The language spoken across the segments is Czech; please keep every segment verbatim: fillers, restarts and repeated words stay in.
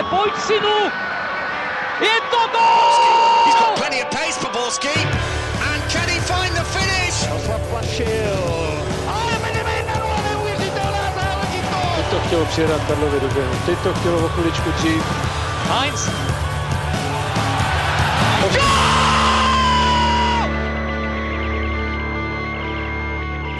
Hlavně pojď, synu! Je to gól! He's got plenty of pace for Borský. And can he find the finish? Ale Minimina, neuvěřitelná záležitost! Teď to chtělo přihrát Karlovi do běhu. Teď to chtělo o chviličku dřív. Heinz!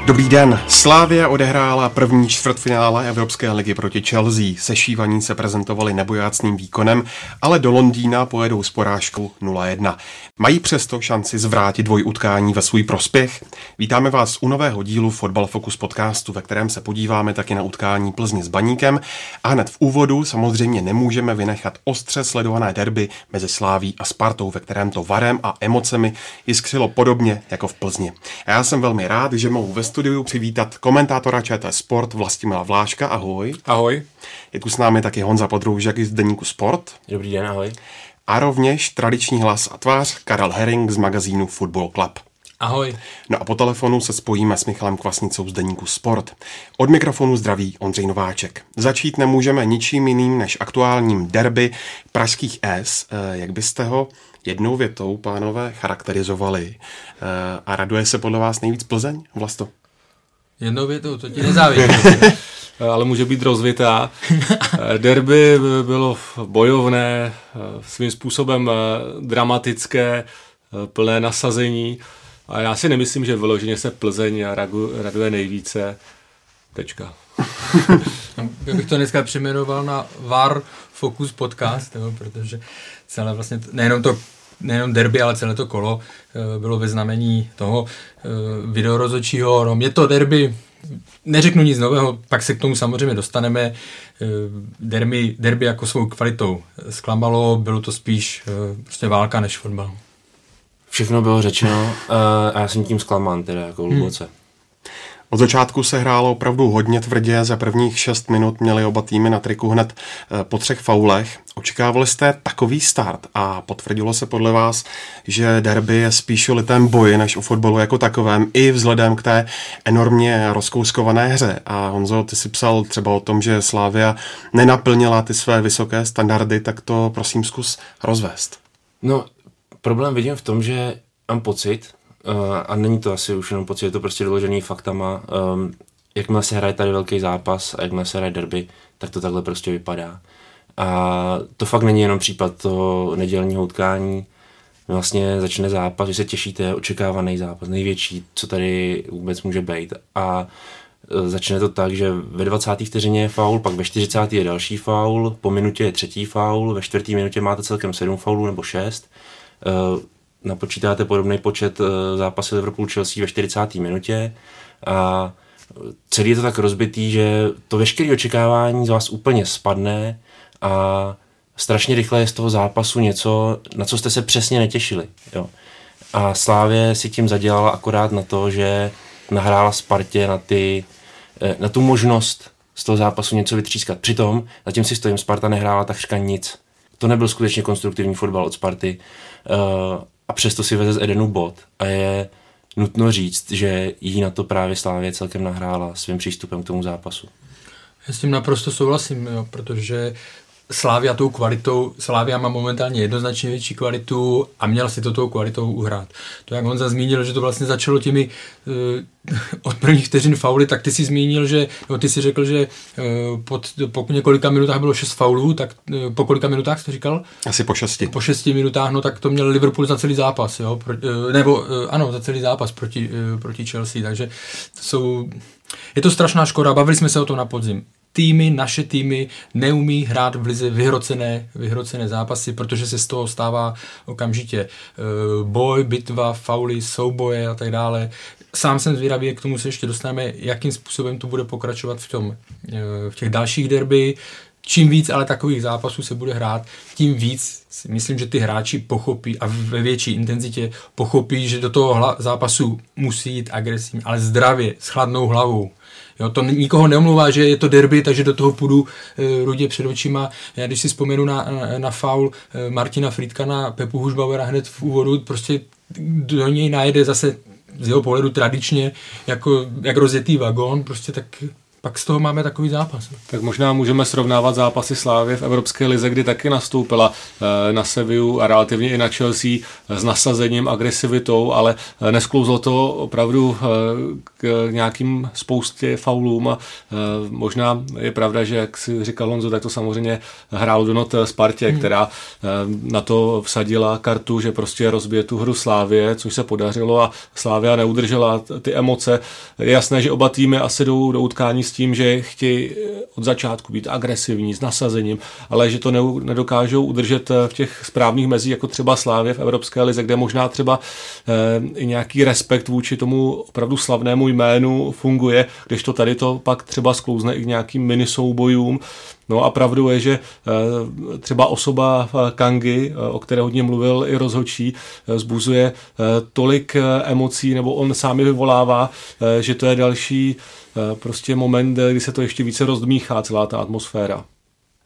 Dobrý den. Slavia odehrála první čtvrtfinále Evropské ligy proti Chelsea. Sešívaní se prezentovali nebojácným výkonem, ale do Londýna pojedou s porážkou nula jedna. Mají přesto šanci zvrátit dvojutkání ve svůj prospěch? Vítáme vás u nového dílu Fotbal Focus podcastu, ve kterém se podíváme taky na utkání Plzně s Baníkem a hned v úvodu samozřejmě nemůžeme vynechat ostře sledované derby mezi Slavií a Spartou, ve kterém to varem a emocemi jiskřilo podobně jako v Plzni. A já jsem velmi rád, že mohu ve studiu přivítat komentátora ČT Sport Vlastimila Vláška. Ahoj. Ahoj. Je tu s námi taky Honza Podrůžek z deníku Sport. Dobrý den, ahoj. A rovněž tradiční hlas a tvář Karel Herring z magazínu Football Club. Ahoj. No a po telefonu se spojíme s Michalem Kvasnicou z deníku Sport. Od mikrofonu zdraví Ondřej Nováček. Začít nemůžeme ničím jiným než aktuálním derby pražských S. Jak byste ho jednou větou, pánové, charakterizovali? A raduje se podle vás nejvíc Plzeň, Vlasto? Jednou větou, to ti nezávidím. Ale může být rozvitá. Derby bylo bojovné, svým způsobem dramatické, plné nasazení. A já si nemyslím, že vyloženě se Plzeň raduje nejvíce. Tečka. Já bych to dneska přeměnoval na V A R Focus podcast, jo, protože celé vlastně, nejenom to, nejenom derby, ale celé to kolo bylo ve znamení toho videorozhodčího. No, je to derby, neřeknu nic nového, pak se k tomu samozřejmě dostaneme. Derby, derby jako svou kvalitou zklamalo, bylo to spíš prostě válka než fotbal. Všechno bylo řečeno a já jsem tím zklamán teda jako hluboce. Hmm. Od začátku se hrálo opravdu hodně tvrdě, za prvních šest minut měli oba týmy na triku hned po třech faulech. Očekávali jste takový start a potvrdilo se podle vás, že derby je spíš o litém boji než o fotbalu jako takovém, i vzhledem k té enormně rozkouskované hře. A Honzo, ty si psal třeba o tom, že Slavia nenaplnila ty své vysoké standardy, tak to prosím zkus rozvést. No, problém vidím v tom, že mám pocit, a není to asi už jenom pocit, je to prostě doložený faktama. Um, jakmile se hraje tady velký zápas a jakmile se hraje derby, tak to takhle prostě vypadá. A to fakt není jenom případ toho nedělního utkání. Vlastně začne zápas, vy se těšíte, očekávaný zápas, největší, co tady vůbec může být. A začne to tak, že ve dvacáté vteřině je faul, pak ve čtyřicáté je další faul, po minutě je třetí faul, ve čtvrté minutě máte celkem sedm faulů nebo šest. Uh, napočítáte podobný počet zápasů Liverpool-Chelsea ve čtyřicáté minutě a celý je to tak rozbitý, že to veškeré očekávání z vás úplně spadne a strašně rychle je z toho zápasu něco, na co jste se přesně netěšili. Jo. A Slavie si tím zadělala akorát na to, že nahrála Spartě na, ty, na tu možnost z toho zápasu něco vytřískat. Přitom zatím si stojím, Sparta nehrála takřka nic. To nebyl skutečně konstruktivní fotbal od Sparty. Uh, a přesto si veze z Edenu bod a je nutno říct, že jí na to právě Slavie celkem nahrála svým přístupem k tomu zápasu. Já s tím naprosto souhlasím, jo, protože Slavia tou kvalitou, Slavia má momentálně jednoznačně větší kvalitu a měla si to tou kvalitou uhrát. To, jak Honza zmínil, že to vlastně začalo těmi uh, od prvních vteřin fauly, tak ty si zmínil, že no, ty si řekl, že uh, pod, po několika minutách bylo šest faulů, tak uh, po kolika minutách jsi to říkal? Asi po šesti. Po šesti minutách, no tak to měl Liverpool za celý zápas, jo, pro, uh, nebo uh, ano, za celý zápas proti, uh, proti Chelsea, takže jsou, je to strašná škoda, bavili jsme se o tom na podzim. Týmy, naše týmy neumí hrát v lize vyhrocené, vyhrocené zápasy, protože se z toho stává okamžitě e, boj, bitva, fauly, souboje a tak dále. Sám jsem zvědavý, jak k tomu se ještě dostaneme, jakým způsobem to bude pokračovat v, tom, e, v těch dalších derby. Čím víc ale takových zápasů se bude hrát, tím víc si myslím, že ty hráči pochopí a ve větší intenzitě pochopí, že do toho hla- zápasu musí jít agresivně, ale zdravě, s chladnou hlavou. Jo, to nikoho neomluvá, že je to derby, takže do toho půjdu e, rudě před očima. Já když si vzpomenu na, na, na faul e, Martina Frýdka na Pepu Hušbauera hned v úvodu, prostě do něj najede zase z jeho pohledu tradičně, jako, jak rozjetý vagón, prostě tak pak z toho máme takový zápas. Tak možná můžeme srovnávat zápasy Slávie v Evropské lize, kdy taky nastoupila na Sevillu a relativně i na Chelsea s nasazením, agresivitou, ale nesklouzlo to opravdu k nějakým spoustě faulům a možná je pravda, že jak si říkal Honzo, tak to samozřejmě hrálo do not Spartě, hmm. která na to vsadila kartu, že prostě rozbije tu hru Slávie, což se podařilo a Slávia neudržela ty emoce. Je jasné, že oba týmy asi jdou do utkání s tím, že chtějí od začátku být agresivní, s nasazením, ale že to ne, nedokážou udržet v těch správných mezích, jako třeba Slávie v Evropské lize, kde možná třeba e, nějaký respekt vůči tomu opravdu slavnému jménu funguje, když to tady to pak třeba sklouzne i k nějakým minisoubojům. No a pravdou je, že třeba osoba Kangy, o které hodně mluvil i rozhodčí, vzbuzuje tolik emocí, nebo on sám je vyvolává, že to je další prostě moment, kdy se to ještě více rozdmíchá celá ta atmosféra.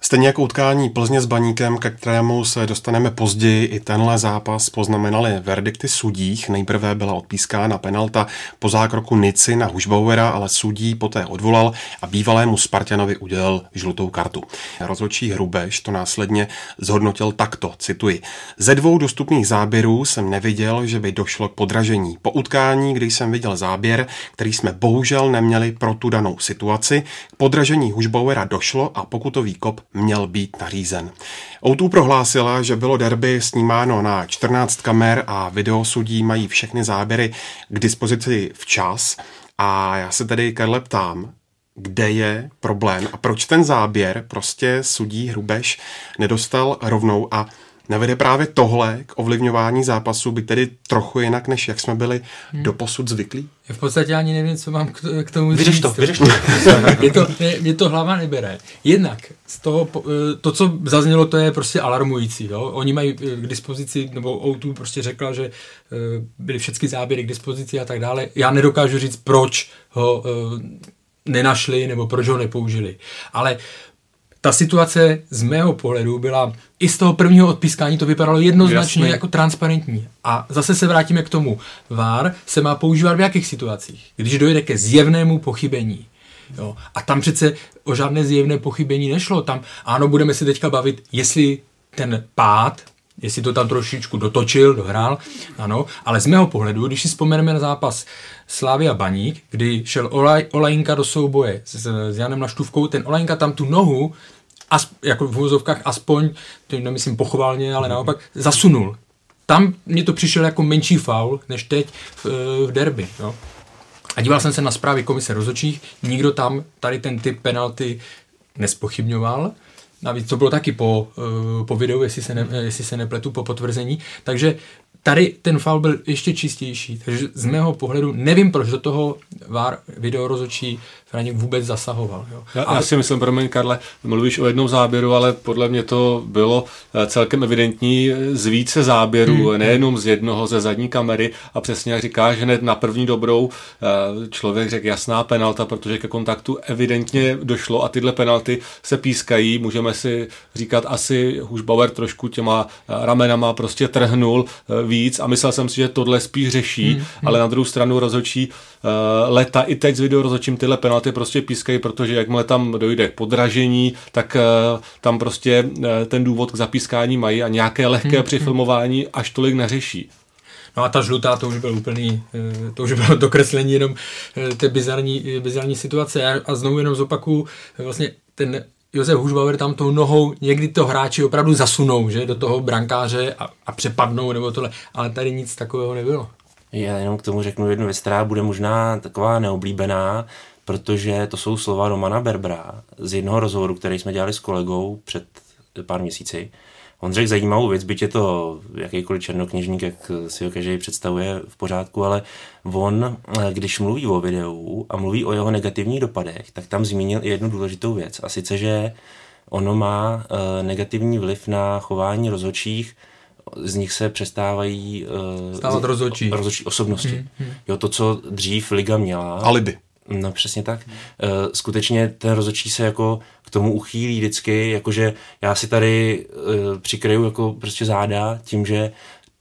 Stejně jako utkání Plzně s Baníkem, ke kterému se dostaneme později, i tenhle zápas poznamenaly verdikty sudích. Nejprve byla odpískána penalta po zákroku Nici na Hušbauera, ale sudí poté odvolal a bývalému Spartanovi udělal žlutou kartu. Rozhodčí Hrubeš to následně zhodnotil takto, cituji. Ze dvou dostupných záběrů jsem neviděl, že by došlo k podražení. Po utkání, když jsem viděl záběr, který jsme bohužel neměli pro tu danou situaci, k podražení Hušbauera došlo a pokutový kop měl být nařízen. ó dva prohlásila, že bylo derby snímáno na čtrnáct kamer a videosudí mají všechny záběry k dispozici včas. A já se tady, Karle, ptám, kde je problém a proč ten záběr prostě sudí Hrubeš nedostal rovnou a nevede právě tohle k ovlivňování zápasu, by tedy trochu jinak, než jak jsme byli hmm. doposud zvyklí? Já v podstatě ani nevím, co mám k tomu říct. Vyřeš to, vyřeš to. Mě to, mě to hlava nebere. Jednak z toho, to, co zaznělo, to je prostě alarmující. Jo? Oni mají k dispozici, nebo ó dva prostě řekla, že byly všechny záběry k dispozici a tak dále. Já nedokážu říct, proč ho nenašli, nebo proč ho nepoužili. Ale ta situace z mého pohledu byla, i z toho prvního odpískání to vypadalo jednoznačně Jasný. Jako transparentní. A zase se vrátíme k tomu. VAR se má používat v jakých situacích? Když dojde ke zjevnému pochybení. Jo. A tam přece o žádné zjevné pochybení nešlo. Tam, ano, budeme se teďka bavit, jestli ten pád, jestli to tam trošičku dotočil, dohrál, ano. Ale z mého pohledu, když si vzpomeneme na zápas Slavia Baník, kdy šel Olaj, Olajinka do souboje s, s Janem Naštůvkou, ten Olajinka tam tu nohu, as, jako v vozovkách aspoň, to nemyslím pochválně, ale naopak, zasunul. Tam mě to přišel jako menší faul, než teď v, v derby. Jo. A díval jsem se na zprávy komise rozhodčích, nikdo tam tady ten typ penalty nespochybňoval. Navíc to bylo taky po, po videu, jestli se, ne, jestli se nepletu, po potvrzení. Takže tady ten faul byl ještě čistější. Takže z mého pohledu nevím, proč do toho VAR video rozhodčí Franěk vůbec zasahoval. Jo. Já, ale... já si myslím, promiň Karle, mluvíš o jednom záběru, ale podle mě to bylo celkem evidentní z více záběrů, hmm. nejenom z jednoho, ze zadní kamery. A přesně jak říkáš, hned na první dobrou člověk řekl jasná penalta, protože ke kontaktu evidentně došlo a tyhle penalty se pískají. Můžeme si říkat, asi Hušbauer trošku těma ramenama prostě trhnul víc a myslel jsem si, že tohle spíš řeší, hmm. ale na druhou stranu rozhodčí leta i teď s video rozhodčím tyhle penalty ty prostě pískají, protože jakmile tam dojde k podražení, tak uh, tam prostě uh, ten důvod k zapískání mají a nějaké lehké hmm. přifilmování až tolik neřeší. No a ta žlutá, to už bylo úplný, uh, to už bylo dokreslení jenom uh, té bizarní, bizarní situace a znovu jenom zopakuju, vlastně ten Josef Hušbauer tam tou nohou někdy to hráči opravdu zasunou, že, do toho brankáře a, a přepadnou nebo tohle, ale tady nic takového nebylo. Já jenom k tomu řeknu jednu věc, která bude možná taková neoblíbená, protože to jsou slova Romana Berbra z jednoho rozhovoru, který jsme dělali s kolegou před pár měsíci. On řekl zajímavou věc, byť je to jakýkoliv černokněžník, jak si ho každý představuje, v pořádku, ale on, když mluví o videu a mluví o jeho negativních dopadech, tak tam zmínil i jednu důležitou věc. A sice, že ono má negativní vliv na chování rozhodčích, z nich se přestávají stávat rozhodčí. rozhodčí osobnosti. Hmm, hmm. Jo, to, co dřív liga měla. Alibi. No přesně tak. Skutečně ten rozhodčí se jako k tomu uchýlí vždycky, jakože já si tady přikryju jako prostě záda tím, že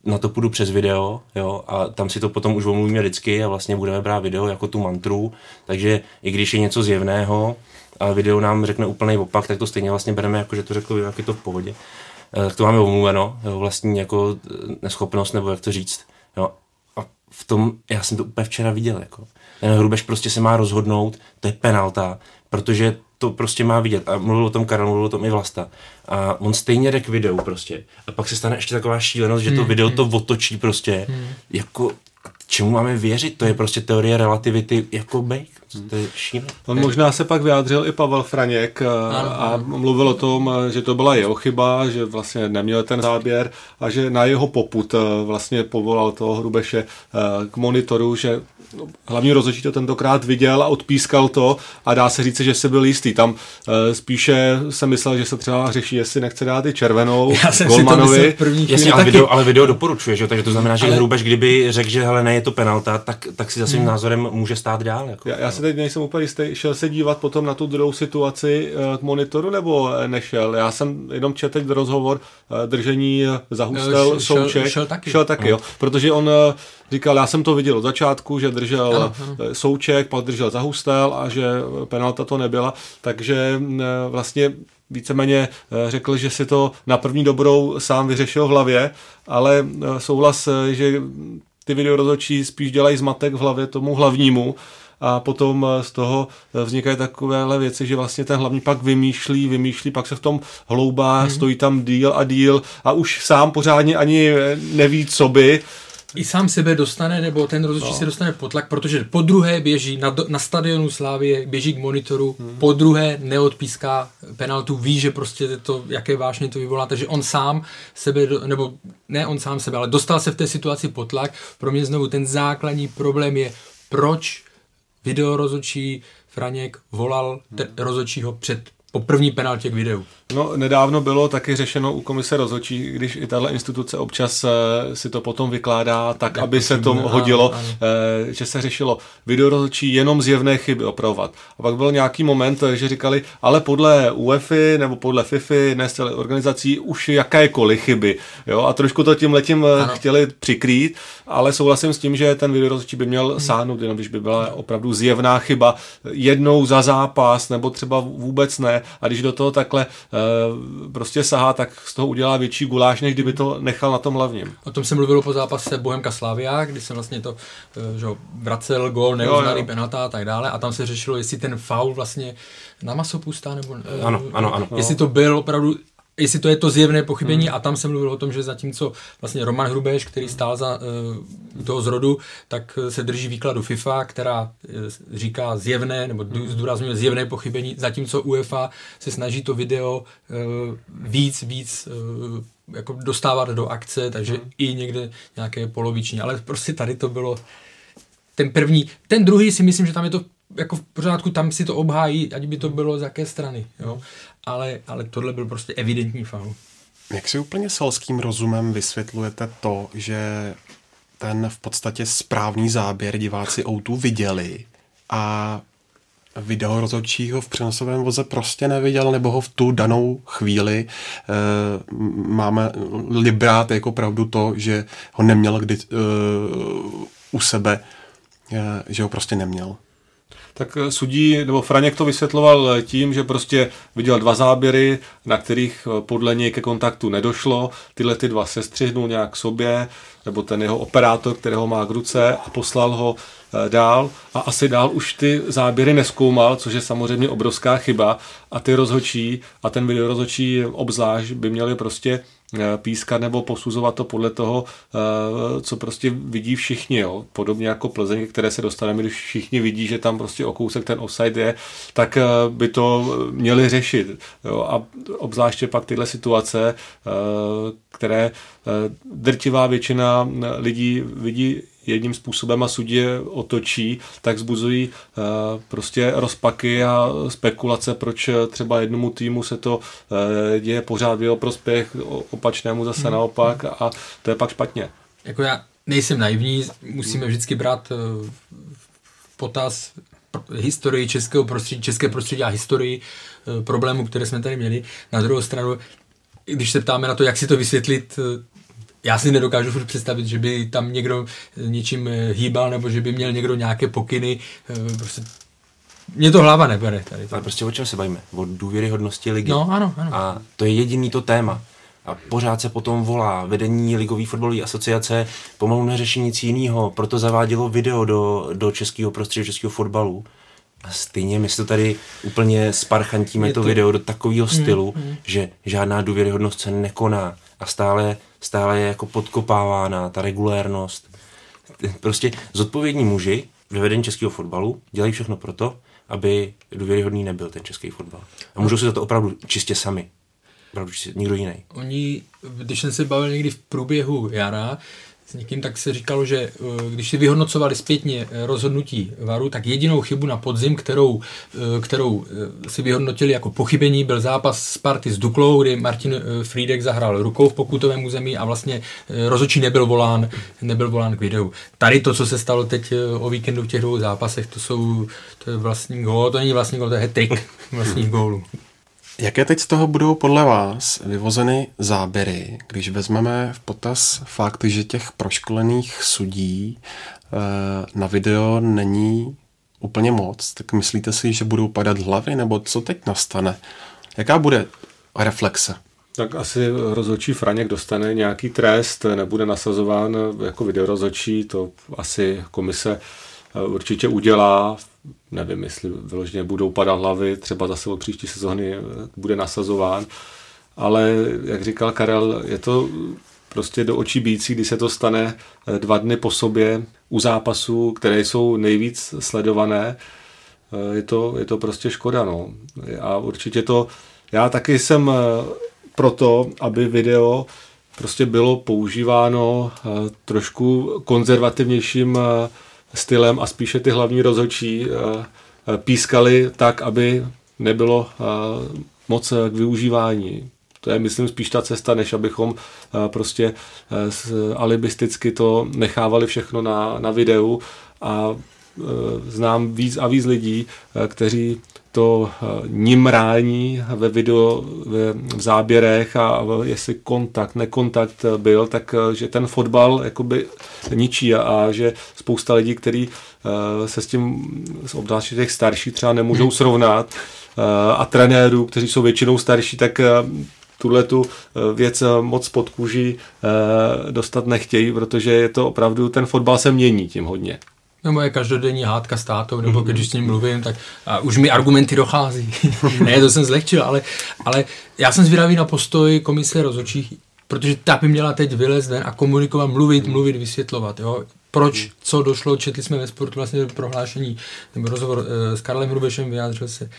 na to půjdu přes video, jo, a tam si to potom už omluvíme vždycky a vlastně budeme brát video jako tu mantru, takže i když je něco zjevného a video nám řekne úplný opak, tak to stejně vlastně bereme, jako že to řekl, jak je to v pohodě. Tak to máme omluveno, jo, vlastní jako neschopnost, nebo jak to říct, jo. A v tom, já jsem to úplně včera viděl, jako. Ten Hrubeš prostě se má rozhodnout, to je penalta, protože to prostě má vidět. A mluvil o tom Karel, mluvil o tom i Vlasta. A on stejně jde k videu prostě. A pak se stane ještě taková šílenost, že to video to otočí prostě. Hmm. Jako, čemu máme věřit? To je prostě teorie relativity jako bejk. To je šílené. On možná se pak vyjádřil i Pavel Franěk a, a mluvil o tom, že to byla jeho chyba, že vlastně neměl ten záběr a že na jeho popud vlastně povolal toho Hrubeše k monitoru, že hlavní rozhodčí to tentokrát viděl a odpískal to a dá se říct, že se byl jistý. Tam spíše jsem myslel, že se třeba řeší, jestli nechce dát i červenou golmanovi. Jasně, ale, video, ale video doporučuje, že? Takže to znamená, že ale... Hrubeš, kdyby řekl, že hele, ne, je to penalta, tak, tak si za svým hmm. názorem může stát dál. Jako. Já, já se teď nejsem úplně jistý, šel se dívat potom na tu druhou situaci k monitoru, nebo nešel? Já jsem jenom četl teď rozhovor držení zahustel Souček. Šel taky. Šel taky, jo. Protože on říkal, já jsem to viděl od začátku, že držel ano, ano. Souček, pak držel zahustel a že penalta to nebyla, takže vlastně víceméně řekl, že si to na první dobrou sám vyřešil v hlavě, ale souhlas, že ty videorozhodčí spíš dělají zmatek v hlavě tomu hlavnímu a potom z toho vznikají takovéhle věci, že vlastně ten hlavní pak vymýšlí, vymýšlí, pak se v tom hloubá, hmm. stojí tam díl a díl a už sám pořádně ani neví, co by. I sám sebe dostane, nebo ten rozhodčí no. se dostane pod tlak, protože po druhé běží na, do, na stadionu Slávie, běží k monitoru, hmm. po druhé neodpíská penaltu, ví, že prostě to, jaké vášně to vyvolá, takže on sám sebe, nebo ne on sám sebe, ale dostal se v té situaci pod tlak. Pro mě znovu ten základní problém je, proč videorozhodčí Franěk volal te- rozhodčího před po první penaltě k videu. No, nedávno bylo taky řešeno u komise rozhodčí, když i tahle instituce občas e, si to potom vykládá tak, tak aby se to hodilo, e, že se řešilo video rozhodčí jenom zjevné chyby opravovat. A pak byl nějaký moment, že říkali, ale podle UEFA nebo podle FIFA, ne z celé organizací, už jakékoliv chyby. Jo? A trošku to tím letím ano. chtěli přikrýt, ale souhlasím s tím, že ten video rozhodčí by měl hmm. sáhnout, jenom když by byla opravdu zjevná chyba jednou za zápas, nebo třeba vůbec ne. A když do toho takhle e, prostě sahá, tak z toho udělá větší guláš, než kdyby to nechal na tom hlavním. O tom se mluvilo po zápase Bohemka Slavia, kdy se vlastně to e, že vracel gól, neuznaný penalta a tak dále. A tam se řešilo, jestli ten faul vlastně na Masopustá nebo e, ano, ano, ano. jestli to byl opravdu, jestli to je to zjevné pochybení hmm. a tam se mluvilo o tom, že zatímco vlastně Roman Hrubeš, který stál za e, toho zrodu, tak se drží výkladu FIFA, která e, říká zjevné, nebo zdůrazňuje zjevné pochybení, zatímco UEFA se snaží to video e, víc, víc e, jako dostávat do akce, takže hmm. i někde nějaké poloviční, ale prostě tady to bylo ten první, ten druhý si myslím, že tam je to jako v pořádku, tam si to obhájí, ať by to bylo z jaké strany, jo. Ale, ale tohle byl prostě evidentní faul. Jak si úplně selským rozumem vysvětlujete to, že ten v podstatě správný záběr diváci O dva viděli a video rozhodčí ho v přenosovém voze prostě neviděl, nebo ho v tu danou chvíli e, máme brát jako pravdu to, že ho neměl kdy e, u sebe, e, že ho prostě neměl? Tak sudí, nebo Franěk to vysvětloval tím, že prostě viděl dva záběry, na kterých podle něj ke kontaktu nedošlo, tyhle ty dva sestřihnul nějak sobě, nebo ten jeho operátor, kterého má k ruce a poslal ho dál a asi dál už ty záběry neskoumal, což je samozřejmě obrovská chyba a ty rozhodčí a ten videorozhodčí obzvlášť by měli prostě pískat nebo posuzovat to podle toho, co prostě vidí všichni. Jo. Podobně jako Plzeň, které se dostaneme, když všichni vidí, že tam prostě o kousek ten offside je, tak by to měli řešit. Jo. A obzvláště pak tyhle situace, které drtivá většina lidí vidí jedním způsobem a sudí otočí, tak vzbuzují uh, prostě rozpaky a spekulace, proč třeba jednomu týmu se to uh, děje pořád v jeho prospěch, opačnému zase mm. naopak a to je pak špatně. Jako já nejsem naivní, musíme vždycky brát uh, potaz historii českého prostředí, české prostředí a historii uh, problémů, které jsme tady měli. Na druhou stranu, když se ptáme na to, jak si to vysvětlit uh, já si nedokážu furt představit, že by tam někdo něčím hýbal, nebo že by měl někdo nějaké pokyny, prostě mě to hlava nebere tady. Ale prostě o čem se bavíme? O důvěryhodnosti ligy. No, ano, ano. A to je jediný to téma. A pořád se potom volá vedení Ligové fotbalové asociace, pomalu neřeší nic jiného, proto zavádělo video do, do českého prostředí, českého fotbalu. A stejně my se tady úplně sparchantíme to... to video do takového stylu, mm, mm. že žádná důvěryhodnost se nekoná a stále, stále je jako podkopávána ta regulérnost. Prostě zodpovědní muži ve vedení českého fotbalu dělají všechno proto, aby důvěryhodný nebyl ten český fotbal. A můžou si za to opravdu čistě sami. Opravdu čistě, nikdo jiný. Oni, když jsem se bavil někdy v průběhu jara s někým, tak se říkalo, že když si vyhodnocovali zpětně rozhodnutí VARu, tak jedinou chybu na podzim, kterou, kterou si vyhodnotili jako pochybení, byl zápas Sparty s Duklou, kdy Martin Frídek zahrál rukou v pokutovém území a vlastně rozhodčí nebyl volán, nebyl volán k videu. Tady to, co se stalo teď o víkendu v těch dvou zápasech, to jsou to je vlastní gól, to není vlastní gól, to je hat-trick vlastních gólů. Jaké teď z toho budou podle vás vyvozeny záběry, když vezmeme v potaz fakt, že těch proškolených sudí na video není úplně moc, tak myslíte si, že budou padat hlavy, nebo co teď nastane? Jaká bude reflexe? Tak asi rozhodčí Franěk dostane nějaký trest, nebude nasazován jako videorozhodčí, to asi komise určitě udělá. Nevím, jestli vyloženě budou padat hlavy, třeba zase od příští sezóny bude nasazován, ale jak říkal Karel, je to prostě do očí bící, když se to stane dva dny po sobě u zápasů, které jsou nejvíc sledované, je to, je to prostě škoda. No. A určitě to, já taky jsem proto, aby video prostě bylo používáno trošku konzervativnějším stylem a spíše ty hlavní rozhodčí pískali tak, aby nebylo moc k využívání. To je, myslím, spíš ta cesta, než abychom prostě alibisticky to nechávali všechno na, na videu. A znám víc a víc lidí, kteří to nimrání ve video, v záběrech a jestli kontakt, nekontakt byl, tak že ten fotbal jakoby ničí a že spousta lidí, kteří se s tím, obzvláště těch starší třeba nemůžou srovnat a trenérů, kteří jsou většinou starší, tak tuhle tu věc moc pod kůži dostat nechtějí, protože je to opravdu, ten fotbal se mění tím hodně. Nebo je každodenní hádka s tátou, nebo když s ním mluvím, tak a už mi argumenty dochází. Ne, to jsem zlehčil, ale, ale já jsem zvědavý na postoj komise rozhodčích, protože ta by měla teď vylézt ven a komunikovat, mluvit, mluvit, vysvětlovat, jo. Proč, co došlo, četli jsme ve sportu vlastně prohlášení, nebo rozhovor s Karlem Hrubešem, vyjádřil se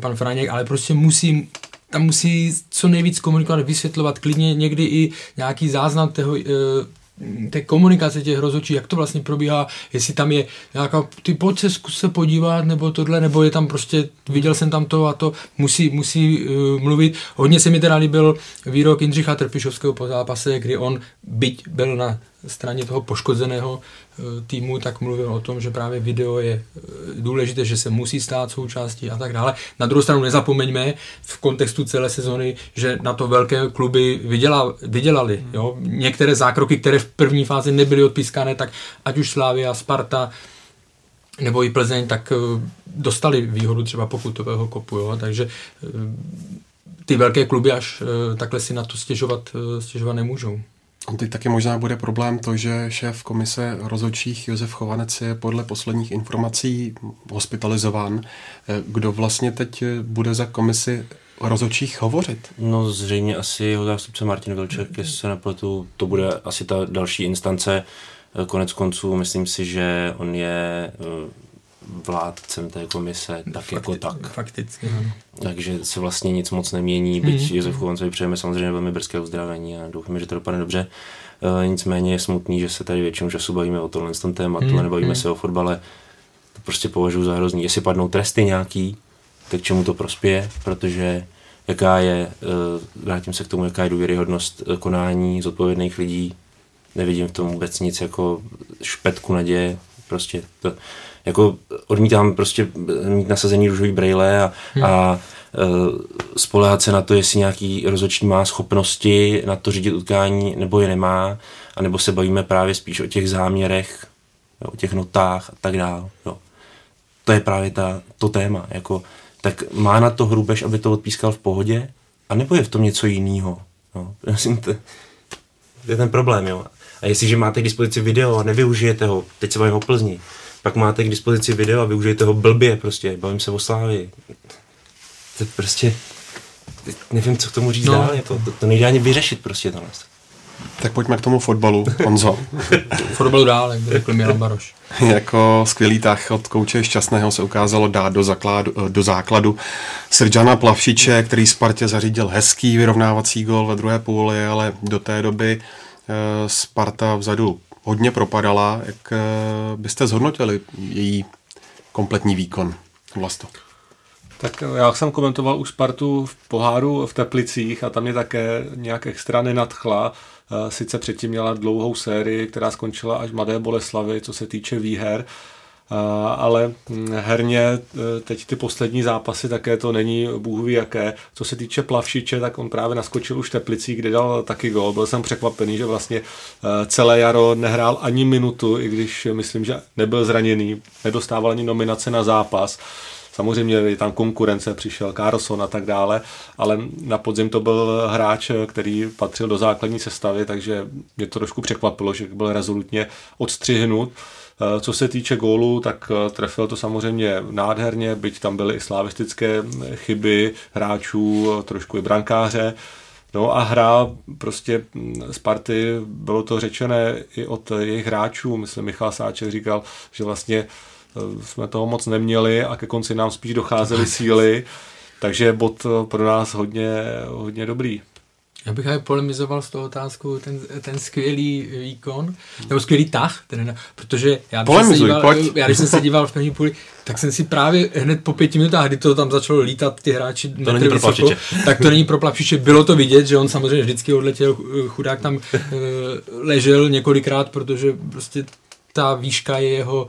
pan Franěk, ale prostě musím... tam musí co nejvíc komunikovat, vysvětlovat, klidně někdy i nějaký záznam toho... té komunikace těch rozhodčích, jak to vlastně probíhá, jestli tam je nějaká, ty pojď se zkus se podívat, nebo tohle, nebo je tam prostě, viděl jsem tam to a to, musí, musí uh, mluvit. Hodně se mi teda líbil výrok Jindřicha Trpišovského po zápase, kdy on, byť byl na straně toho poškozeného uh, týmu, tak mluvil o tom, že právě video je uh, důležité, že se musí stát součástí a tak dále. Na druhou stranu nezapomeňme v kontextu celé sezony, že na to velké kluby vyděla, vydělali. Jo? Některé zákroky, které v první fázi nebyly odpískané, tak ať už Slavia, Sparta nebo i Plzeň, tak uh, dostali výhodu třeba pokutového kopu. Jo? Takže uh, ty velké kluby až uh, takhle si na to stěžovat, uh, stěžovat nemůžou. Teď taky možná bude problém to, že šéf komise rozhodčích Josef Chovanec je podle posledních informací hospitalizován. Kdo vlastně teď bude za komisi rozhodčích hovořit? No zřejmě asi jeho zástupce Martin Vilček, jestli se nepletu, to bude asi ta další instance. Konec konců myslím si, že on je vládcem té komise tak Fakti- jako tak. Fakticky. Takže se vlastně nic moc nemění, byť mm-hmm. Josef Chovancovi přejeme samozřejmě velmi brzké uzdravení a doufáme, že to dopadne dobře. E, nicméně je smutný, že se tady většinou času bavíme o tohle tématu, mm-hmm. nebavíme se o fotbale. To prostě považuji za hrozný. Jestli padnou tresty nějaký, tak čemu to prospěje, protože jaká je, e, vrátím se k tomu, jaká je důvěryhodnost konání zodpovědných lidí. Nevidím v tom vůbec nic jako špetku naděje. Prostě to, jako odmítám prostě mít nasazení růžový brejle a, hmm. a spoléhat se na to, jestli nějaký rozhodčí má schopnosti na to řídit utkání, nebo je nemá, anebo se bavíme právě spíš o těch záměrech, jo, o těch notách a tak dále. To je právě ta, to téma. Jako, tak má na to Hrubeš, aby to odpískal v pohodě, anebo je v tom něco jiného? To je ten problém, jo. A jestliže máte k dispozici video a nevyužijete ho, teď se bavím o Plzni, pak máte k dispozici video a využijete ho blbě prostě, bavím se o Slávii. To prostě, nevím, co k tomu říct no. dál, to, to, to nejde ani vyřešit prostě tohle. Tak pojďme k tomu fotbalu, Honzo. Fotbalu dál, jak by řekl Milan Baroš. Jako skvělý tah od kouče Šťastného se ukázalo dát do, zakládu, do základu Srdžana Plavšiče, který Spartě zařídil hezký vyrovnávací gól ve druhé půli, ale do té doby Sparta vzadu hodně propadala. Jak byste zhodnotili její kompletní výkon, Vlasto? Tak já jsem komentoval už Spartu v poháru v Teplicích a tam mě také nějak extra nenadchla. Sice předtím měla dlouhou sérii, která skončila až v Mladé Boleslavi, co se týče výher, ale herně teď ty poslední zápasy také to není bůhví jaké. Co se týče Plavšiče, tak on právě naskočil už v Teplicích, kde dal taky gól. Byl jsem překvapený, že vlastně celé jaro nehrál ani minutu, i když myslím, že nebyl zraněný, nedostával ani nominace na zápas. Samozřejmě je tam konkurence, přišel Carlson a tak dále, ale na podzim to byl hráč, který patřil do základní sestavy, takže mě to trošku překvapilo, že byl rezolutně odstřihnut. Co se týče gólu, tak trefil to samozřejmě nádherně, byť tam byly i slavistické chyby hráčů, trošku i brankáře. No a hra prostě Sparty, bylo to řečené i od jejich hráčů, myslím Michal Sáček říkal, že vlastně jsme toho moc neměli a ke konci nám spíš docházely síly, takže bod pro nás hodně, hodně dobrý. Já bych ale polemizoval s tou otázkou ten, ten skvělý výkon, nebo skvělý tah, ten, protože já když, Polemizuj, se díval, já když jsem se díval v první půli, tak jsem si právě hned po pěti minutách, kdy to tam začalo lítat ty hráči metry vysoko, tak to není pro Plavšiče, bylo to vidět, že on samozřejmě vždycky odletěl, chudák tam ležel několikrát, protože prostě ta výška je jeho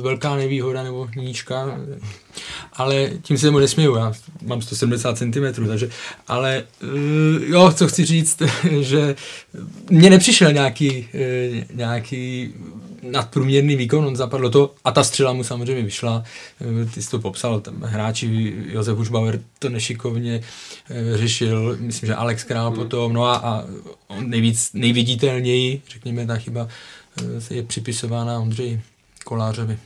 velká nevýhoda nebo níčka, ale tím se tomu nesměju, já mám sto sedmdesát centimetrů, takže, ale jo, co chci říct, že mně nepřišel nějaký, nějaký nadprůměrný výkon, on zapadlo to a ta střela mu samozřejmě vyšla, ty jsi to popsal, tam hráči Josef Hušbauer to nešikovně řešil, myslím, že Alex Král hmm. potom, no a, a nejvíc, nejviditelněji, řekněme, ta chyba se je připisována Ondřeji Kolářovi.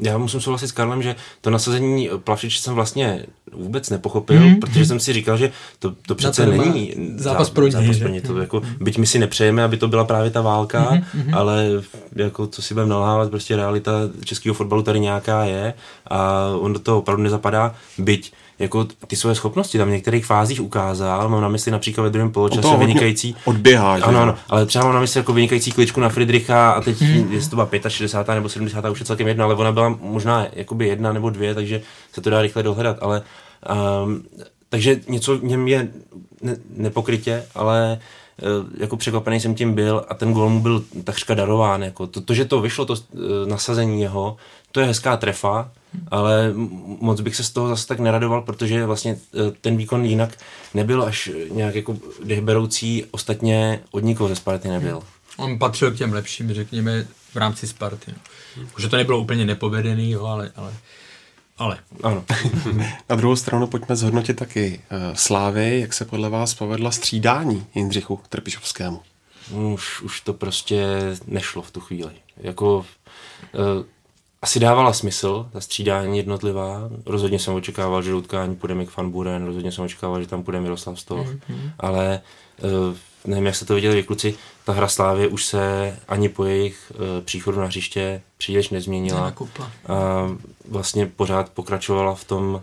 Já musím souhlasit s Karlem, že to nasazení Plavšiče jsem vlastně vůbec nepochopil, mm. protože jsem si říkal, že to, to přece to není zápas pro ně. To, jako, byť my si nepřejeme, aby to byla právě ta válka, mm. ale jako, co si budeme nalhávat, prostě realita českého fotbalu tady nějaká je a on do toho opravdu nezapadá, byť jako ty své schopnosti tam v některých fázích ukázal, mám na mysli například ve druhém poločase vynikající odběhá, ano, ano, ale třeba mám na mysli jako vynikající kličku na Friedricha a teď hmm. jestli to byla šedesátá pátá nebo sedmdesátá už je celkem jedna, ale ona byla možná jakoby jedna nebo dvě, takže se to dá rychle dohledat, ale um, takže něco v něm je ne, nepokrytě, ale jako překvapený jsem tím byl a ten gól mu byl takřka darován, jako to, to, že to vyšlo, to nasazení jeho, to je hezká trefa, ale moc bych se z toho zase tak neradoval, protože vlastně ten výkon jinak nebyl až nějak jako dechberoucí, ostatně od nikoho ze Sparty nebyl. On patřil k těm lepším, řekněme, v rámci Sparty. Už to nebylo úplně nepovedený, jo, ale... ale... Ale. Ano. Na druhou stranu pojďme zhodnotit taky uh, Slávy, jak se podle vás povedla střídání Jindřichu Trpišovskému. Už, už to prostě nešlo v tu chvíli. Jako, uh, asi dávala smysl ta střídání jednotlivá. Rozhodně jsem očekával, že do utkání půjde Mick van Buren, rozhodně jsem očekával, že tam půjde Miroslav Stoch, mm-hmm. ale uh, nevím, jak jste to viděli, kluci, ta hra Slávy už se ani po jejich uh, příchodu na hřiště příliš nezměnila. A vlastně pořád pokračovala v tom,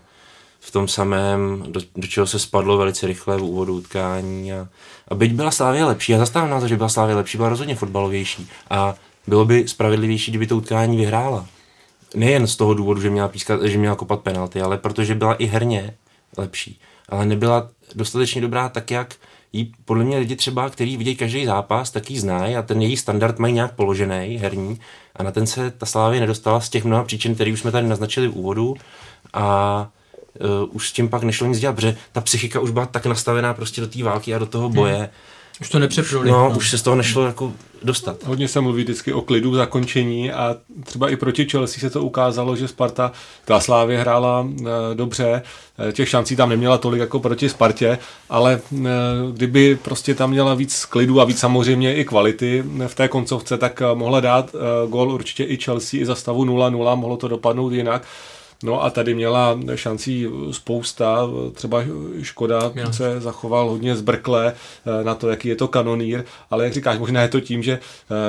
v tom samém, do, do čeho se spadlo velice rychle v úvodu utkání. A, a byť byla Slávia lepší, já zastávám názor, že byla Slávia lepší, byla rozhodně fotbalovější a bylo by spravedlivější, kdyby to utkání vyhrála. Nejen z toho důvodu, že měla, pískat, že měla kopat penalty, ale protože byla i herně lepší. Ale nebyla dostatečně dobrá tak, jak jí podle mě lidi třeba, kteří vidějí každý zápas, tak ji znají a ten její standard mají nějak položený, herní. A na ten se ta Slávie nedostala z těch mnoha příčin, které už jsme tady naznačili v úvodu. A uh, už s tím pak nešlo nic dělat, protože ta psychika už byla tak nastavená prostě do té války a do toho boje. Hmm. Už to nepřepřuli. No, no, už se z toho nešlo jako dostat. Hodně se mluví vždycky o klidu v zakončení a třeba i proti Chelsea se to ukázalo, že Sparta, ta Slávě hrála e, dobře, e, těch šancí tam neměla tolik jako proti Spartě, ale e, kdyby prostě tam měla víc klidu a víc samozřejmě i kvality v té koncovce, tak mohla dát e, gól určitě i Chelsea i za stavu nula nula, mohlo to dopadnout jinak. No a tady měla šancí spousta, třeba Škoda měla. Se zachoval hodně zbrkle na to, jaký je to kanonýr, ale jak říkáš, možná je to tím, že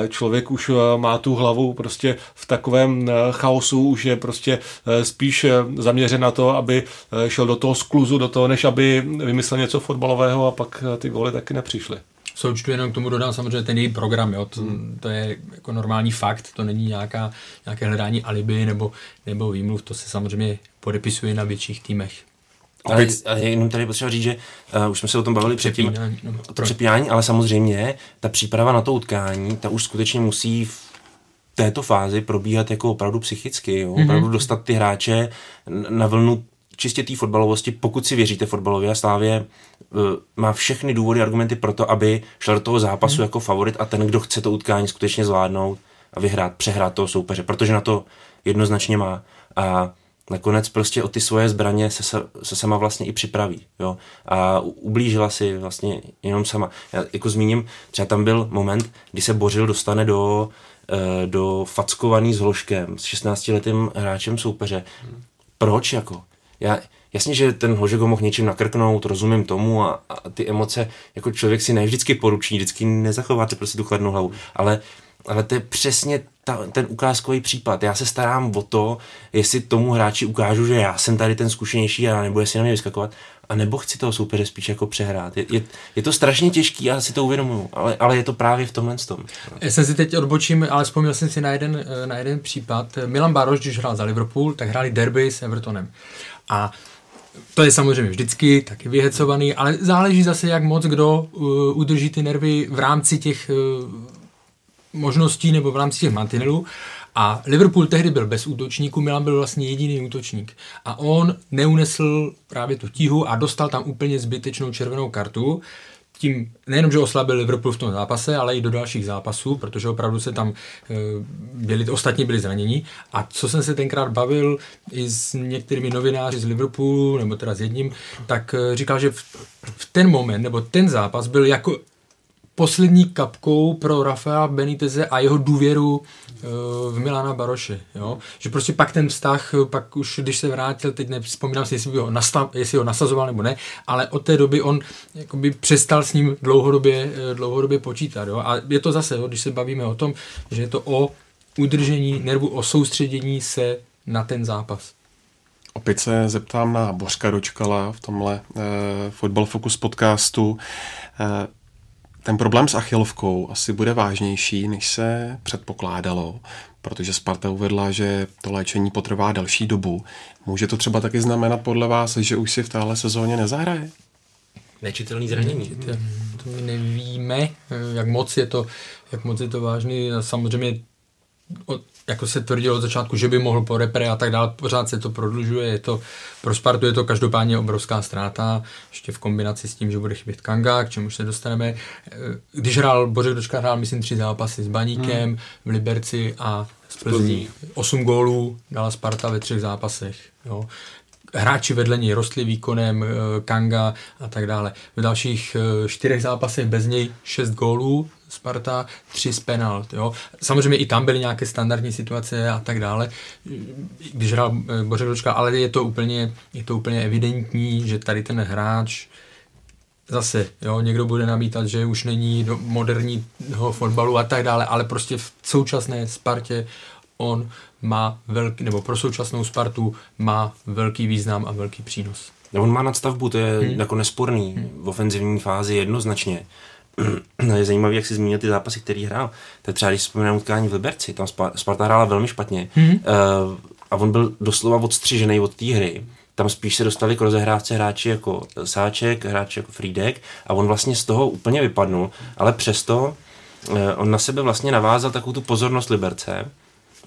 člověk už má tu hlavu prostě v takovém chaosu, že prostě spíš zaměřen na to, aby šel do toho skluzu, do toho, než aby vymyslel něco fotbalového a pak ty góly taky nepřišly. Součtu jenom k tomu dodám samozřejmě ten její program, jo. To, to je jako normální fakt, to není nějaká, nějaké hledání alibi nebo, nebo výmluv, to se samozřejmě podepisuje na větších týmech. Ale, ale jenom tady potřeba říct, že uh, už jsme se o tom bavili předtím, to přepínání, ale samozřejmě ta příprava na to utkání, ta už skutečně musí v této fázi probíhat jako opravdu psychicky, jo? Opravdu mm-hmm. dostat ty hráče na vlnu čistě té fotbalovosti, pokud si věříte fotbalově, a Slávě uh, má všechny důvody, argumenty pro to, aby šel do toho zápasu hmm. jako favorit a ten, kdo chce to utkání skutečně zvládnout a vyhrát, přehrát toho soupeře, protože na to jednoznačně má. A nakonec prostě o ty svoje zbraně se, se sama vlastně i připraví. Jo? A ublížila si vlastně jenom sama. Já jako zmíním, třeba tam byl moment, kdy se Bořil dostane do, uh, do fackovaný s Hložkem, s šestnáctiletým hráčem soupeře. Hmm. Proč jako? Já, jasně, že ten Hložek ho mohl něčím nakrknout, rozumím tomu a, a ty emoce, jako člověk si ne vždycky poručí, vždycky nezachováte prostě tu chladnou hlavu, ale, ale to je přesně ta, ten ukázkový případ. Já se starám o to, jestli tomu hráči ukážu, že já jsem tady ten zkušenější a nebo jestli na mě vyskakovat, a nebo chci toho soupeře spíš jako přehrát. Je, je, je to strašně těžký, já si to uvědomuju, ale, ale je to právě v tomhle tom. Já jsem si teď odbočím, ale vzpomněl jsem si na jeden, na jeden případ. Milan Baroš, když hrál za Liverpool, tak hráli derby s Evertonem. A to je samozřejmě vždycky taky vyhecovaný, ale záleží zase, jak moc kdo uh, udrží ty nervy v rámci těch uh, možností nebo v rámci těch mantinelů. A Liverpool tehdy byl bez útočníků, Milan byl vlastně jediný útočník. A on neunesl právě tu tíhu a dostal tam úplně zbytečnou červenou kartu. Tím nejenom, že oslabil Liverpool v tom zápase, ale i do dalších zápasů, protože opravdu se tam byli, ostatní byli zranění. A co jsem se tenkrát bavil i s některými novináři z Liverpoolu, nebo teda s jedním, tak říkal, že v ten moment, nebo ten zápas byl jako poslední kapkou pro Rafaela Beniteze a jeho důvěru v Milana Baroše, jo? Že prostě pak ten vztah, pak už když se vrátil, teď nevzpomínám si, jestli ho, nastav, jestli ho nasazoval nebo ne, ale od té doby on jakoby přestal s ním dlouhodobě, dlouhodobě počítat, jo? A je to zase, jo, když se bavíme o tom, že je to o udržení nervu, o soustředění se na ten zápas. Opět se zeptám na Bořka Dočkala v tomhle eh, Fotbal Focus podcastu. Eh, Ten problém s achilovkou asi bude vážnější, než se předpokládalo, protože Sparta uvedla, že to léčení potrvá další dobu. Může to třeba taky znamenat podle vás, že už si v téhle sezóně nezahraje? Nečitelný zranění. To my nevíme, jak moc je to, jak moc je to vážný. Samozřejmě od, jako se tvrdilo od začátku, že by mohl po repre a tak dále, pořád se to prodlužuje, je to, pro Spartu je to každopádně obrovská ztráta, ještě v kombinaci s tím, že bude chybět Kanga, k čemu se dostaneme. Když hrál Bořek Dočkal, hrál myslím tři zápasy s Baníkem, hmm. v Liberci a z Plzní. Osm gólů dala Sparta ve třech zápasech. Jo. Hráči vedle něj rostli výkonem, Kanga a tak dále. V dalších čtyřech zápasech bez něj šest gólů, Sparta tři z penalt. Jo. Samozřejmě i tam byly nějaké standardní situace a tak dále, když hrál Bořek Dočkal, ale je to úplně, je to úplně evidentní, že tady ten hráč zase, jo, někdo bude namítat, že už není do moderního fotbalu a tak dále, ale prostě v současné Spartě on má velký, nebo pro současnou Spartu má velký význam a velký přínos. On má nadstavbu, to je hmm. jako nesporný hmm. v ofenzivní fázi jednoznačně. Je zajímavé, jak si zmínil ty zápasy, který hrál. To je třeba, když vzpomínám utkání v Liberci, tam Sparta hrála velmi špatně hmm. uh, a on byl doslova odstřižený od té hry. Tam spíš se dostali k rozehrávce hráči jako Sáček, hráči jako Frýdek a on vlastně z toho úplně vypadnul, ale přesto uh, on na sebe vlastně navázal takovou tu pozornost Liberce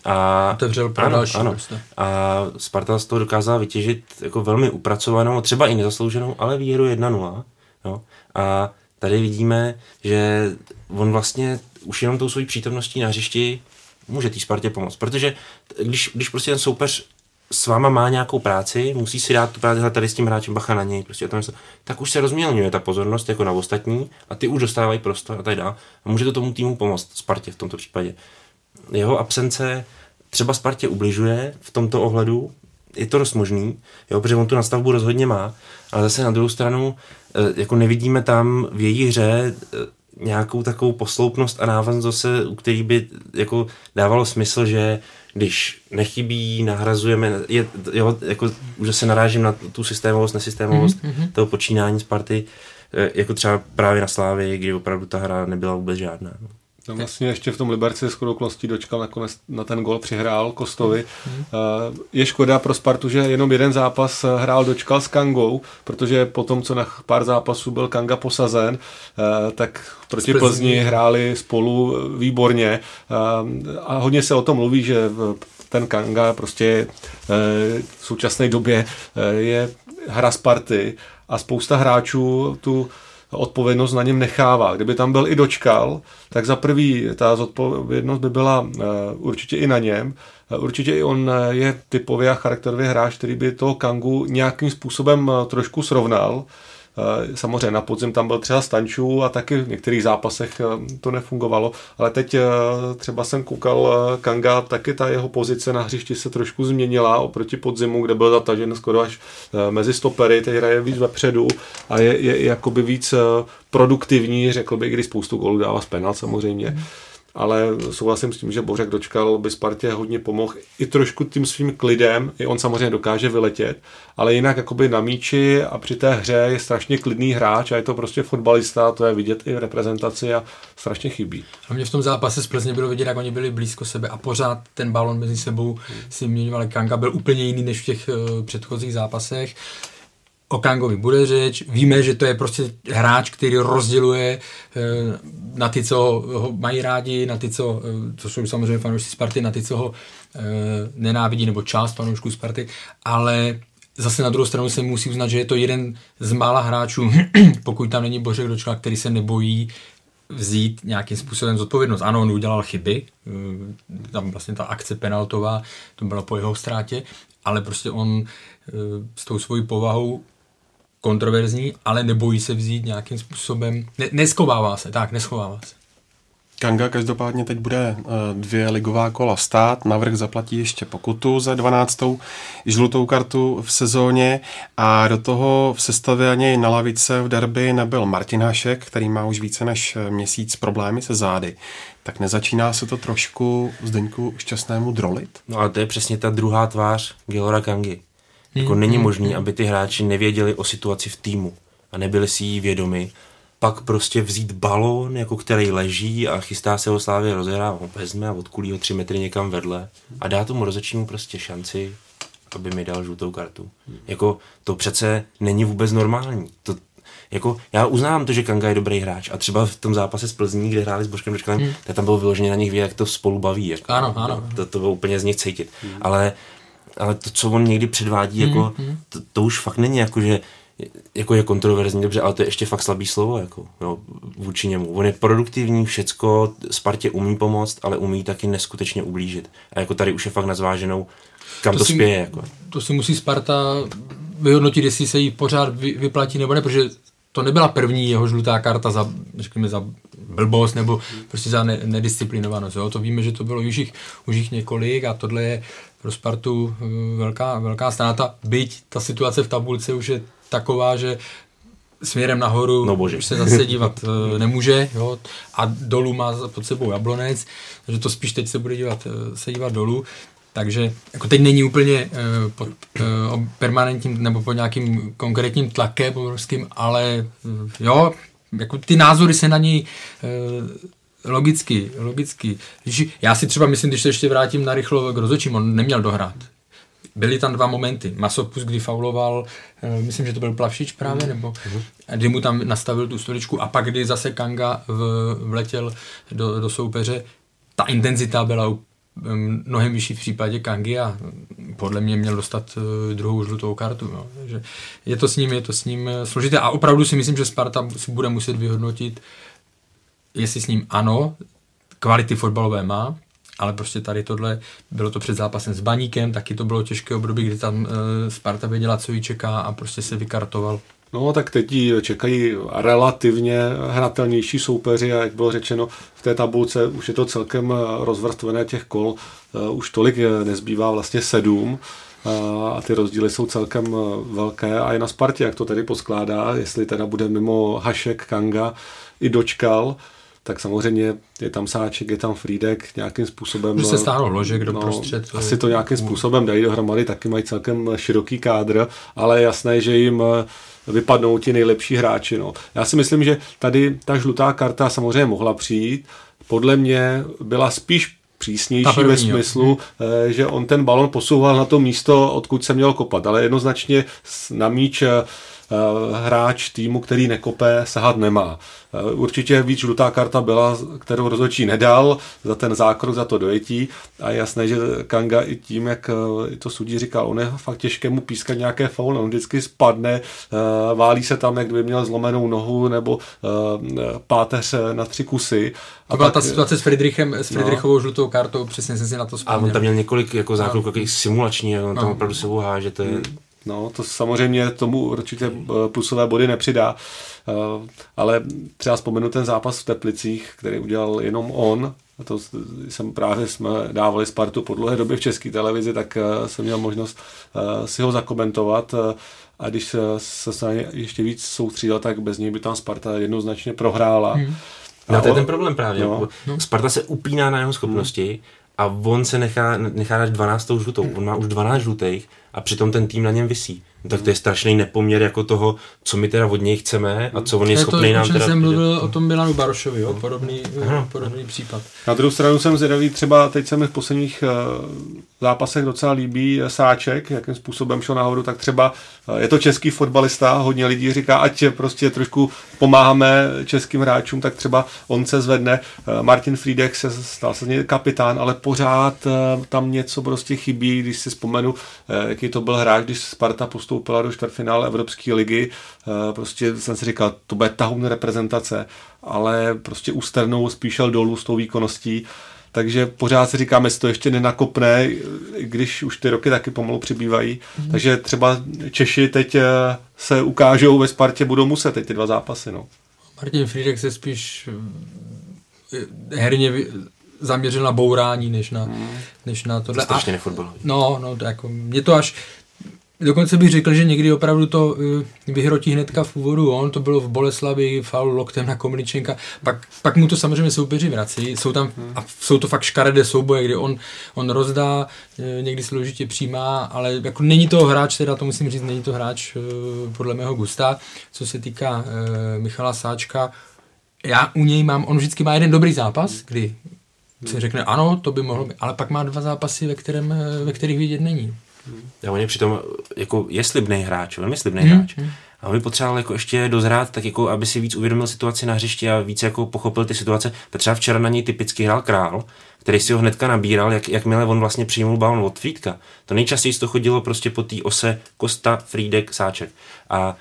A otevřel pro ano, další. Ano. A Sparta z toho dokázala vytěžit jako velmi upracovanou, třeba i nezaslouženou, ale výhru jedna nula. Jo. A tady vidíme, že on vlastně už jenom tou svojí přítomností na hřišti může té Spartě pomoct. Protože když, když prostě ten soupeř s váma má nějakou práci, musí si dát tu práci tady s tím hráčem, bacha na něj, prostě tam, tak už se rozmělňuje ta pozornost jako na ostatní a ty už dostávají prostor a tak dál. A může to tomu týmu pomoct, Spartě v tomto případě. Jeho absence třeba Spartě ubližuje v tomto ohledu, je to dost možný, jo, protože on tu nastavbu rozhodně má, ale zase na druhou stranu jako nevidíme tam v její hře nějakou takovou posloupnost a návaznost, u který by jako dávalo smysl, že když nechybí, nahrazujeme, je, jo, jako už se narážím na tu systémovost, nesystémovost mm-hmm. toho počínání Sparty, jako třeba právě na Slávii, kdy opravdu ta hra nebyla vůbec žádná. Tam vlastně ještě v tom Liberci s chodou okolností Dočkal nakonec na ten gol přihrál Kostovi. Je škoda pro Spartu, že jenom jeden zápas hrál Dočkal s Kangou, protože po tom, co na pár zápasů byl Kanga posazen, tak proti Plzni hráli spolu výborně a hodně se o tom mluví, že ten Kanga prostě v současné době je hra Sparty a spousta hráčů tu odpovědnost na něm nechává. Kdyby tam byl i Dočkal, tak za prvý ta zodpovědnost by byla určitě i na něm. Určitě i on je typově a charakterově hráč, který by toho Kangu nějakým způsobem trošku srovnal. Samozřejmě na podzim tam byl třeba Stančů a taky v některých zápasech to nefungovalo, ale teď třeba jsem koukal Kanga, taky ta jeho pozice na hřišti se trošku změnila oproti podzimu, kde byl zatažen skoro až mezi stopery, teď hraje víc vepředu a je, je jakoby víc produktivní, řekl bych, když spoustu gólů dává z penalt samozřejmě. Mm. Ale souhlasím s tím, že Bořek Dočkal by Spartě hodně pomohl i trošku tím svým klidem, i on samozřejmě dokáže vyletět, ale jinak jakoby na míči a při té hře je strašně klidný hráč a je to prostě fotbalista, to je vidět i v reprezentaci a strašně chybí. A mě v tom zápase z Plzně bylo vidět, jak oni byli blízko sebe a pořád ten balon mezi sebou si měňovali. Kanga byl úplně jiný než v těch uh, předchozích zápasech. O Kangovi bude řeč, víme, že to je prostě hráč, který rozděluje na ty, co ho mají rádi, na ty, co, co jsou samozřejmě fanoušci Sparty, na ty, co ho nenávidí, nebo část fanoušků Sparty, ale zase na druhou stranu se musí uznat, že je to jeden z mála hráčů, pokud tam není Bořek Dočkal, který se nebojí vzít nějakým způsobem zodpovědnost. Ano, on udělal chyby, tam vlastně ta akce penaltová, to byla po jeho ztrátě, ale prostě on s tou svojí povahou kontroverzní, ale nebojí se vzít nějakým způsobem, ne, neschovává se, tak, neschovává se. Kanga každopádně teď bude dvě ligová kola stát, navrch zaplatí ještě pokutu za dvanáctou žlutou kartu v sezóně a do toho v sestavě ani na lavice v derby nebyl Martin Hašek, který má už více než měsíc problémy se zády. Tak nezačíná se to trošku Zdeňku Šťastnému drolit? No ale to je přesně ta druhá tvář Gilera Kangy. Jako není možný, aby ty hráči nevěděli o situaci v týmu a nebyli si jí vědomi. Pak prostě vzít balón, jako který leží a chystá se ho Slávě rozhrát, on vezme a odkulí ho tři metry někam vedle a dá tomu rozečnímu prostě šanci, aby mi dal žlutou kartu. Jako to přece není vůbec normální. To, jako, já uznám to, že Kanga je dobrý hráč a třeba v tom zápase s Plzní, kde hráli s Bořkem Dočkalem, hmm. tak tam bylo vyloženě na nich vidět, jak to spolu baví. Jako, ano, ano. To, to bylo úplně z nich cítit. Hmm. Ale, ale to, co on někdy předvádí, jako, hmm. to, to už fakt není jako, že jako je kontroverzní, dobře, ale to je ještě fakt slabý slovo, jako, no, vůči němu. On je produktivní, všecko, Spartě umí pomoct, ale umí taky neskutečně ublížit. A jako tady už je fakt na zváženou, kam to, to si, spěje, jako. To si musí Sparta vyhodnotit, jestli se jí pořád vy, vyplatí nebo ne, protože to nebyla první jeho žlutá karta za, řekněme, za blbost nebo prostě za ne, nedisciplinovanost, jo. To víme, že to bylo už jich, už jich několik a tohle je pro Spartu velká, velká ztráta, byť ta situace v tabulce už je taková, že směrem nahoru no už se zase dívat nemůže, jo, a dolů má pod sebou Jablonec, takže to spíš teď se bude dívat, se dívat dolů, takže jako teď není úplně pod permanentním nebo pod nějakým konkrétním tlakem obrovským, ale jo, jako ty názory se na něj logicky, logicky, já si třeba myslím, když se ještě vrátím na rychlo k rozhodčím, on neměl dohrát. Byly tam dva momenty. Masopust, kdy fauloval, myslím, že to byl Plavšič právě, nebo kdy mu tam nastavil tu stoličku a pak, kdy zase Kanga v, vletěl do, do soupeře, ta intenzita byla mnohem vyšší v případě Kangy a podle mě měl dostat druhou žlutou kartu. No. Takže je to s ním, je to s ním složité a opravdu si myslím, že Sparta si bude muset vyhodnotit, jestli s ním ano, kvality fotbalové má, ale prostě tady tohle, bylo to před zápasem s Baníkem, taky to bylo těžké období, kdy tam Sparta věděla, co jí čeká a prostě se vykartoval. No tak teď čekají relativně hratelnější soupeři a jak bylo řečeno, v té tabulce už je to celkem rozvrstvené těch kol, už tolik nezbývá, vlastně sedm a ty rozdíly jsou celkem velké a je na Spartě, jak to tedy poskládá, jestli teda bude mimo Hašek, Kanga i Dočkal, tak samozřejmě je tam Sáček, je tam Frýdek, nějakým způsobem... Že se stálo Ložek do no, prostřed. Asi to nějakým způsobem dají dohromady, taky mají celkem široký kádr, ale je jasné, že jim vypadnou ti nejlepší hráči. No. Já si myslím, že tady ta žlutá karta samozřejmě mohla přijít. Podle mě byla spíš přísnější ve smyslu, jo. že on ten balon posouval na to místo, odkud se měl kopat, ale jednoznačně na míč hráč týmu, který nekope, sahat nemá. Určitě víc žlutá karta byla, kterou rozhodčí nedal za ten zákrok, za to dojetí a je jasné, že Kanga i tím, jak to sudí říkal, on je fakt těžké mu pískat nějaké faul, on vždycky spadne, válí se tam, jak kdyby měl zlomenou nohu nebo páteř na tři kusy. A to byla ta situace s Friedrichem, s Friedrichovou no. žlutou kartou, přesně jsem si na to vzpomněl. A on tam měl několik jako zákroků, no. simulační, on tam no. opravdu se bouhá, že to je... No, to samozřejmě tomu určitě plusové body nepřidá, ale třeba vzpomenu ten zápas v Teplicích, který udělal jenom on, a to jsem právě jsme dávali Spartu po dlouhé době v České televizi, tak jsem měl možnost si ho zakomentovat a když se s námi ještě víc soustřídil, tak bez něj by tam Sparta jednoznačně prohrála. Hmm. No to je ten problém právě, no. Sparta se upíná na jeho schopnosti, hmm. a on se nechá, nechá dát dvanáctou žlutou. On má už dvanáct žlutých a přitom ten tým na něm visí. No tak to je strašný nepoměr jako toho, co my teda od něj chceme a co on je schopný nám teda... Já jsem mluvil o tom Milanu Barošovi, jo? Podobný, no. podobný případ. Na druhou stranu jsem zvědavý, třeba teď se mi v posledních zápasech docela líbí Sáček, jakým způsobem šel nahoru, tak třeba je to český fotbalista, hodně lidí říká, ať prostě trošku pomáháme českým hráčům, tak třeba on se zvedne. Martin Frídek se stal se kapitán, ale pořád tam něco prostě chybí, když si vzpomenu, jaký to byl hráč, když Sparta postoupila do čtvrtfinále Evropské ligy, prostě jsem si říkal, to bude tahoun reprezentace, ale prostě ústrnou spíšel dolů s tou výkonností. Takže pořád si říkáme, jestli to ještě nenakopne, když už ty roky taky pomalu přibývají. Mm. Takže třeba Češi teď se ukážou ve Spartě, budou muset teď ty dva zápasy. No. Martin Frídek se spíš herně zaměřil na bourání, než na, mm. než na tohle. To strašně nefotbalový. No, no, tak jako mě to až... Dokonce bych řekl, že někdy opravdu to vyhrotí hnedka v úvodu, on to bylo v Boleslavi, faul loktem na Komličenka, pak, pak mu to samozřejmě soupeři vrací, jsou tam, a jsou to fakt škaredé souboje, kdy on, on rozdá, někdy složitě přijímá, ale jako není to hráč, teda to musím říct, není to hráč podle mého gusta. Co se týká Michala Sáčka, já u něj mám, on vždycky má jeden dobrý zápas, kdy se řekne ano, to by mohlo být, ale pak má dva zápasy, ve, kterém, ve kterých vidět není. A on je přitom jako je slibnej hráč, velmi slibnej hmm. hráč. A on by potřeboval jako ještě dozrát, tak jako aby si víc uvědomil situaci na hřišti a víc jako pochopil ty situace. Třeba včera na něj typicky hrál Král, který si ho hnedka nabíral, jak, jakmile on vlastně přijmul balon od Frýdka. To nejčastěji to chodilo prostě po té ose Kosta, Frýdek, Sáček. A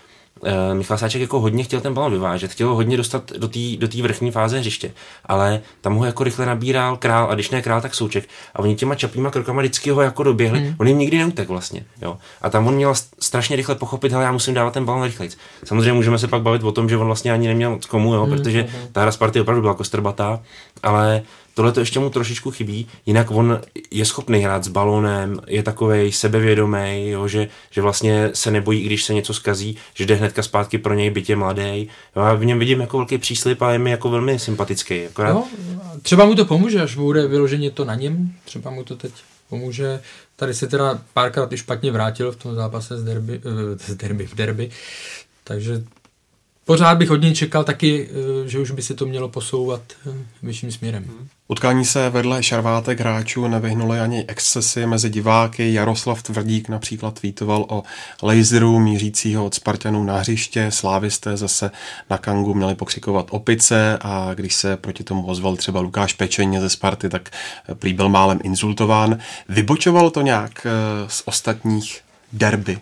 e, Michal Sáček jako hodně chtěl ten balon vyvážet, chtěl ho hodně dostat do té do té vrchní fáze hřiště, ale tam ho jako rychle nabíral Král a když ne Král, tak Souček. A oni těma čapýma krokama vždycky ho jako doběhli, mm. on jim nikdy neutek vlastně, jo. A tam on měl strašně rychle pochopit, hele, já musím dávat ten balon rychlejc. Samozřejmě můžeme se pak bavit o tom, že on vlastně ani neměl komu, jo, mm. protože ta hra Sparty opravdu byla kostrbatá, ale tohle to ještě mu trošičku chybí, jinak on je schopný hrát s balónem, je takovej sebevědomý, jo, že, že vlastně se nebojí, když se něco zkazí, že jde hnedka zpátky pro něj, byť je mladý. Já v něm vidím jako velký příslib a je mi jako velmi sympatický. Akorát... No, třeba mu to pomůže, až bude vyloženě to na něm, třeba mu to teď pomůže. Tady se teda párkrát i špatně vrátil v tom zápase z derby, z derby v derby, takže pořád bych od něj čekal taky, že už by se to mělo posouvat vyšším směrem. Utkání se vedle šarvátek hráčů nevyhnuly ani excesy mezi diváky. Jaroslav Tvrdík například tweetoval o laseru mířícího od Spartanů na hřiště. Slávisté zase na Kangu měli pokřikovat opice a když se proti tomu ozval třeba Lukáš Pečeň ze Sparty, tak prý byl málem insultován. Vybočovalo to nějak z ostatních derby?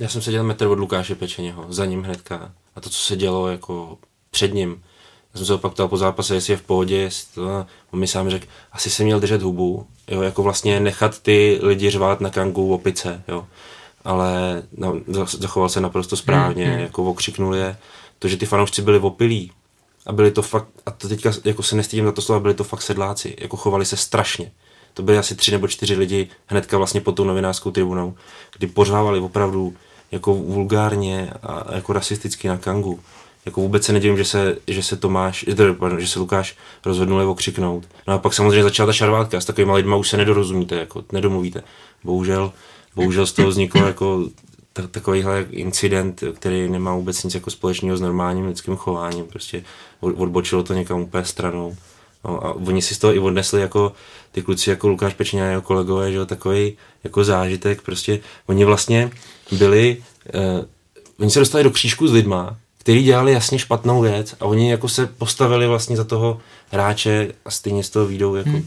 Já jsem seděl metr od Lukáše Pečeněho, za ním hnedka. A to, co se dělo jako před ním. Já jsem se opak ptal po zápase, jestli je v pohodě, jestli to... On mi sám řekl, asi jsem měl držet hubu, jo, jako vlastně nechat ty lidi řvát na Kangu opice, jo. Ale no, zachoval se naprosto správně, mm, mm. jako okřiknul je. To, že ty fanoušci byli opilí a byli to fakt, a to teďka jako se nestydím za to slovo, byli to fakt sedláci, jako chovali se strašně. To byly asi tři nebo čtyři lidi hnedka vlastně pod tou novinářskou tribunou, kdy pořvávali opravdu jako vulgárně a jako rasisticky na Kangu. Jako vůbec se nedivím, že se, že se Tomáš, že se Lukáš rozhodnul je okřiknout. No a pak samozřejmě začala ta šarvátka, s takovýma lidma už se nedorozumíte, jako nedomluvíte. Bohužel, bohužel z toho vznikl jako ta, takovýhle incident, který nemá vůbec nic jako společného s normálním lidským chováním, prostě odbočilo to někam úplně stranou. No a oni si z toho i odnesli jako ty kluci jako Lukáš Pečeň a jeho kolegové, že jo, takový jako zážitek, prostě oni vlastně byli, eh, oni se dostali do křížku s lidma, kteří dělali jasně špatnou věc a oni jako se postavili vlastně za toho hráče a stejně z toho výjdou jako, hmm.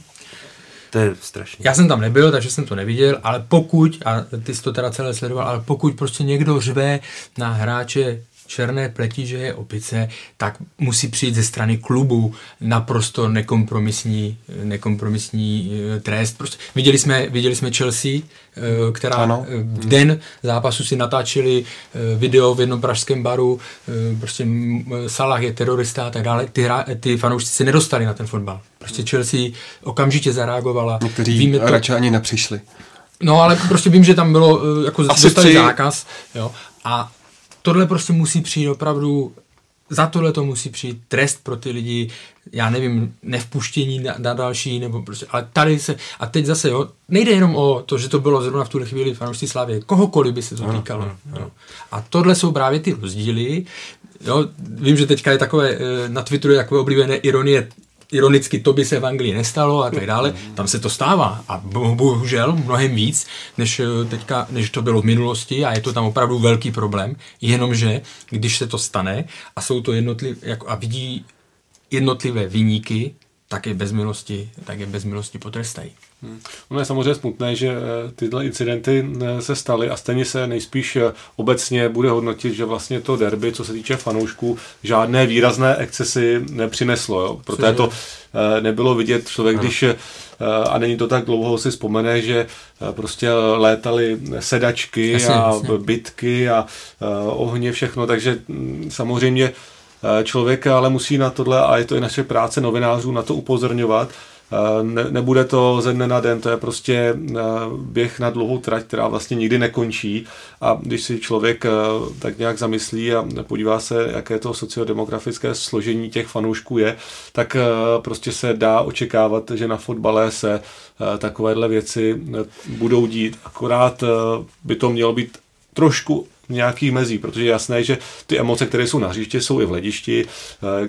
to je strašné. Já jsem tam nebyl, takže jsem to neviděl, ale pokud, a ty jsi to teda celé sledoval, ale pokud prostě někdo řve na hráče černé pleti, že je opice, tak musí přijít ze strany klubu naprosto nekompromisní, nekompromisní trest. Prostě viděli jsme, viděli jsme Chelsea, která ano. v den zápasu si natáčeli video v jednom pražském baru, prostě Salah je terorista a tak dále. Ty, hra, ty fanoušci se nedostali na ten fotbal. Prostě Chelsea okamžitě zareagovala. Někteří radši ani nepřišli. No ale prostě vím, že tam bylo, jako asi dostali při... zákaz. Jo, a tohle prostě musí přijít opravdu, za tohle to musí přijít trest pro ty lidi, já nevím, nevpuštění na, na další, nebo prostě, ale tady se, a teď zase, jo, nejde jenom o to, že to bylo zrovna v tuhle chvíli fanoušci Slavie, kohokoliv by se to týkalo. Ano, ano, ano. A tohle jsou právě ty rozdíly, jo, vím, že teďka je takové, na Twitteru je takové oblíbené ironie, ironicky to by se v Anglii nestalo a tak dále, tam se to stává a bohužel mnohem víc, než teďka, než to bylo v minulosti a je to tam opravdu velký problém, jenomže když se to stane a jsou to jednotlivé, jako a vidí jednotlivé viníky, tak je bez milosti, tak je bez milosti potrestají. Hmm. Ono je samozřejmě smutné, že tyhle incidenty se staly a stejně se nejspíš obecně bude hodnotit, že vlastně to derby, co se týče fanoušků, žádné výrazné excesy nepřineslo. Jo? Proto to nebylo vidět člověk, ano. když, a není to tak dlouho, si vzpomene, že prostě létaly sedačky jasně, a jasně. bitky a ohně, všechno, takže samozřejmě člověk ale musí na tohle, a je to i naše práce novinářů, na to upozorňovat. Ne, nebude to ze dne na den, to je prostě běh na dlouhou trať, která vlastně nikdy nekončí a když si člověk tak nějak zamyslí a podívá se, jaké to sociodemografické složení těch fanoušků je, tak prostě se dá očekávat, že na fotbale se takovéhle věci budou dít. Akorát by to mělo být trošku nějakých mezí, protože je jasné, že ty emoce, které jsou na hřišti, jsou i v hledišti,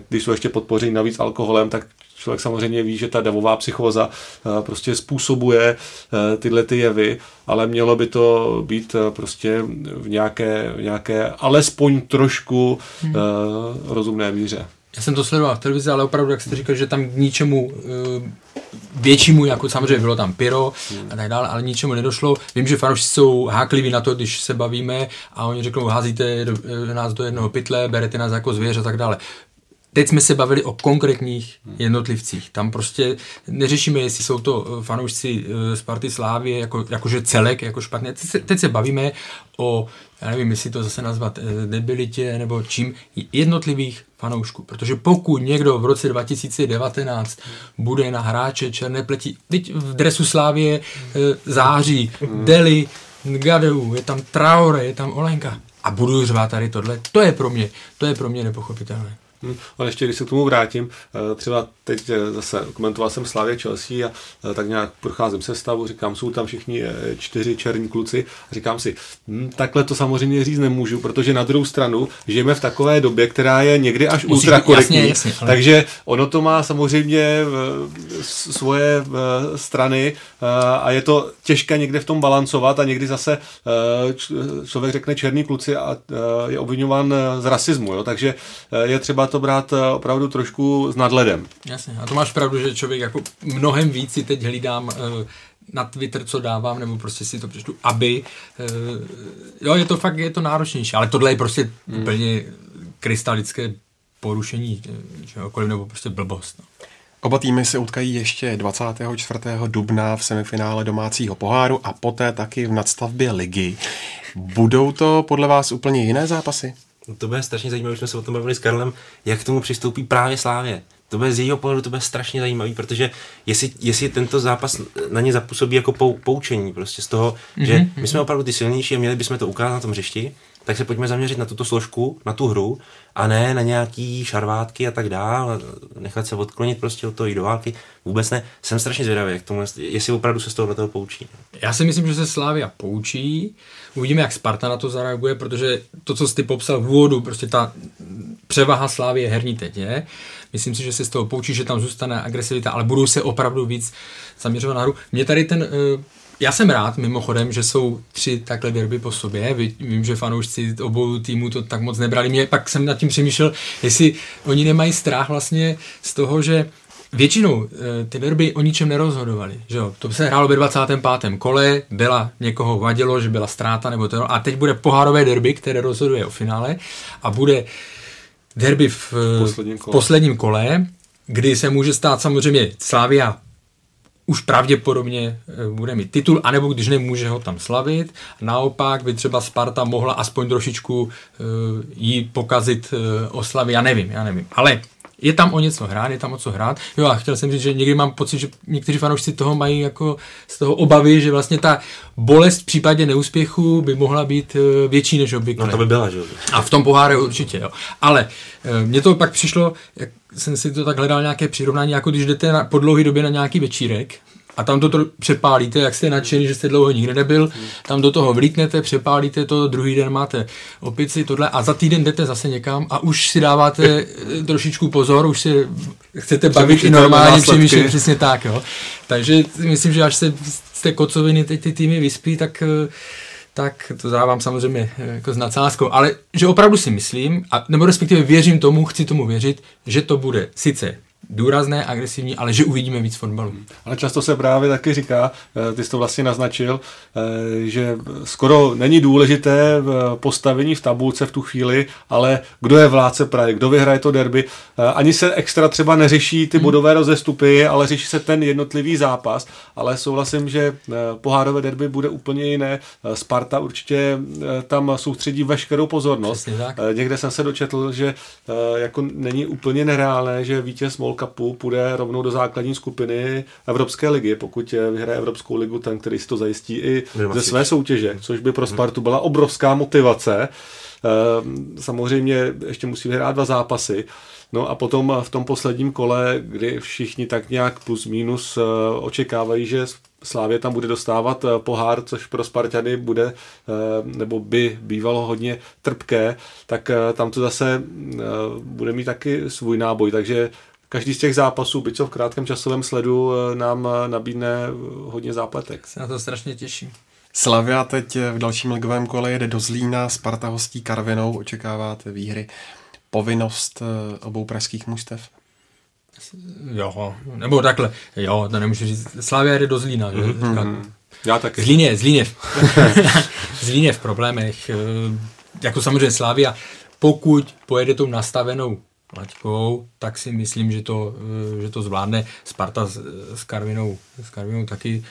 když jsou ještě podpořeny navíc alkoholem, tak člověk samozřejmě ví, že ta davová psychóza prostě způsobuje tyhle ty jevy, ale mělo by to být prostě v nějaké, v nějaké alespoň trošku hmm. rozumné míře. Já jsem to sledoval v televizi, ale opravdu, jak jste říkal, že tam k ničemu většímu, jako samozřejmě bylo tam pyro a tak dále, ale ničemu nedošlo. Vím, že fanoušci jsou hákliví na to, když se bavíme a oni řeknou, házíte nás do jednoho pytle, berete nás jako zvěř a tak dále. Teď jsme se bavili o konkrétních jednotlivcích. Tam prostě neřešíme, jestli jsou to fanoušci Sparty Slávie, jako, jakože celek, jako špatně. Teď se, teď se bavíme o, já nevím, jestli to zase nazvat debilitě nebo čím, jednotlivých fanoušků. Protože pokud někdo v roce dva tisíce devatenáct bude na hráče černé pleti, teď v dresu Slávie září, Deli, Gadeu, je tam Traore, je tam Olenka a budu řvát tady tohle, to je pro mě, to je pro mě nepochopitelné. Hmm. Ale ještě, když se k tomu vrátím, třeba teď zase komentoval jsem Slavě Chelsea a tak nějak procházím se stavu, říkám, jsou tam všichni čtyři černí kluci a říkám si, hm, takhle to samozřejmě říct nemůžu, protože na druhou stranu žijeme v takové době, která je někdy až ultrakorektní, ale... takže ono to má samozřejmě svoje strany a je to těžké někde v tom balancovat a někdy zase člověk řekne černí kluci a je obviňován z rasismu, jo? Takže je třeba to brát opravdu trošku s nadhledem. Jasně, a to máš pravdu, že člověk jako mnohem víc si teď hlídám na Twitter, co dávám, nebo prostě si to přečtu, aby, jo, je to fakt, je to náročnější, ale tohle je prostě hmm. úplně krystalické porušení čehokoliv, nebo prostě blbost. No. Oba týmy se utkají ještě dvacátého čtvrtého dubna v semifinále domácího poháru a poté taky v nadstavbě ligy. Budou to podle vás úplně jiné zápasy? To bude strašně zajímavé, už jsme se o tom bavili s Karlem, jak k tomu přistoupí právě Slávě. To bude z jejího pohledu to bude strašně zajímavý, protože jestli, jestli tento zápas na ně zapůsobí jako pou, poučení prostě z toho, mm-hmm, že my jsme opravdu ty silnější a měli bychom to ukázat na tom hřišti, tak se pojďme zaměřit na tuto složku, na tu hru a ne na nějaký šarvátky a tak dál, nechat se odklonit prostě od toho i do války, vůbec ne. Jsem strašně zvědavý, jak tomu, jestli opravdu se z toho do toho poučí. Já si myslím, že se Slavia poučí, uvidíme, jak Sparta na to zareaguje, protože to, co jsi popsal v úvodu, prostě ta převaha Slavie herní teď je. Myslím si, že se z toho poučí, že tam zůstane agresivita, ale budou se opravdu víc zaměřovat na hru. Mě tady ten... Já jsem rád, mimochodem, že jsou tři takhle derby po sobě. Vím, že fanoušci obou týmů to tak moc nebrali. Mě pak jsem nad tím přemýšlel, jestli oni nemají strach vlastně z toho, že většinou ty derby o ničem nerozhodovali. Že jo? To se hrálo ve dvacátém pátém kole, byla někoho vadilo, že byla ztráta nebo to. A teď bude pohárové derby, které rozhoduje o finále a bude derby v, v, posledním, kole. v posledním kole, kdy se může stát samozřejmě Slavia už pravděpodobně bude mít titul, anebo když nemůže ho tam slavit. Naopak by třeba Sparta mohla aspoň trošičku e, jí pokazit e, oslavy. Já nevím, já nevím. Ale je tam o něco hrát, je tam o co hrát. Jo, a chtěl jsem říct, že někdy mám pocit, že někteří fanoušci toho mají jako z toho obavy, že vlastně ta bolest v případě neúspěchu by mohla být větší než obvykle. No to by byla, že jo. A v tom poháru určitě, jo. Ale e, mně to pak přišlo, jak jsem si to tak hledal nějaké přirovnání, jako když jdete na, po dlouhé době na nějaký večírek a tam to tro- přepálíte, jak jste nadšený, že jste dlouho nikde nebyl, mm. tam do toho vlítnete, přepálíte to, druhý den máte opici, tohle a za týden jdete zase někam a už si dáváte trošičku pozor, už si chcete bavit i normálně, přemýšlím, přesně tak, jo. Takže myslím, že až se z té kocoviny teď ty týmy vyspí, tak... tak to dávám samozřejmě jako s nadsázkou, ale že opravdu si myslím, a, nebo respektive věřím tomu, chci tomu věřit, že to bude sice důrazné, agresivní, ale že uvidíme víc fotbalu. Ale často se právě taky říká, ty jsi to vlastně naznačil, že skoro není důležité postavení v tabulce v tu chvíli, ale kdo je vládce Prahy, kdo vyhraje to derby. Ani se extra třeba neřeší ty bodové rozestupy, ale řeší se ten jednotlivý zápas, ale souhlasím, že pohárové derby bude úplně jiné. Sparta určitě tam soustředí veškerou pozornost. Někde jsem se dočetl, že jako není úplně nereálné, že vítěz Cupu půjde rovnou do základní skupiny Evropské ligy, pokud vyhraje Evropskou ligu ten, který si to zajistí i ze své soutěže, což by pro Spartu byla obrovská motivace. Samozřejmě ještě musí vyhrát dva zápasy. No a potom v tom posledním kole, kdy všichni tak nějak plus minus očekávají, že Slávě tam bude dostávat pohár, což pro Spartany bude, nebo by bývalo hodně trpké, tak tam to zase bude mít taky svůj náboj, takže každý z těch zápasů, byť co v krátkém časovém sledu, nám nabídne hodně zápletek. Se na to strašně těším. Slavia teď v dalším ligovém kole jede do Zlína, Sparta hostí Karvinou, očekáváte výhry. Povinnost obou pražských mužstev? Jo, nebo takhle, jo, to nemůžu říct. Slavia jede do Zlína, že? Mm-hmm. Já taky. Zlín je, Zlín je v... Zlín je v problémech. Jako samozřejmě Slavia, pokud pojede tou nastavenou laťkou, tak si myslím, že to, že to zvládne. Sparta s, s Karvinou, s Karvinou taky.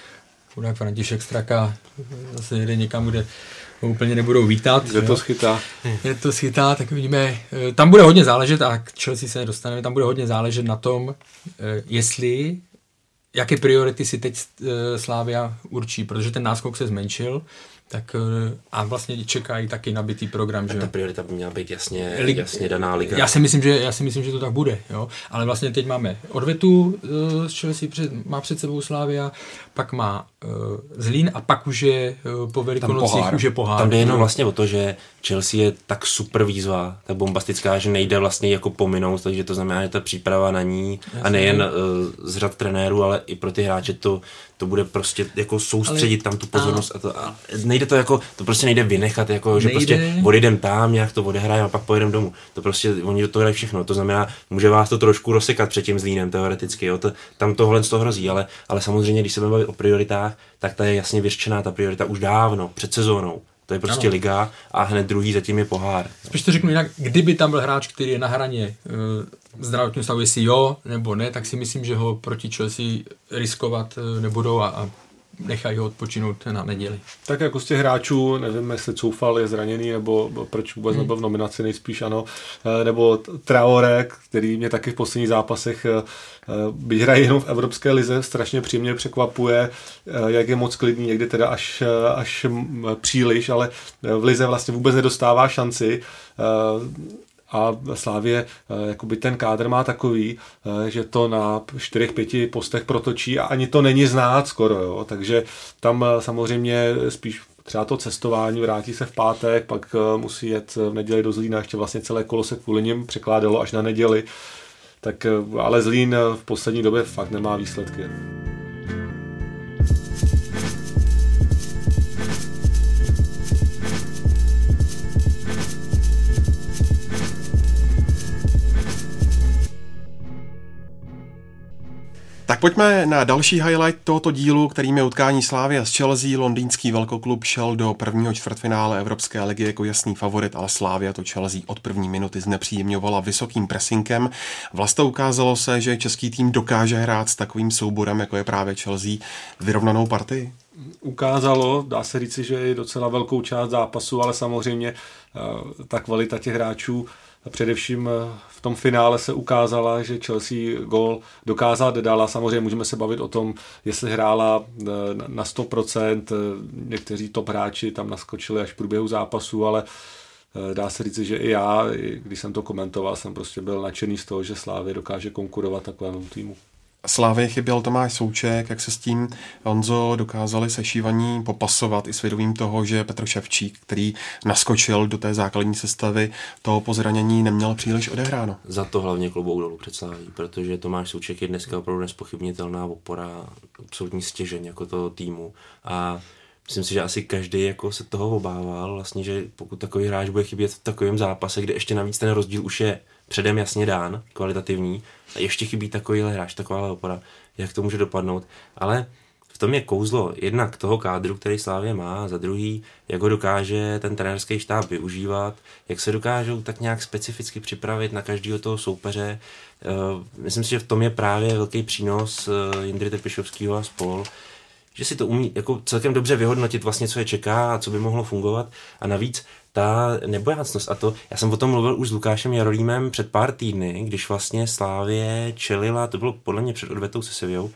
Chudák František Straka zase jede někam, kde ho úplně nebudou vítat. Kde to schytá. Kde to schytá, tak vidíme. Tam bude hodně záležet, a k Chelsea se dostaneme, tam bude hodně záležet na tom, jestli, jaké priority si teď Slavia určí, protože ten náskok se zmenšil. Tak a vlastně čekají taky nabitý program, že? A ta priorita by měla být jasně, jasně daná liga. Já si myslím, že já si myslím, že to tak bude, jo. Ale vlastně teď máme odvetu, z Chelsea před, má před sebou Slavia, pak má uh, Zlín a pak už je uh, po Velikonocích už je pohár. Tam jde jenom vlastně o to, že Chelsea je tak super výzva, tak bombastická, že nejde vlastně jako pominout, takže to znamená, že ta příprava na ní jasně. A nejen uh, z řad trenérů, ale i pro ty hráče to to bude prostě jako soustředit ale, tam tu pozornost a, a to a nejde to jako to prostě nejde vynechat jako že nejde. Prostě odejdem tam, nějak to odehrajeme a pak pojedeme domů. To prostě oni do toho hrají všechno. To znamená, může vás to trošku rozsekat před tím Zlínem teoreticky, jo. To, tam tohle z toho hrozí, ale ale samozřejmě, když se bavíme o prioritách, tak ta je jasně vyřčená ta priorita už dávno před sezónou. To je prostě ano. Liga a hned druhý zatím je pohár. Spíš to řeknu jinak, kdyby tam byl hráč, který je na hraně e, zdravotního stavu, jestli jo nebo ne, tak si myslím, že ho proti Chelsea riskovat e, nebudou a, a nechají ho odpočinout na neděli. Tak jako z těch hráčů, nevím, jestli Coufal je zraněný, nebo proč vůbec hmm. nebyl v nominaci, nejspíš ano, e, nebo Traore, který mě taky v posledních zápasech e, byť hraje jenom v Evropské lize, strašně příjemně překvapuje, jak je moc klidný, někdy teda až, až příliš, ale v lize vlastně vůbec nedostává šanci a Slávě jakoby ten kádr má takový, že to na čtyřech pěti postech protočí a ani to není znát skoro, jo? Takže tam samozřejmě spíš třeba to cestování, vrátí se v pátek, pak musí jet v neděli do Zlína, ještě vlastně celé kolo se kvůli něm překládalo až na neděli. Tak, ale Zlín v poslední době fakt nemá výsledky. Tak pojďme na další highlight tohoto dílu, kterým je utkání Slavie s Chelsea. Londýnský velkoklub šel do prvního čtvrtfinále Evropské ligy jako jasný favorit, ale Slavia to Chelsea od první minuty znepříjemňovala vysokým pressingem. Vlastně ukázalo se, že český tým dokáže hrát s takovým souborem, jako je právě Chelsea, vyrovnanou partii. Ukázalo, dá se říci, že je docela velkou část zápasu, ale samozřejmě ta kvalita těch hráčů a především v tom finále se ukázala, že Chelsea gól dokázala dala. Samozřejmě můžeme se bavit o tom, jestli hrála na sto procent. Někteří top hráči tam naskočili až v průběhu zápasu, ale dá se říct, že i já, když jsem to komentoval, jsem prostě byl nadšený z toho, že Slavia dokáže konkurovat takovému týmu. Slavii chyběl Tomáš Souček, jak se s tím Honzo dokázali sešívaní popasovat i svědomím toho, že Petr Ševčík, který naskočil do té základní sestavy, toho po zranění neměl příliš odehráno. Za to hlavně klobouk dolů před Slavií, protože Tomáš Souček je dneska opravdu nezpochybnitelná opora, absolutní stěžeň jako toho týmu a myslím si, že asi každý jako se toho obával, vlastně, že pokud takový hráč bude chybět v takovém zápase, kde ještě navíc ten rozdíl už je předem jasně dán, kvalitativní, a ještě chybí takovýhle hráč, taková opora, jak to může dopadnout, ale v tom je kouzlo jednak toho kádru, který Slavie má, za druhý, jak ho dokáže ten trenérský štáb využívat, jak se dokážou tak nějak specificky připravit na každého toho soupeře. Myslím si, že v tom je právě velký přínos Jindry Trpišovského a spol, že si to umí jako celkem dobře vyhodnotit vlastně, co je čeká a co by mohlo fungovat a navíc ta nebojácnost a to, já jsem o tom mluvil už s Lukášem Jarolímem před pár týdny, když vlastně Slavie čelila, to bylo podle mě před odvetou se Sevillou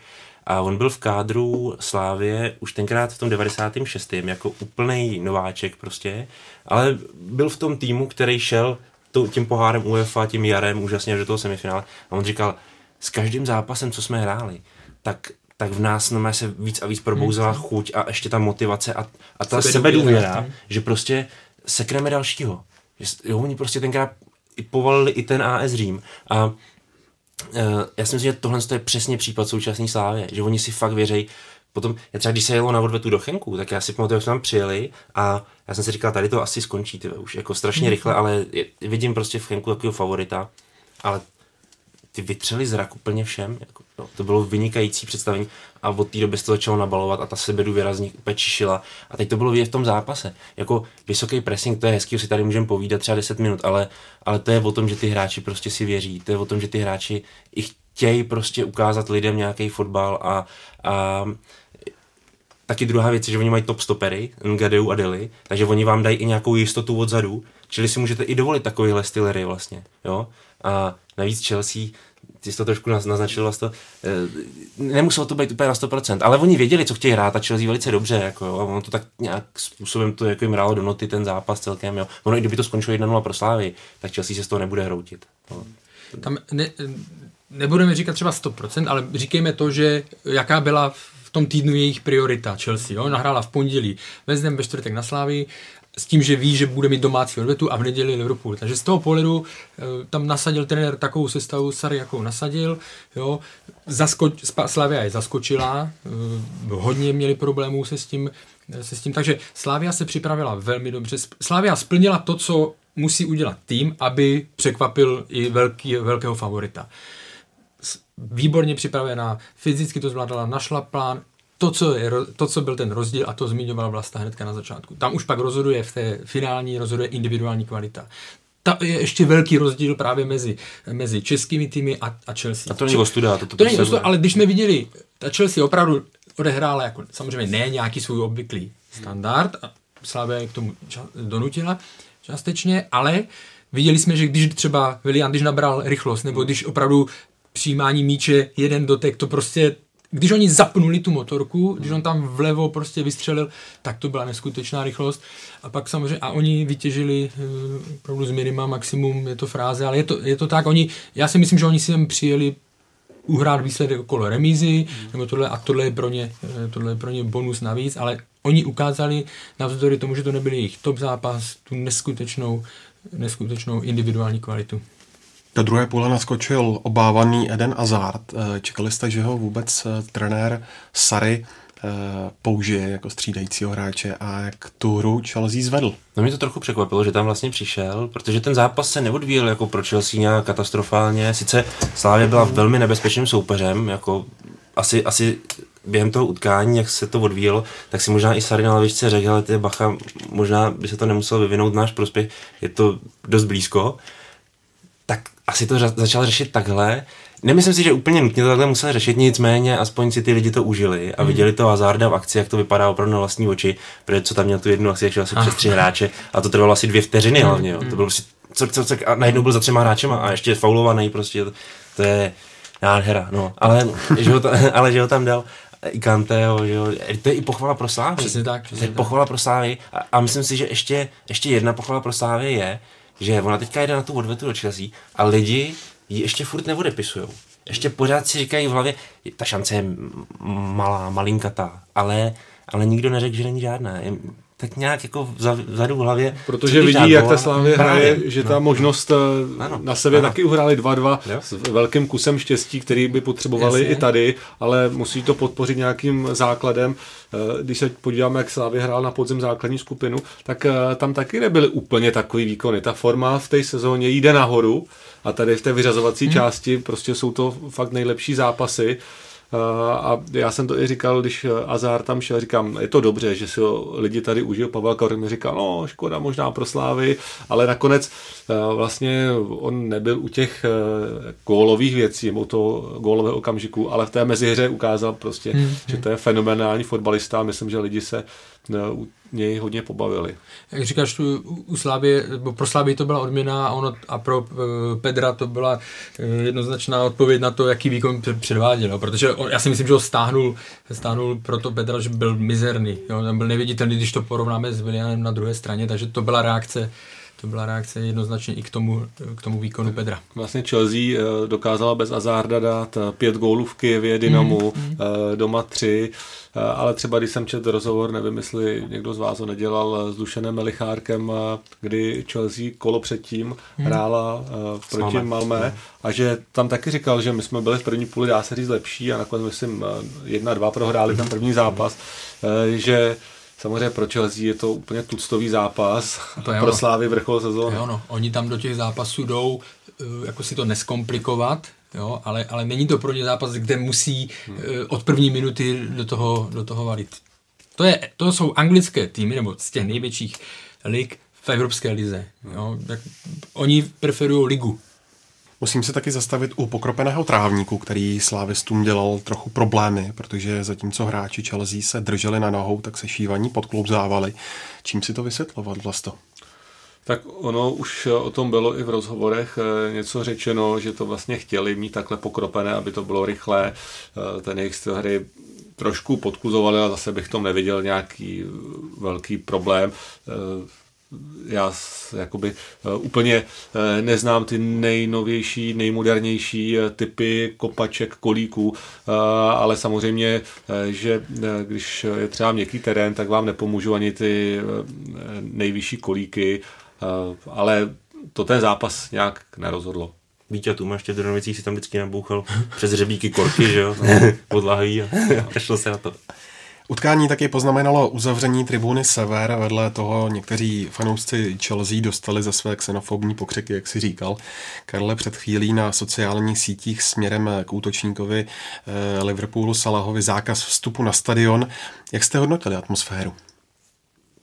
a on byl v kádru Slavie už tenkrát v tom devadesátém šestém jako úplnej nováček prostě, ale byl v tom týmu, který šel tím pohárem UEFA, tím jarem úžasně až do toho semifinále a on říkal, s každým zápasem, co jsme hráli, tak tak v nás no, se víc a víc probouzela chuť a ještě ta motivace a, a ta sebedůvěra, že prostě sekneme dalšího. Že, jo, oni prostě tenkrát i povalili i ten á es Řím a e, já si myslím, že tohle je přesně případ současné Slávy, že oni si fakt věří. Potom, já třeba když se jelo na odvetu do Chenku, tak já si pamatuju, jak jsme tam přijeli a já jsem si říkal, tady to asi skončí, tyve, už jako strašně rychle, ale vidím prostě v Chenku takového favorita, ale ty vytřeli zrak úplně všem, jako, no, to bylo vynikající představení a od té doby se to začalo nabalovat a ta sebedůvěra z nich úplně čišila a teď to bylo vidět v tom zápase, jako vysoký pressing, to je hezký, si tady můžeme povídat třeba deset minut, ale, ale to je o tom, že ty hráči prostě si věří, to je o tom, že ty hráči i chtějí prostě ukázat lidem nějaký fotbal a, a taky druhá věc je, že oni mají top stopery, Ngadeu a Deli, takže oni vám dají i nějakou jistotu odzadu, čili si můžete i dovolit takovýhle stylery vlastně, jo, a navíc Chelsea, ty jsi to trošku naznačil, to, nemuselo to být úplně na sto procent, ale oni věděli, co chtějí hrát a Chelsea velice dobře, jako jo, a ono to tak nějak způsobem to jako jim hrálo do noty ten zápas celkem, jo. Ono i kdyby to skončilo jedna nula pro Slávy, tak Chelsea se z toho nebude hroutit. No. Tam ne, nebudeme říkat třeba sto procent, ale říkejme to, že jaká byla v tom týdnu jejich priorita Chelsea, jo, nahrála v pondělí, vezdem ve čtvrtek na Slávy, s tím, že ví, že bude mít domácí odvetu a v neděli Liverpool. Takže z toho pohledu tam nasadil trenér takovou sestavu Sarri, jakou nasadil. Jo. Zaskoč, Slavia je zaskočila, hodně měli problémů se s tím, se s tím. Takže Slavia se připravila velmi dobře. Slavia splnila to, co musí udělat tým, aby překvapil i velký, velkého favorita. Výborně připravená, fyzicky to zvládala, našla plán. To co, je, to, co byl ten rozdíl, a to zmiňovala Vlasta hnedka na začátku. Tam už pak rozhoduje v té finální, rozhoduje individuální kvalita. Ta je ještě velký rozdíl právě mezi, mezi českými týmy a, a Chelsea. A to není ostuda. To, to, to není ostuda, ale když jsme viděli, ta Chelsea opravdu odehrála, jako, samozřejmě ne nějaký svůj obvyklý standard, a Slavia je k tomu ča- donutila částečně, ale viděli jsme, že když třeba Willian, když nabral rychlost, nebo když opravdu přijímání míče, jeden dotek, to prostě... Když oni zapnuli tu motorku, když on tam vlevo prostě vystřelil, tak to byla neskutečná rychlost. A pak samozřejmě, a oni vytěžili opravdu z minima maximum, je to fráze, ale je to, je to tak, oni, já si myslím, že oni sem přijeli uhrát výsledek okolo remízy, mm. nebo tohle, a tohle je, pro ně, tohle je pro ně bonus navíc, ale oni ukázali navzdory tomu, že to nebyl jejich top zápas, tu neskutečnou, neskutečnou individuální kvalitu. Do druhé půle naskočil obávaný Eden Hazard. Čekali jste, že ho vůbec trenér Sarri použije jako střídajícího hráče, a jak tu hru Chelsea zvedl? No mě to trochu překvapilo, že tam vlastně přišel, protože ten zápas se neodvíjel jako pro Chelsea nějak katastrofálně. Sice Slavia byla velmi nebezpečným soupeřem, jako asi... asi během toho utkání, jak se to odvíjelo, tak si možná i Sarri na lavičce řekl, ale ty bacha, možná by se to nemuselo vyvinout v náš prospěch, je to dost blízko. Tak asi to začal řešit takhle. Nemyslím si, že úplně nutně to takhle musel řešit, nicméně aspoň si ty lidi to užili a mm. viděli to Hazarda v akci, jak to vypadá opravdu na vlastní oči, protože co tam měl tu jednu akci, jak šel asi ah. přes tři hráče a to trvalo asi dvě vteřiny mm. hlavně. Jo. Mm. To bylo prostě co, co, co, a najednou byl za třema hráčema a ještě faulovaný prostě, to, to je nádhera, no. Ale, že ho tam, ale že ho tam dal i Kanteho, že jo. To je i pochvala pro Slávy. Přesně tak. Přesně tak. Pochvala pro Slávy a, a myslím si, že ještě, ještě jedna pochvala pro Slávy je, že ona teďka jde na tu odvetu do Chelsea a lidi ji ještě furt neodepisujou. Ještě pořád si říkají v hlavě, ta šance je malá, malinkatá, ale, ale nikdo neřekl, že není žádná. Je tak nějak jako vzadu v hlavě. Protože vidí, žádná, jak ta Slavia hraje, že no. ta možnost ano. na sebe ano. taky uhráli dva dva jo? s velkým kusem štěstí, který by potřebovali Jasně. i tady, ale musí to podpořit nějakým základem. Když se podíváme, jak Slavia hrál na podzim základní skupinu, tak tam taky nebyly úplně takový výkony. Ta forma v té sezóně jde nahoru a tady v té vyřazovací hmm. části prostě jsou to fakt nejlepší zápasy. A já jsem to i říkal, když Hazard tam šel, říkám, je to dobře, že si ho lidi tady užil. Pavel Vrba mi říkal, no škoda možná pro Slávy, ale nakonec vlastně on nebyl u těch gólových věcí, u toho gólového okamžiku, ale v té mezihře ukázal prostě, hmm. že to je fenomenální fotbalista a myslím, že lidi se u něj hodně pobavili. Jak říkáš, tu, u Slávy, pro Slávy to byla odměna a, ono, a pro Pedra to byla jednoznačná odpověď na to, jaký výkon předváděl. No? Protože on, já si myslím, že ho stáhnul, stáhnul proto Pedra, že byl mizerný. Jo? On byl neviditelný, když to porovnáme s Willianem na druhé straně, takže to byla reakce To byla reakce jednoznačně i k tomu, k tomu výkonu Pedra. Vlastně Chelsea dokázala bez Hazarda dát pět gólů v Kyjevě, Dynamu, mm. doma tři, ale třeba když jsem četl rozhovor, nevím, jestli někdo z vás ho nedělal, s Dušanem Melichárkem, kdy Chelsea kolo předtím mm. hrála proti Malmé a že tam taky říkal, že my jsme byli v první půli, dá se říct, lepší a nakonec myslím jedna, dva prohráli ten první zápas, že samozřejmě pro Chelsea je to úplně tuctový zápas, pro Slávy vrchol sezóny. Jo, no. Oni tam do těch zápasů jdou, jako si to neskomplikovat, jo, ale, ale není to pro ně zápas, kde musí hmm. od první minuty do toho, do toho valit. To, je, to jsou anglické týmy, nebo z těch největších lig v Evropské lize. Jo. Tak oni preferují ligu. Musím se taky zastavit u pokropeného trávníku, který slávistům dělal trochu problémy, protože zatímco hráči Chelsea se drželi na nohou, tak se šívaní pod klub závali. Čím si to vysvětlovat, Vlasto? Tak ono už o tom bylo i v rozhovorech něco řečeno, že to vlastně chtěli mít takhle pokropené, aby to bylo rychlé. Ten jejich styl hry trošku podkuzoval, ale zase bych v tom neviděl nějaký velký problém. Já jakoby úplně neznám ty nejnovější, nejmodernější typy kopaček, kolíků, ale samozřejmě, že když je třeba měkký terén, tak vám nepomůžou ani ty nejvyšší kolíky, ale to ten zápas nějak nerozhodlo. Vítě tu ještě v Drnovicích si tam vždycky nabouchal přes hřebíky korky, že jo, podlahy a přešlo se na to. Utkání taky poznamenalo uzavření tribuny Sever, vedle toho někteří fanoušci Chelsea dostali za své xenofobní pokřiky, jak si říkal. Karle, před chvílí na sociálních sítích směrem k útočníkovi eh, Liverpoolu Salahovi zákaz vstupu na stadion. Jak jste hodnotili atmosféru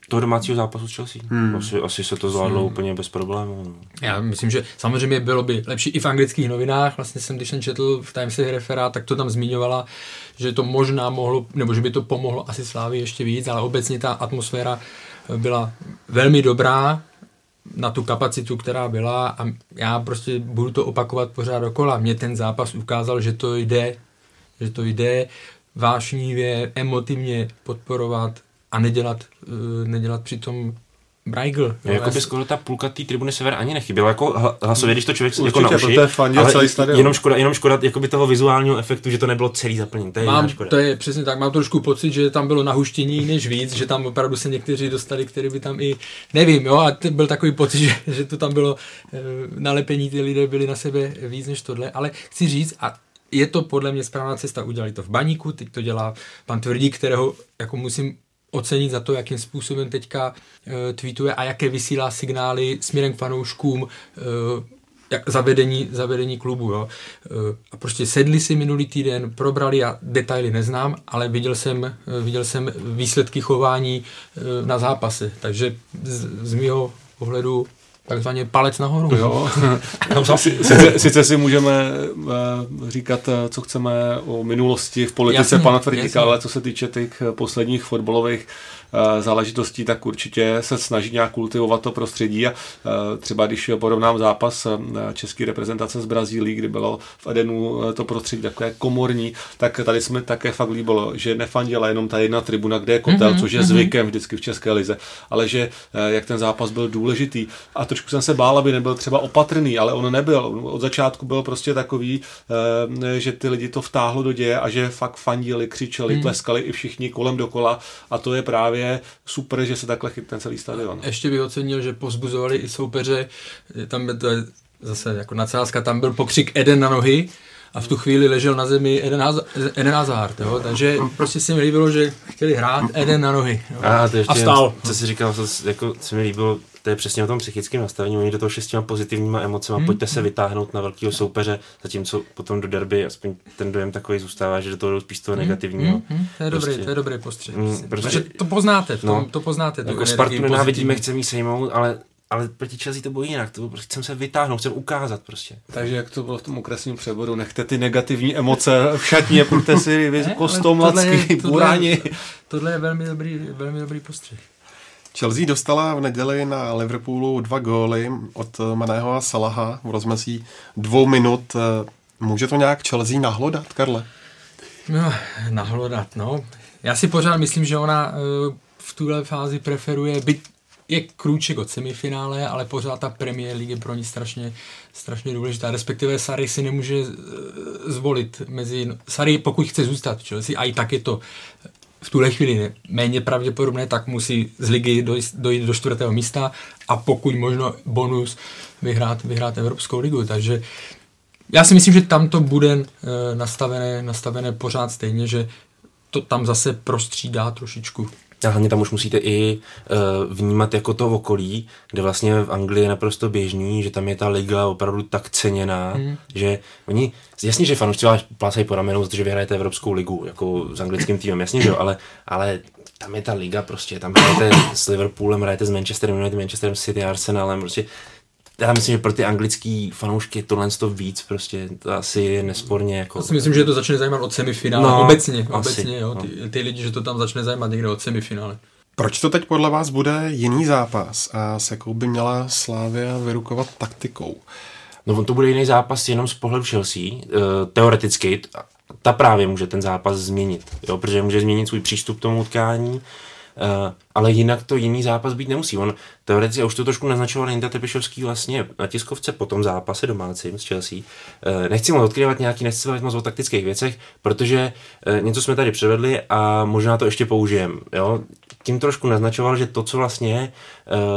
toho domácího zápasu s Chelsea? Hmm. Asi, asi se to zvládlo hmm. úplně bez problémů. Já myslím, že samozřejmě bylo by lepší i v anglických novinách. Vlastně jsem, když jsem četl v Timesech referát, tak to tam zmiňovala, že to možná mohlo, nebo že by to pomohlo asi Slávii ještě víc, ale obecně ta atmosféra byla velmi dobrá na tu kapacitu, která byla, a já prostě budu to opakovat pořád dokola. Mě ten zápas ukázal, že to jde, že to jde vášnivě, emotivně podporovat a nedělat, nedělat přitom brajgl. No, jako by skoro ta půlka té tribuny Sever ani nechyběla, jako hlasově, když to člověk se jako naučí, ale jenom škoda, jenom škoda jakoby toho vizuálního efektu, že to nebylo celý zaplněný, to je mám, škoda. To je přesně tak, mám trošku pocit, že tam bylo nahuštění než víc, že tam opravdu se někteří dostali, kteří by tam i, nevím, jo, a byl takový pocit, že, že to tam bylo nalepení, ty lidé byli na sebe víc než tohle, ale chci říct, a je to podle mě správná cesta, udělali to v Baníku, teď to dělá pan Tvrdík, kterého jako musím ocenit za to, jakým způsobem teďka e, tweetuje a jaké vysílá signály směrem k fanouškům e, zavedení, zavedení klubu. Jo. E, a prostě sedli si minulý týden, probrali, a detaily neznám, ale viděl jsem, viděl jsem výsledky chování e, na zápase. Takže z, z mýho pohledu takzvaně palec nahoru. Jo. sice, sice si můžeme říkat, co chceme o minulosti v politice jasný, pana Tvrdíka, ale co se týče těch posledních fotbalových záležitostí, tak určitě se snaží nějak kultivovat to prostředí, a třeba když porovnám zápas české reprezentace z Brazílii, kdy bylo v Edenu to prostředí takové komorní, tak tady jsme také fakt líbilo, že nefanděla jenom ta jedna tribuna, kde je kotel, mm-hmm, což je mm-hmm. zvykem vždycky v české lize, ale že jak ten zápas byl důležitý, a trošku jsem se bál, aby nebyl třeba opatrný, ale on nebyl, od začátku byl prostě takový, že ty lidi to vtáhlo do děje a že fakt fandili, křičeli, mm. tleskali i všichni kolem dokola, a to je právě je super, že se takhle chytne ten celý stadion. Ještě bych ocenil, že povzbuzovali i soupeře, tam to je zase jako nadsázka, tam byl pokřik Eden na nohy a v tu chvíli ležel na zemi Eden Hazard, Eden Hazard jo? Takže prostě se mi líbilo, že chtěli hrát Eden na nohy, jo? A, to ještě, a vstál. Co jsi říkal, co, jako, co mi líbilo, to je přesně o tom psychickém nastavení, oni do toho šli s těma pozitivníma emocema, hmm. pojďte se vytáhnout na velkého soupeře, zatímco potom do derby, aspoň ten dojem takový zůstává, že do toho jdou spíš toho negativního. Hmm. Hmm. To je prostě dobrý, to je dobrý postřeh. Hmm. Prostě, to poznáte, v tom, no, to poznáte. Jako Spartu nenávidíme, chceme jí sejmout, ale ale proti Chelsea to bylo jinak, to bylo, prostě chcem se vytáhnout, chcem ukázat prostě. Takže jak to bylo v tom okresním přeboru, nechte ty negativní emoce v šatně, pojďte si vy kostomlacký buráni. Tohle je velmi dobrý, velmi dobrý postřeh. Chelsea dostala v neděli na Liverpoolu dva góly od Maného a Salaha v rozmezí dvou minut. Může to nějak Chelsea nahlodat, Karle? No, nahlodat, no. Já si pořád myslím, že ona v tuhle fázi preferuje, byť je krůček od semifinále, ale pořád ta Premier League je pro ní strašně, strašně důležitá. Respektive Sarri si nemůže zvolit mezi... Sarri, pokud chce zůstat v Chelsea, a i tak je to v tuhle chvíli ne, méně pravděpodobné, tak musí z ligy dojít, dojít do čtvrtého místa a pokud možno bonus vyhrát, vyhrát Evropskou ligu. Takže já si myslím, že tam to bude e, nastavené, nastavené pořád stejně, že to tam zase prostřídá trošičku. A hlavně tam už musíte i uh, vnímat jako to okolí, kde vlastně v Anglii je naprosto běžný, že tam je ta liga opravdu tak ceněná, mm. že oni, jasně, že fanoušci vás plácají po ramenu, protože vyhrajete Evropskou ligu, jako s anglickým týmem, jasně, že jo, ale, ale tam je ta liga prostě, tam hrajete s Liverpoolem, hrajete s Manchesterem United, Manchesterem City, Arsenalem, prostě. Já myslím, že pro ty anglický fanoušky tohle to víc, prostě to asi je nesporně jako... Já si myslím, že to začne zajímat od semifinále, no, obecně, obecně, jo, ty, ty lidi, že to tam začne zajímat někde od semifinále. Proč to teď podle vás bude jiný zápas a s jakou by měla Slavia vyrukovat taktikou? No on to bude jiný zápas jenom z pohledu Chelsea, teoreticky ta právě může ten zápas změnit, jo? Protože může změnit svůj přístup k tomu utkání, ale jinak to jiný zápas být nemusí. On teoreticky, už to trošku naznačoval Jindra Trpišovský vlastně na tiskovce po tom zápase domácím s Chelsea. Nechci moc odkryvat nějaký, nechci moc o taktických věcech, protože něco jsme tady předvedli a možná to ještě použijeme, jo? Tím trošku naznačoval, že to, co vlastně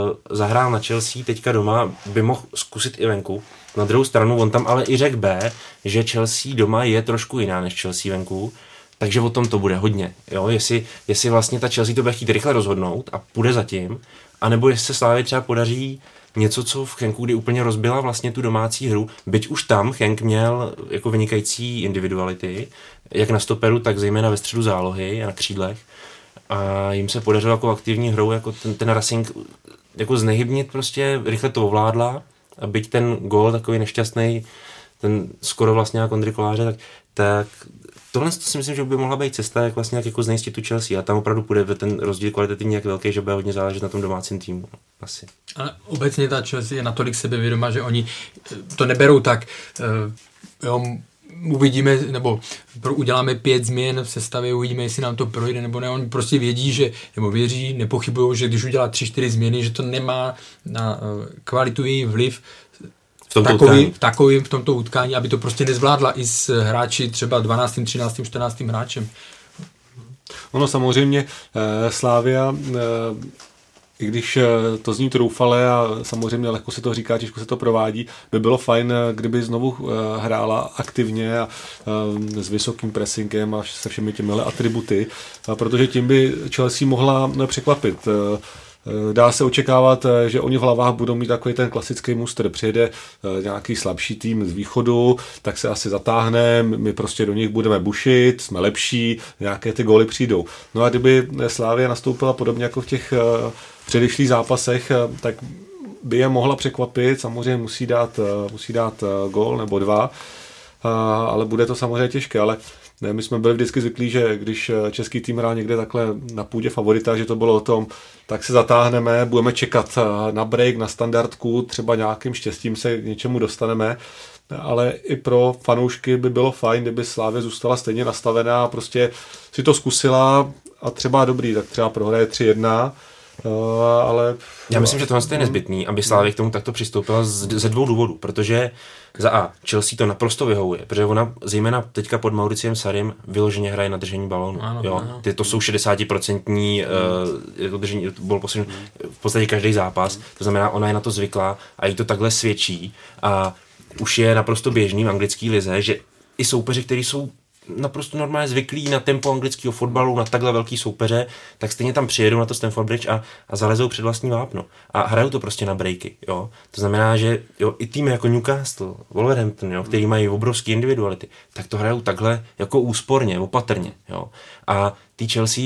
uh, zahrál na Chelsea teďka doma, by mohl zkusit i venku. Na druhou stranu on tam ale i řekl B, že Chelsea doma je trošku jiná než Chelsea venku, takže o tom to bude hodně. Jo? Jestli, jestli vlastně ta Chelsea to bude chtít rychle rozhodnout a půjde za tím, anebo jestli se Slávě třeba podaří něco, co v Genku, kdy úplně rozbila vlastně tu domácí hru, byť už tam Genk měl jako vynikající individuality, jak na stoperu, tak zejména ve středu zálohy a na křídlech, a jim se podařilo jako aktivní hrou jako ten, ten Racing jako znehybnit, prostě rychle to ovládla a byť ten gól takový nešťastný, ten skoro vlastně na Ondry Koláře, tak, tak tohle si myslím, že by mohla být cesta, jak vlastně jak jako znejistit tu Chelsea a tam opravdu půjde ten rozdíl kvalitativně jak velký, že bude hodně záležet na tom domácím týmu. Asi. Ale obecně ta Chelsea je natolik sebevědomá, že oni to neberou tak, jo, uvidíme, nebo uděláme pět změn v sestavě, uvidíme, jestli nám to projde nebo ne. On prostě vědí, že, nebo věří, nepochybují, že když udělá tři, čtyři změny, že to nemá na kvalitu její vliv v tomto takový, takovým v tomto utkání, aby to prostě nezvládla i s hráči třeba dvanáctým, třináctým, čtrnáctým hráčem. Ono samozřejmě eh, Slavia eh, i když to zní troufale a samozřejmě lehko se to říká, těžko se to provádí, by bylo fajn, kdyby znovu hrála aktivně a s vysokým pressingem a se všemi těmihle atributy, protože tím by Chelsea mohla překvapit. Dá se očekávat, že oni v hlavách budou mít takový ten klasický mustr. Přijede nějaký slabší tým z východu, tak se asi zatáhne, my prostě do nich budeme bušit, jsme lepší, nějaké ty góly přijdou. No a kdyby Slavia nastoupila podobně jako v těch předešlých zápasech, tak by je mohla překvapit, samozřejmě musí dát, musí dát gól nebo dva, ale bude to samozřejmě těžké, ale ne, my jsme byli vždycky zvyklí, že když český tým hrá někde takhle na půdě favorita, že to bylo o tom, tak se zatáhneme, budeme čekat na break, na standardku, třeba nějakým štěstím se k něčemu dostaneme, ale i pro fanoušky by bylo fajn, kdyby Slavia zůstala stejně nastavená a prostě si to zkusila a třeba dobrý, tak třeba prohraje tři jedna, ale... Já myslím, že tohle je nezbytný, aby Slavia k tomu takto přistoupila ze dvou důvodů, protože za A, Chelsea to naprosto vyhovuje, protože ona zejména teďka pod Mauriciem Sarrim vyloženě hraje na držení balónu. Ano, jo? Ano. Ty to jsou šedesát procent uh, držení, bylo posledný, v podstatě každý zápas, to znamená, ona je na to zvyklá a jí to takhle svědčí a už je naprosto běžný v anglické lize, že i soupeři, kteří jsou naprosto normálně zvyklí na tempo anglického fotbalu, na takhle velký soupeře, tak stejně tam přijedou na to Stamford Bridge a, a zalezou před vlastní vápno. A hrajou to prostě na breaky, jo. To znamená, že jo, i týmy jako Newcastle, Wolverhampton, jo, který mají obrovský individuality, tak to hrajou takhle jako úsporně, opatrně, jo. A ty Chelsea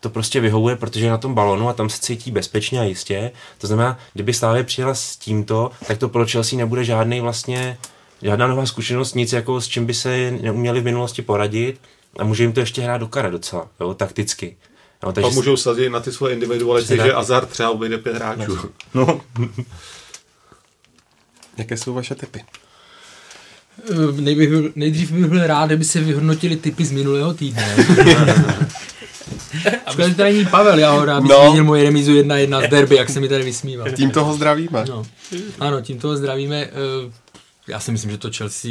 to prostě vyhovuje, protože je na tom balonu a tam se cítí bezpečně a jistě. To znamená, kdyby Slavia přijela s tímto, tak to pro Chelsea nebude žádnej vlastně žádná nová zkušenost, nic jako s čím by se neuměli v minulosti poradit a může jim to ještě hrát do karet docela, jo, takticky. No, takže a můžou sazit na ty svoje individuality, že Hazard třeba obejde pět hráčů. No. Jaké jsou vaše tipy? Nejbych, nejdřív bych byl rád, kdyby se vyhodnotili tipy z minulého týdne. Škoda, že tady není Pavel, já ho rád bych no. zmínil moji remizu jedna jedna z derby, jak se mi tady vysmíval. Tím toho zdravíme. No. Ano, tím toho zdravíme. Já si myslím, že to Chelsea,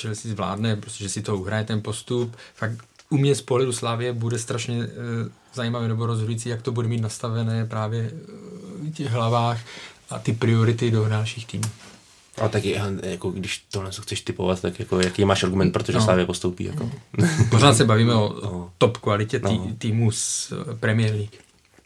Chelsea zvládne, protože si to uhraje ten postup. Fakt u mě z pohledu Slavie bude strašně e, zajímavé nebo rozhodující, jak to bude mít nastavené právě v těch hlavách a ty priority do dalších týmů. A taky, jako, když tohle chceš typovat, tak jako, jaký máš argument, protože no. Slavie postoupí. Jako. Pořád se bavíme o no. top kvalitě tý, no. týmu z Premier League.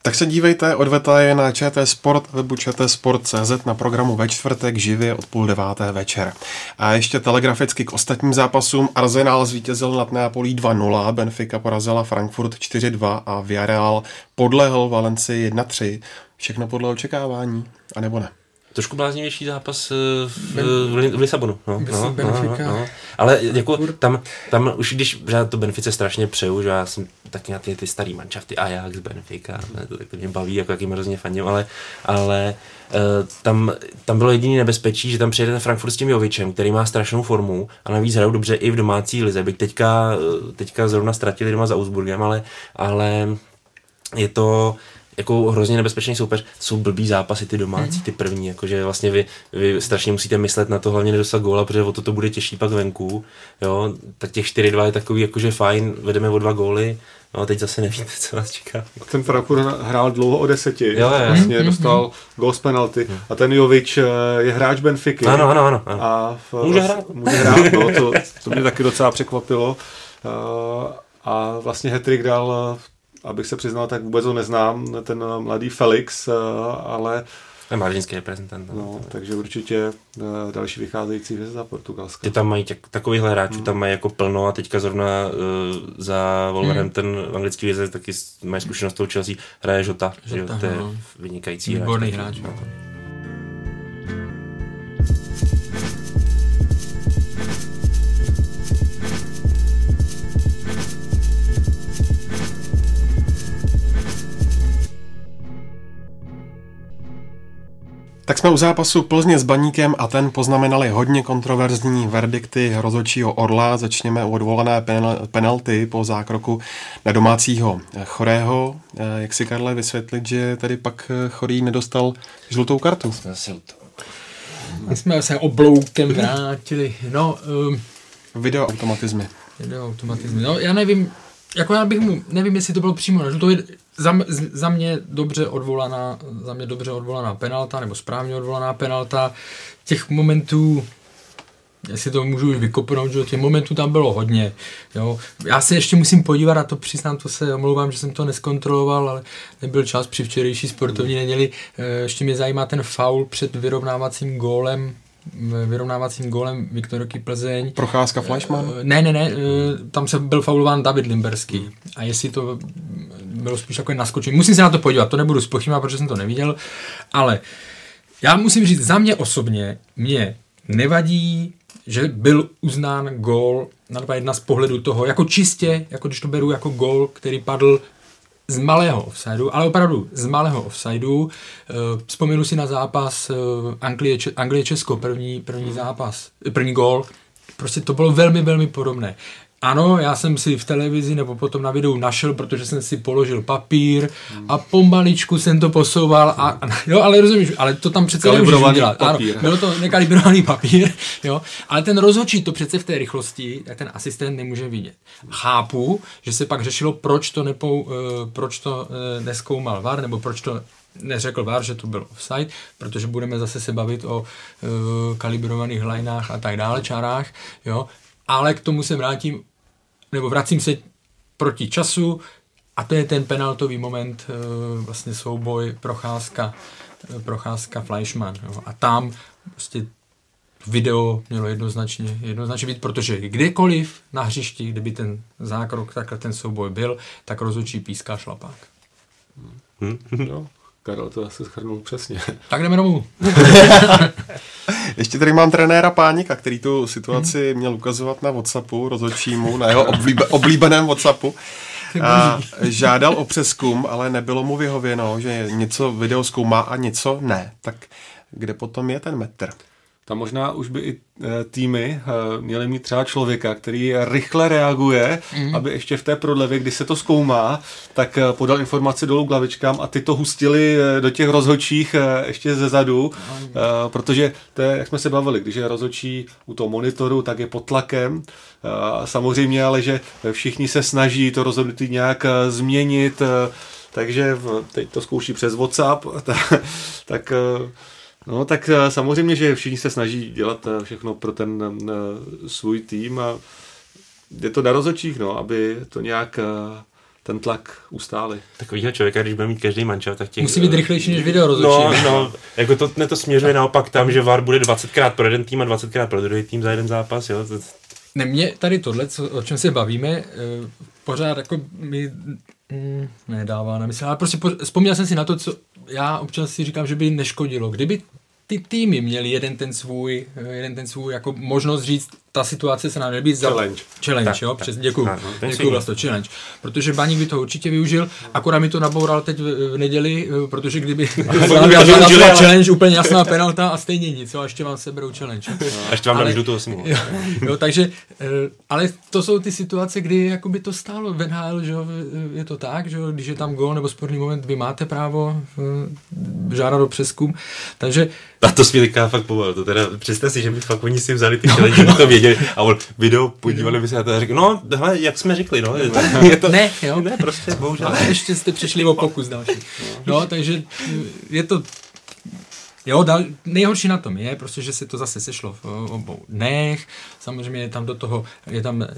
Tak se dívejte, odveta je na Č T Sport, webu čtsport tečka cz na programu ve čtvrtek živě od půl deváté večer. A ještě telegraficky k ostatním zápasům. Arsenal zvítězil nad Neapolí dva nula, Benfica porazila Frankfurt čtyři dva a Villarreal podlehl Valencii jedna tři. Všechno podle očekávání, anebo ne? trošku bláznivější zápas v, v Lisabonu. No, no, no, no. Ale jako tam, tam už, když to Benfice strašně přeju, že já jsem taky na ty, ty starý manšafty Ajax, Benfica, to tak mě baví, jako jakým hrozně fandím, ale, ale tam, tam bylo jediné nebezpečí, že tam přijede na Frankfurt s tím Jovičem, který má strašnou formu a navíc hrajou dobře i v domácí lize. Byť teďka, teďka zrovna ztratili doma za Augsburgem, ale, ale je to jako hrozně nebezpečný soupeř. Jsou blbý zápasy ty domácí, ty první, jakože vlastně vy, vy strašně musíte myslet na to, hlavně nedostat góla, protože o to to bude těžší pak venku, jo, tak těch čtyři dva je takový, jakože fajn, vedeme o dva góly, no a teď zase nevíte, co nás čeká. Ten Frankfurt hrál dlouho o deseti, jo, vlastně mm-hmm. dostal gól z penalty a ten Jovič je hráč Benfiky. Ano, ano, ano. ano. A v, může hrát. Může hrát, no, to, to mě taky docela překvapilo a vlastně hat-trick dal. Abych se přiznal, tak vůbec ho neznám, ten mladý Felix, ale... Ten mladinský reprezentant. No, no, takže určitě další vycházející hvězda Portugalska. Ty tam mají tak, takovýhle hráčů, hmm. tam mají jako plno a teďka zrovna uh, za Wolverhampton hmm. anglický hvězda taky mají zkušenost tou Chelsea, hraje Jota, Jota to je no. vynikající hráč. Výborný hráč. hráč no. Tak jsme u zápasu Plzně s Baníkem a ten poznamenali hodně kontroverzní verdikty rozhodčího Orla. Začněme u odvolané penalty po zákroku na domácího Chorého. Jak si, Karle, vysvětlit, že tady pak Chorý nedostal žlutou kartu? My jsme se obloukem vrátili. No, um, videoautomatizmy. Videoautomatizmy. No, já nevím, jako já bych mu, nevím, jestli to bylo přímo na žlutou. Za, za mě dobře odvolaná, za mě dobře odvolaná penalta, nebo správně odvolaná penalta. Těch momentů, jestli to můžu už vykopnout, že těch momentů tam bylo hodně. Jo. Já se ještě musím podívat, a to přiznám, to se omlouvám, že jsem to neskontroloval, ale nebyl čas při včerejší sportovní neděli. Ještě mě zajímá ten faul před vyrovnávacím gólem. vyrovnávacím gólem Viktorky Plzeň. Procházka Fleischmann? Ne, ne, ne, tam se byl faulován David Limberský. A jestli to bylo spíš takové naskočení. Musím se na to podívat, to nebudu zpochybňovat, protože jsem to neviděl, ale já musím říct, za mě osobně mě nevadí, že byl uznán gól na dva jedna z pohledu toho, jako čistě, jako když to beru jako gól, který padl z malého offsideu, ale opravdu z malého offsideu. Vzpomenu si na zápas Anglie, Anglie Česko, první, první zápas, první gól. Prostě to bylo velmi, velmi podobné. Ano, já jsem si v televizi nebo potom na videu našel, protože jsem si položil papír a pomaličku jsem to posouval a, a jo, ale rozumíš, ale to tam přece nemůžeš udělat. Ano, bylo to nekalibrovaný papír, jo, ale ten rozhodčí to přece v té rychlosti, ten asistent nemůže vidět. Chápu, že se pak řešilo, proč to nepou, proč to neskoumal V A R, nebo proč to neřekl V A R, že to byl offside, protože budeme zase se bavit o kalibrovaných lineách a tak dále, čárách, jo, ale k tomu se vrátím nebo vracím se proti času a to je ten penaltový moment, vlastně souboj, procházka, procházka Fleischmann. Jo. A tam prostě video mělo jednoznačně, jednoznačně být, protože kdekoliv na hřišti, kdyby ten zákrok, takhle ten souboj byl, tak rozhodčí píská šlapák. Hmm. No, Karel to asi shrnul přesně. Tak jdeme domů. Ještě tady mám trenéra Pánika, který tu situaci měl ukazovat na WhatsAppu rozhodčímu, na jeho oblíbe, oblíbeném WhatsAppu. A žádal o přezkum, ale nebylo mu vyhověno, že něco video zkoumá a něco ne. Tak kde potom je ten metr? Tam možná už by i týmy měly mít třeba člověka, který rychle reaguje, mm. aby ještě v té prodlevě, když se to zkoumá, tak podal informaci dolů k lavičkám a ty to hustili do těch rozhodčích ještě zezadu, mm. protože to je, jak jsme se bavili, když je rozhodčí u toho monitoru, tak je pod tlakem. Samozřejmě ale, že všichni se snaží to rozhodnutí nějak změnit, takže teď to zkouší přes WhatsApp, tak... No tak samozřejmě, že všichni se snaží dělat všechno pro ten svůj tým a je to na rozhodčích, no, aby to nějak ten tlak ustáli. Takovýhle člověka, když bude mít každý mančel, tak těch... Musí být rychlejší než video rozhodčí. No, no, jako to, ne, to směřuje naopak tam, že V A R bude dvacetkrát pro jeden tým a dvacetkrát pro druhý tým za jeden zápas, jo. Ne, mě tady tohle, co, o čem se bavíme, pořád jako mi... Mm, nedává na mysl, ale prostě po, vzpomněl jsem si na to, co já občas si říkám, že by neškodilo. Kdyby ty týmy měly jeden ten svůj, jeden ten svůj jako možnost říct, ta situace se nám nelíbí. Challenge. Challenge, tak, jo, přes, děkuju, děkuju vlastně, challenge. Protože Baník by to určitě využil, akorát mi to naboural teď v neděli, protože kdyby byla challenge, úplně jasná penalta a stejně nic, jo, a ještě vám seberou challenge. A ještě vám ale, do toho smůlu. Jo, jo, takže, ale to jsou ty situace, kdy jakoby to stálo v N H L, že jo, je to tak, že jo, když je tam gól nebo sporný moment, vy máte právo žádat o přezkum, takže... A to jsi mi teďka fakt povolil, to teda představ si, že by fakt oni si vzali ty challenge, no, to věděli. A on video podívali by se na to a řekli, no, hele, jak jsme řekli, no. Je to, je to, ne, jo. Ne, prostě, bohužel. Ale ještě jste přišli o pokus další. No, takže je to, jo, dal, nejhorší na tom je, prostě, že se to zase sešlo v obou dnech. Samozřejmě je tam do toho, je tam eh,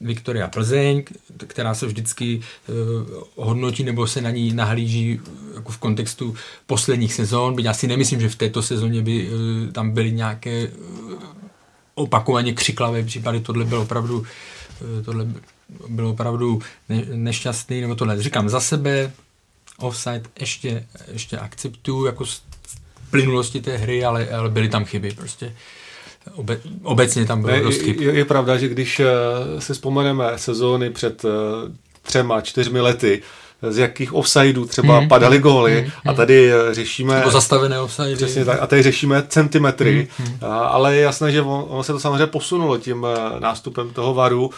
Viktoria Plzeň, která se vždycky eh, hodnotí nebo se na ní nahlíží jako v kontextu posledních sezon. Byť já si nemyslím, že v této sezóně by eh, tam byly nějaké... Eh, opakovaně křiklavé případy, tohle bylo opravdu, tohle bylo opravdu ne, nešťastný, nebo tohle říkám za sebe, offside ještě, ještě akceptuju, jako z plynulosti té hry, ale, ale byly tam chyby prostě. Obe, obecně tam bylo dost chyb. Je, je pravda, že když si vzpomeneme sezóny před třema, čtyřmi lety, z jakých offsideů třeba hmm. padaly góly hmm. a tady řešíme... Nebo zastavené offsidy. Přesně tak, a tady řešíme centimetry, hmm. a, ale je jasné, že on, ono se to samozřejmě posunulo tím nástupem toho varu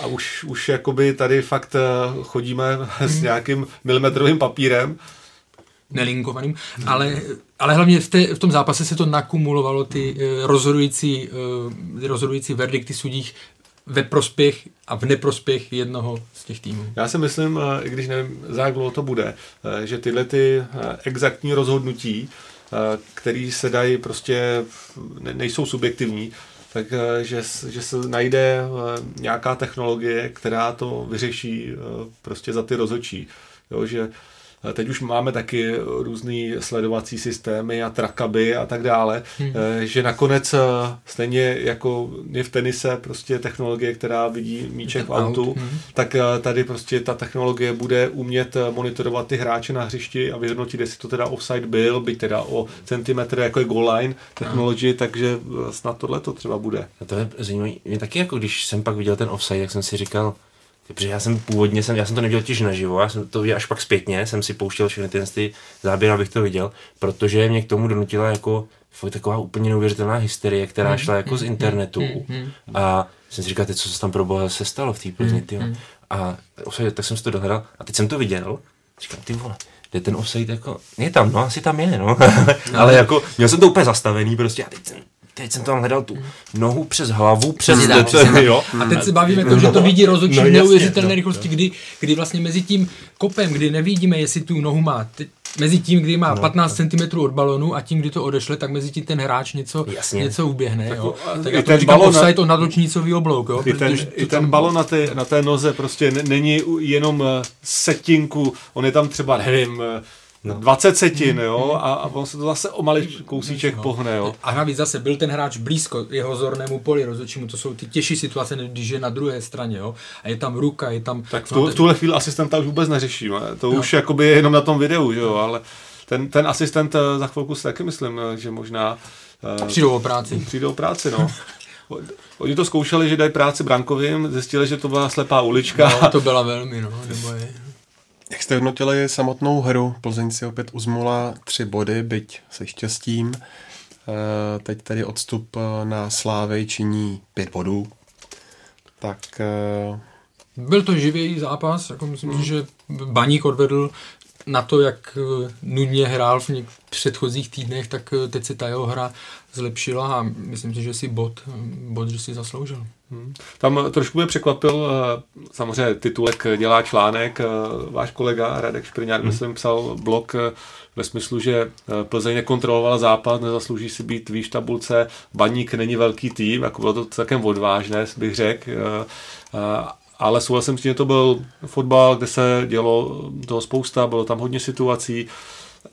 a už, už jakoby tady fakt chodíme hmm. s nějakým milimetrovým papírem. Nelinkovaným, hmm. ale, ale hlavně v, té, v tom zápase se to nakumulovalo, ty rozhodující, rozhodující verdikty sudích ve prospěch a v neprospěch jednoho z těch týmů. Já si myslím, i když nevím, za jak dlouho to bude, že tyhle ty exaktní rozhodnutí, které se dají prostě, nejsou subjektivní, takže že se najde nějaká technologie, která to vyřeší prostě za ty rozhodčí. Jo, že teď už máme taky různý sledovací systémy a trakaby a tak dále, hmm. že nakonec stejně jako je v tenise prostě technologie, která vidí míček v autu, hmm. tak tady prostě ta technologie bude umět monitorovat ty hráče na hřišti a vyhodnotit, jestli to teda offside byl, byť teda o centimetr, jako je goal line technology, hmm. takže snad tohle to třeba bude. A to je zajímavý. Mě taky jako když jsem pak viděl ten offside, jak jsem si říkal, protože já jsem původně, jsem, já jsem to neviděl těž naživo, já jsem to viděl až pak zpětně, jsem si pouštěl všechny ty, ty záběry, abych to viděl, protože mě k tomu donutila jako taková úplně neuvěřitelná hysterie, která šla jako z internetu a jsem si říkal, teď co se tam pro boha se stalo v té Plzni, tyjo. A tak jsem si to dohledal a teď jsem to viděl, říkám, ty vole, kde ten offside jako, je tam, no asi tam je, no, ale jako měl jsem to úplně zastavený prostě a teď jsem... Teď jsem tam hledal tu nohu přes hlavu, přes dětce, jo. A teď se bavíme to, že to vidí rozhodčí no, v neuvěřitelné no, rychlosti, no. Kdy, kdy vlastně mezi tím kopem, kdy nevidíme, jestli tu nohu má, te, mezi tím, kdy má no, patnáct centimetrů od balonu a tím, kdy to odešle, tak mezi tím ten hráč něco, něco uběhne, tak, jo. A, tak i ten balon offside od nadločnicový oblouk, jo. I ten, i ten balon na té, na té noze prostě není jenom setinku, on je tam třeba, nevím, no. dvacet setin, jo, a, a on se to zase o malý kousíček no. pohne, jo. A navíc zase byl ten hráč blízko jeho zornému poli rozhodčímu, to jsou ty těžší situace, když je na druhé straně, jo, a je tam ruka, je tam... Tak v, tu, v tuhle chvíli asistenta už vůbec neřešíme, to no. už jakoby je jenom na tom videu, jo, ale ten, ten asistent za chvilku si taky myslím, že možná... Přijdou o práci. Přijdou o práci, no. Oni to zkoušeli, že dají práci brankovým, zjistili, že to byla slepá ulička. No, to byla velmi, no, nebo je... Jak jste hodnotili samotnou hru? Plzeň si opět uzmula tři body, byť se štěstím. Teď tady odstup na Slávy činí pět bodů. Tak... Byl to živý zápas, jako myslím, hmm. že Baník odvedl na to, jak nudně hrál v předchozích týdnech, tak teď se ta jeho hra zlepšila a myslím si, že si bod, bod že si zasloužil. Hmm. Tam trošku mě překvapil, samozřejmě titulek dělá článek, váš kolega Radek Škriňák, myslím, hmm. psal blog ve smyslu, že Plzeň nekontrolovala zápas, nezaslouží si být výš tabulce, Baník není velký tým, jako bylo to celkem odvážné, bych řekl, ale souhlasím s tím, že to byl fotbal, kde se dělo toho spousta, bylo tam hodně situací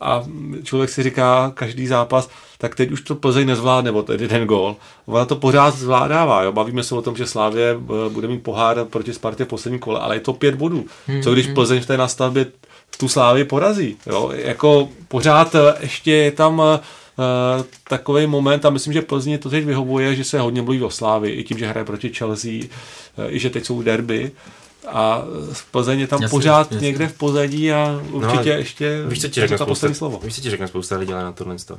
a člověk si říká každý zápas, tak teď už to Plzeň nezvládne, nebo tedy ten gól. Ona to pořád zvládává, jo? Bavíme se o tom, že Slavie bude mít pohár proti Spartě v posledním kole, ale je to pět bodů. Co když Plzeň v té nastavbě tu Slávii porazí. Jo? Jako pořád ještě je tam Uh, takový moment, a myslím, že Plzni to teď vyhovuje, že se hodně mluví o Slávii, i tím, že hraje proti Chelsea, uh, i že teď jsou derby a Plzeň je tam jasný, pořád jasný. Někde v pozadí a určitě no a ještě víš, co ti řekne spousta, slovo. Víš, co ti řekne spousta lidí na tohle to.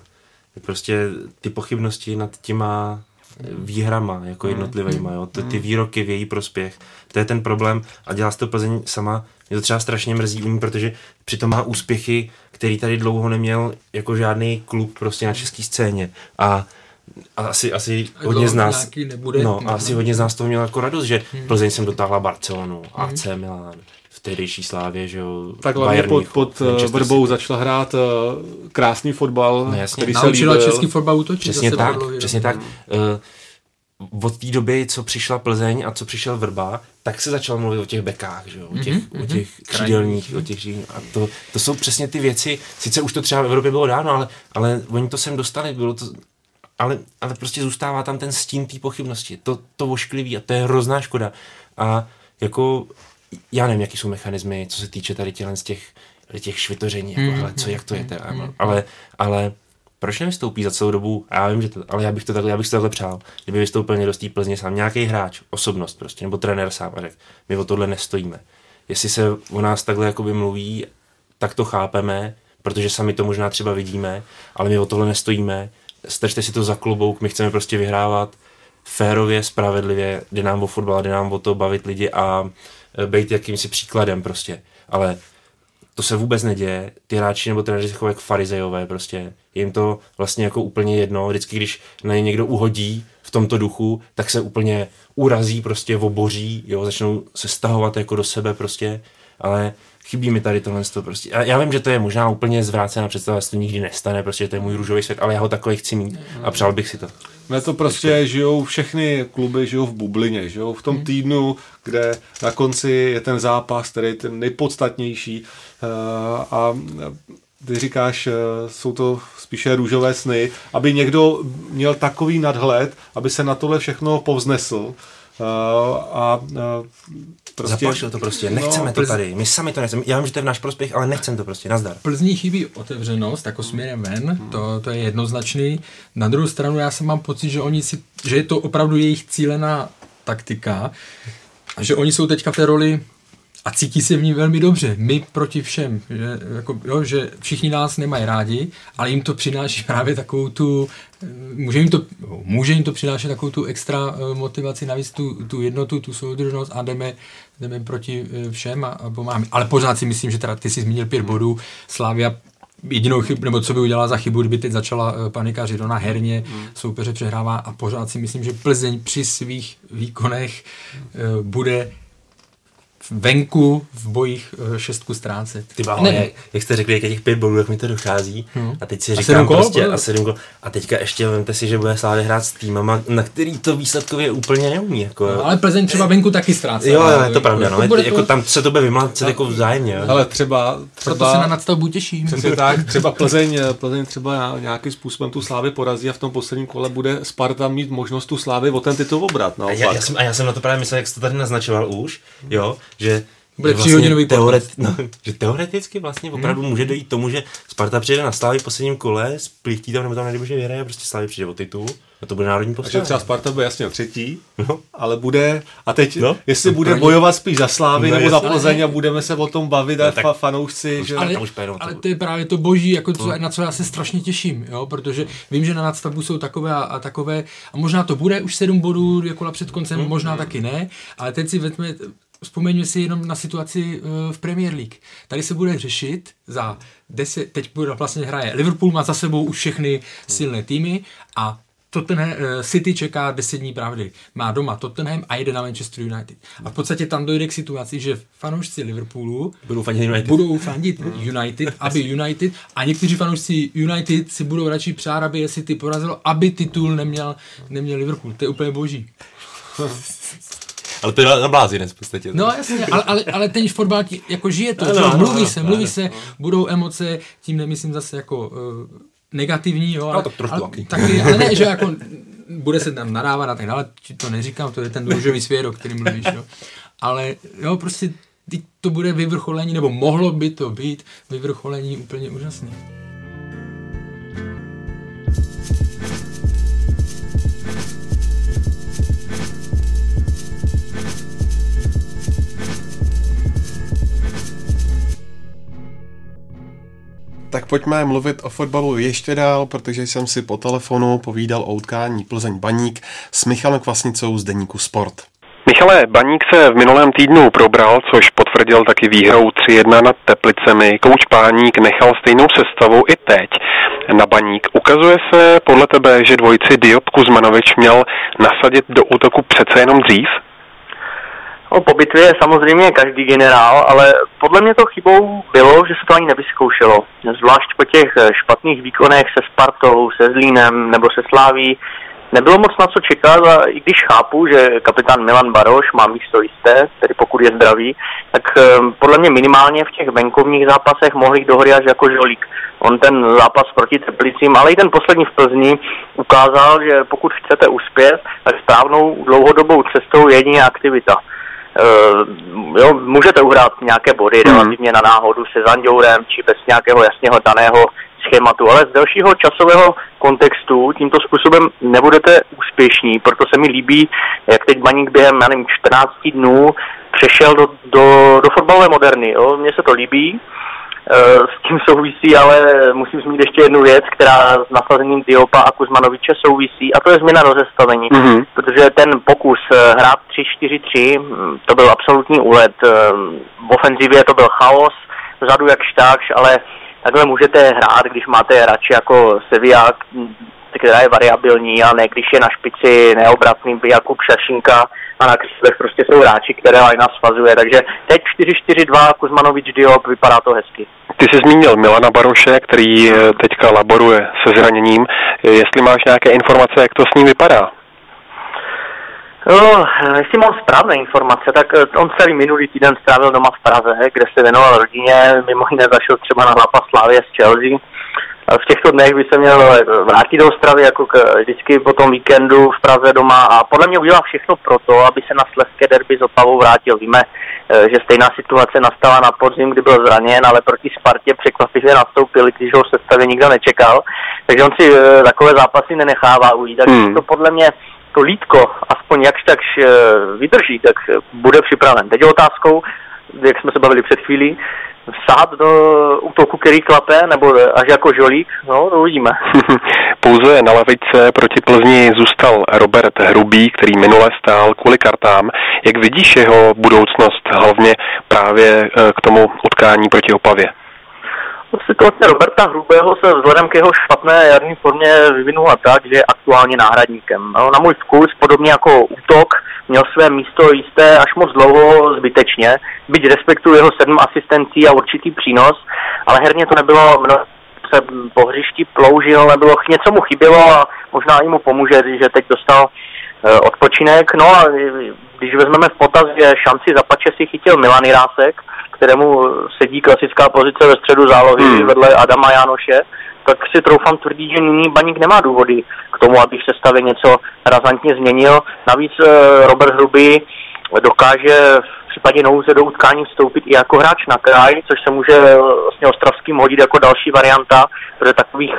Prostě ty pochybnosti nad těma výhrama, jako mm. jednotlivýma, jo? Ty, ty výroky v její prospěch, to je ten problém a dělá se to Plzeň sama. Mě to třeba strašně mrzí, protože přitom má úspěchy, který tady dlouho neměl jako žádný klub prostě na české scéně. A, a asi, asi a hodně z nás nebude, no, a asi hodně z nás toho měl jako radost, že hmm. Plzeň jsem dotáhla Barcelonu, hmm. A C Milan, v tehdejší Slávě, že jo. Tak hlavně pod, pod Vrbou začal hrát uh, krásný fotbal, no, který se líbil. Český fotbal útočí. Přesně tak, dlouho, přesně tak. Uh, Od té doby, co přišla Plzeň a co přišel Vrba, tak se začal mluvit o těch bekách, že jo? O těch, mm-hmm. o těch křídelních, o těch křídelních. A to, to jsou přesně ty věci, sice už to třeba v Evropě bylo dáno, ale, ale oni to sem dostali, bylo to, ale, ale prostě zůstává tam ten stín té pochybnosti, to, to ošklivý a to je hrozná škoda. A jako, já nevím, jaký jsou mechanismy, co se týče tady těchhle z těch, těch švitoření, jako, mm-hmm. ale co, jak to je, teda, mm-hmm. ale, ale proč nevystoupí za celou dobu? Já vím, že to, ale já bych to takhle, já bych si takhle přál, kdyby vystoupil někdo z té Plzně sám, nějaký hráč, osobnost prostě, nebo trenér sám a řekl, my o tohle nestojíme. Jestli se o nás takhle jakoby mluví, tak to chápeme, protože sami to možná třeba vidíme, ale my o tohle nestojíme, stačte si to za klobouk, my chceme prostě vyhrávat férově, spravedlivě, jde nám o fotbal, jde nám o to bavit lidi a být jakýmsi příkladem prostě, ale to se vůbec neděje, ty hráči nebo trenéři se chovají jako farizejové prostě, je jim to vlastně jako úplně jedno, vždycky když na ně někdo uhodí v tomto duchu, tak se úplně urazí prostě, oboří, jo, začnou se stahovat jako do sebe prostě, ale chybí mi tady tohle to prostě, a já vím, že to je možná úplně zvrácená představa, že to nikdy nestane, prostě to je můj růžový svět, ale já ho takový chci mít a přál bych si to. Ne, to prostě žijou všechny kluby, žijou v bublině, žijou v tom týdnu, kde na konci je ten zápas, který je ten nejpodstatnější a ty říkáš, jsou to spíše růžové sny, aby někdo měl takový nadhled, aby se na tohle všechno povznesl a prostě zapalčil to prostě, nechceme no, to tady, my sami to nechceme, já vím, že to je v náš prospěch, ale nechceme to prostě, nazdar. Plzni chybí otevřenost, jako směrem ven, hmm. to, to je jednoznačný, na druhou stranu já jsem mám pocit, že, oni si, že je to opravdu jejich cílená taktika, a že oni jsou teďka v té roli a cítí se v ní velmi dobře, my proti všem, že, jako, jo, že všichni nás nemají rádi, ale jim to přináší právě takovou tu, může jim to, může jim to přinášet takovou tu extra motivaci, navíc tu, tu jednotu, tu soudržnost a jdeme, jdeme proti všem a, a pomáháme. Ale pořád si myslím, že teda ty jsi zmínil pět bodů, Slavia jedinou chybu, nebo co by udělala za chybu, kdyby teď začala panikařit, ona herně mm. soupeře přehrává a pořád si myslím, že Plzeň při svých výkonech mm. bude venku v bojích šestku ztrácet. Ty báho, jak, jak jste řekli, jak těch pět bodů, jak mi to dochází. Hmm. A teď si říkám kol, prostě a sedm gol. A teďka ještě vemte si, že bude Slávě hrát s týmama, na který to výsledkově úplně neumí. Jako. No, ale Plzeň třeba venku taky ztrácí. Jo, ale je to pravda. No, jako to tam se to bude vymlácet jako vzájemně. Ale třeba, třeba... Proto se na nadstavbu těším. Přesně tak, třeba Plzeň, Plzeň třeba nějakým způsobem tu Slávě porazí a v tom posledním kole bude Sparta mít možnost tu Slávě o ten titul obrat. No, a, já, já jsem, a já jsem na to právě myslel, jak jsi to tady naznačoval už, jo. Že, bude vlastně teoret, no, že teoreticky vlastně opravdu hmm. může dojít tomu, že Sparta přijde na Slávy v posledním kole, splichtí tam nebo tam nebude, že vyhraje, prostě Slávy přijde o titul a to bude národní postava. A že třeba Sparta bude jasně třetí, no. Ale bude, a teď, no. jestli no, bude právě. Bojovat spíš za Slávy no, nebo za Plzeň a budeme se o tom bavit a no, fanoušci, že... Ale, ale to je právě to boží, jako co, na co já se strašně těším, jo, protože vím, že na nadstavbu jsou takové a, a takové, a možná to bude už sedm bodů, jako na před koncem, hmm. možná taky ne, ale teď si vezme. Vzpomeňme si jenom na situaci v Premier League. Tady se bude řešit za deset, teď bude vlastně hraje Liverpool, má za sebou už všechny silné týmy a Tottenham City čeká deset dní pravdy. Má doma Tottenham a jede na Manchester United. A v podstatě tam dojde k situaci, že fanoušci Liverpoolu budou fandit United, budou fandit United aby United a někteří fanoušci United si budou radši přát, aby je City porazilo, aby titul neměl, neměl Liverpool. To je úplně boží. Ale to je na blázinec v podstatě. No jasně, ale, ale, ale ten fotbal jako žije to, no, no, mluví no, se, mluví no, se, no. budou emoce, tím nemyslím zase jako uh, negativní, jo, ale, no, tak trošku ale, taky, ale ne, že jako bude se tam nadávat a tak dále, to neříkám, to je ten růžový svět, o kterým mluvíš, jo. Ale jo, prostě Teď to bude vyvrcholení, nebo mohlo by to být vyvrcholení úplně úžasné. Tak pojďme mluvit o fotbalu ještě dál, protože jsem si po telefonu povídal o utkání Plzeň Baník s Michalem Kvasnicou z deníku Sport. Michale, Baník se v minulém týdnu probral, což potvrdil taky výhrou tři jedna nad Teplicemi. Kouč Páník nechal stejnou sestavu i teď na Baník. Ukazuje se podle tebe, že dvojici Diop Kuzmanovič měl nasadit do útoku přece jenom dřív? No, po bitvě je samozřejmě každý generál, ale podle mě to chybou bylo, že se to ani nevyzkoušelo. Zvlášť po těch špatných výkonech se Spartou, se Zlínem nebo se Sláví nebylo moc na co čekat, a i když chápu, že kapitán Milan Baroš má místo jisté, tedy pokud je zdravý, tak podle mě minimálně v těch venkovních zápasech mohli jít do hry až jako žolík. On ten zápas proti Teplicím, ale i ten poslední v Plzni ukázal, že pokud chcete uspět, tak správnou dlouhodobou cestou je jediná aktivita. Uh, jo, můžete uhrát nějaké body hmm. relativně na náhodu se Zandourem či bez nějakého jasného daného schématu, ale z delšího časového kontextu tímto způsobem nebudete úspěšní, proto se mi líbí, jak teď Baník během, já nevím, čtrnáct dnů přešel do, do, do fotbalové moderny, jo, mně se to líbí. S tím souvisí, ale musím zmínit ještě jednu věc, která s nasazením Diopa a Kuzmanoviče souvisí, a to je změna rozestavení, mm-hmm. protože ten pokus hrát tři čtyři tři, to byl absolutní úlet. V ofenzivě to byl chaos, vzadu jak štáč, ale takhle můžete hrát, když máte radši jako Sevilla, která je variabilní, a ne když je na špici neobratný Jakub Šašinka a na křídlech prostě jsou hráči, které lajna svazuje, takže teď čtyři čtyři dva Kuzmanovič Diop, vypadá to hezky. Ty jsi zmínil Milana Baroše, který teďka laboruje se zraněním, jestli máš nějaké informace, jak to s ním vypadá? No, jestli mám správné informace, tak on celý minulý týden strávil doma v Praze, kde se věnoval rodině, mimo jiné zašel třeba na hlapa Slavie z Chelsea. V těchto dnech by se měl vrátit do Ostravy, jako k, vždycky po tom víkendu v Praze doma, a podle mě udělal všechno proto, aby se na slezské derby s Opavou vrátil. Víme, že stejná situace nastala na podzim, kdy byl zraněn, ale proti Spartě překvapivě nastoupil, když ho v sestavě nikdo nečekal, takže on si takové zápasy nenechává ujít, takže hmm. to podle mě to lítko, aspoň jakž takž vydrží, tak bude připraven. Teď je otázkou, jak jsme se bavili před chvílí, sát do útoku, který klape, nebo až jako žolík, no, to uvidíme. Pouze na lavičce proti Plzni zůstal Robert Hrubý, který minule stál kvůli kartám. Jak vidíš jeho budoucnost, hlavně právě k tomu utkání proti Opavě? Situace Roberta Hrubého se vzhledem k jeho špatné jarní formě vyvinula tak, že je aktuálně náhradníkem. No, na můj vkus, podobně jako útok, měl své místo jisté až moc dlouho zbytečně, byť respektuju jeho sedm asistencí a určitý přínos, ale herně to nebylo, mnoho se po hřišti ploužil, nebylo, něco mu chybělo a možná i mu pomůže, že teď dostal e, odpočinek. No a když vezmeme v potaz, že šanci za pače si chytil Milan Jirásek, kterému sedí klasická pozice ve středu zálohy hmm. vedle Adama Jánoše, tak si troufám tvrdí, že nyní Baník nemá důvody k tomu, aby se stavě něco razantně změnil. Navíc Robert Hrubý dokáže v případě nouze do utkání vstoupit i jako hráč na kraj, což se může vlastně ostravským hodit jako další varianta, protože takových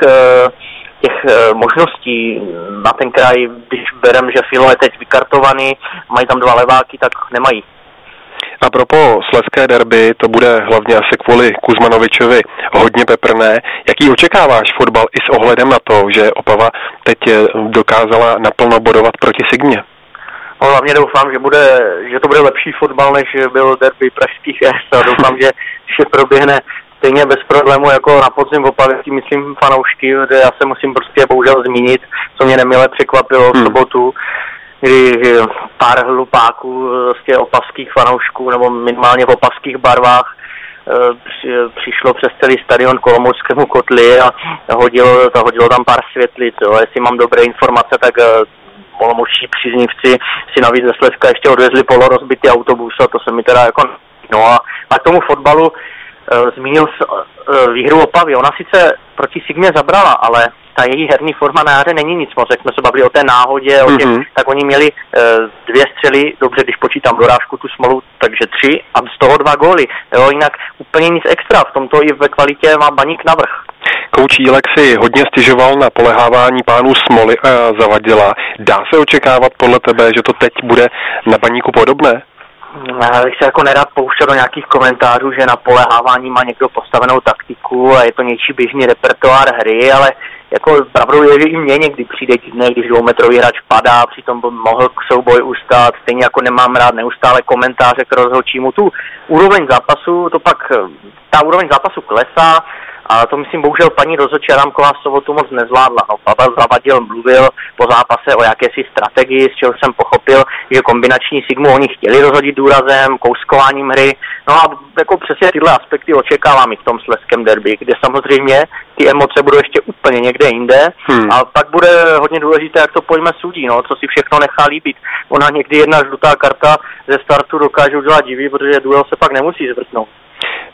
těch možností na ten kraj, když berem, že Filo je teď vykartovaný, mají tam dva leváky, tak nemají. A propos slezské derby, to bude hlavně asi kvůli Kuzmanovičovi hodně peprné. Jaký očekáváš fotbal i s ohledem na to, že Opava teď dokázala naplno bodovat proti Sigmě? No, hlavně doufám, že, bude, že to bude lepší fotbal, než byl derby pražských es. Doufám, že vše proběhne stejně bez problému jako na podzim v Opavě, myslím fanoušky, kde já se musím prostě bohužel zmínit, co mě nemile překvapilo v hmm. sobotu, kdy pár hlupáků vlastně opavských fanoušků, nebo minimálně v opavských barvách, přišlo přes celý stadion k Olomouckému kotli a hodilo, ta hodilo tam pár světlic. Jo. Jestli mám dobré informace, tak olomoučtí příznivci si navíc ze Slezska ještě odvezli polorozbitý autobus, a to se mi teda jako... No a k tomu fotbalu Zmínil výhru Opavy. Ona sice proti Sigmě zabrala, ale ta její herní forma na jaře není nic moc. Jak jsme se bavili o té náhodě, o těch, mm-hmm. tak oni měli dvě střely, dobře, když počítám dorážku, tu smolu, takže tři a z toho dva góly. Jo, jinak úplně nic extra. V tomto i ve kvalitě má Baník navrch. Kouč Jílek si hodně stěžoval na polehávání pánů Smoly a Zavadila. Dá se očekávat podle tebe, že to teď bude na Baníku podobné? Já bych se jako nerad pouštěl do nějakých komentářů, že na polehávání má někdo postavenou taktiku a je to něčí běžný repertoár hry, ale jako pravdou je, že i mně někdy přijde divné, když dvoumetrový hráč padá, přitom mohl k souboji ustát, stejně jako nemám rád neustále komentáře k rozhodčímu. Tu úroveň zápasu, to pak, ta úroveň zápasu klesá a to myslím bohužel paní rozhodčí Adámková v sobotu moc nezvládla. No, Pavel Zavadil mluvil po zápase o jakési strategii, z čeho jsem pochopil, že kombinační Sigmu oni chtěli rozhodit důrazem, kouskováním hry. No a jako přesně tyhle aspekty očekávám i v tom slezském derby, kde samozřejmě ty emoce budou ještě úplně někde jinde hmm. a pak bude hodně důležité, jak to pojme sudí, no, co si všechno nechá líbit. Ona někdy jedna žlutá karta ze startu dokáže udělat divý, protože duel se pak nemusí zvrtnout.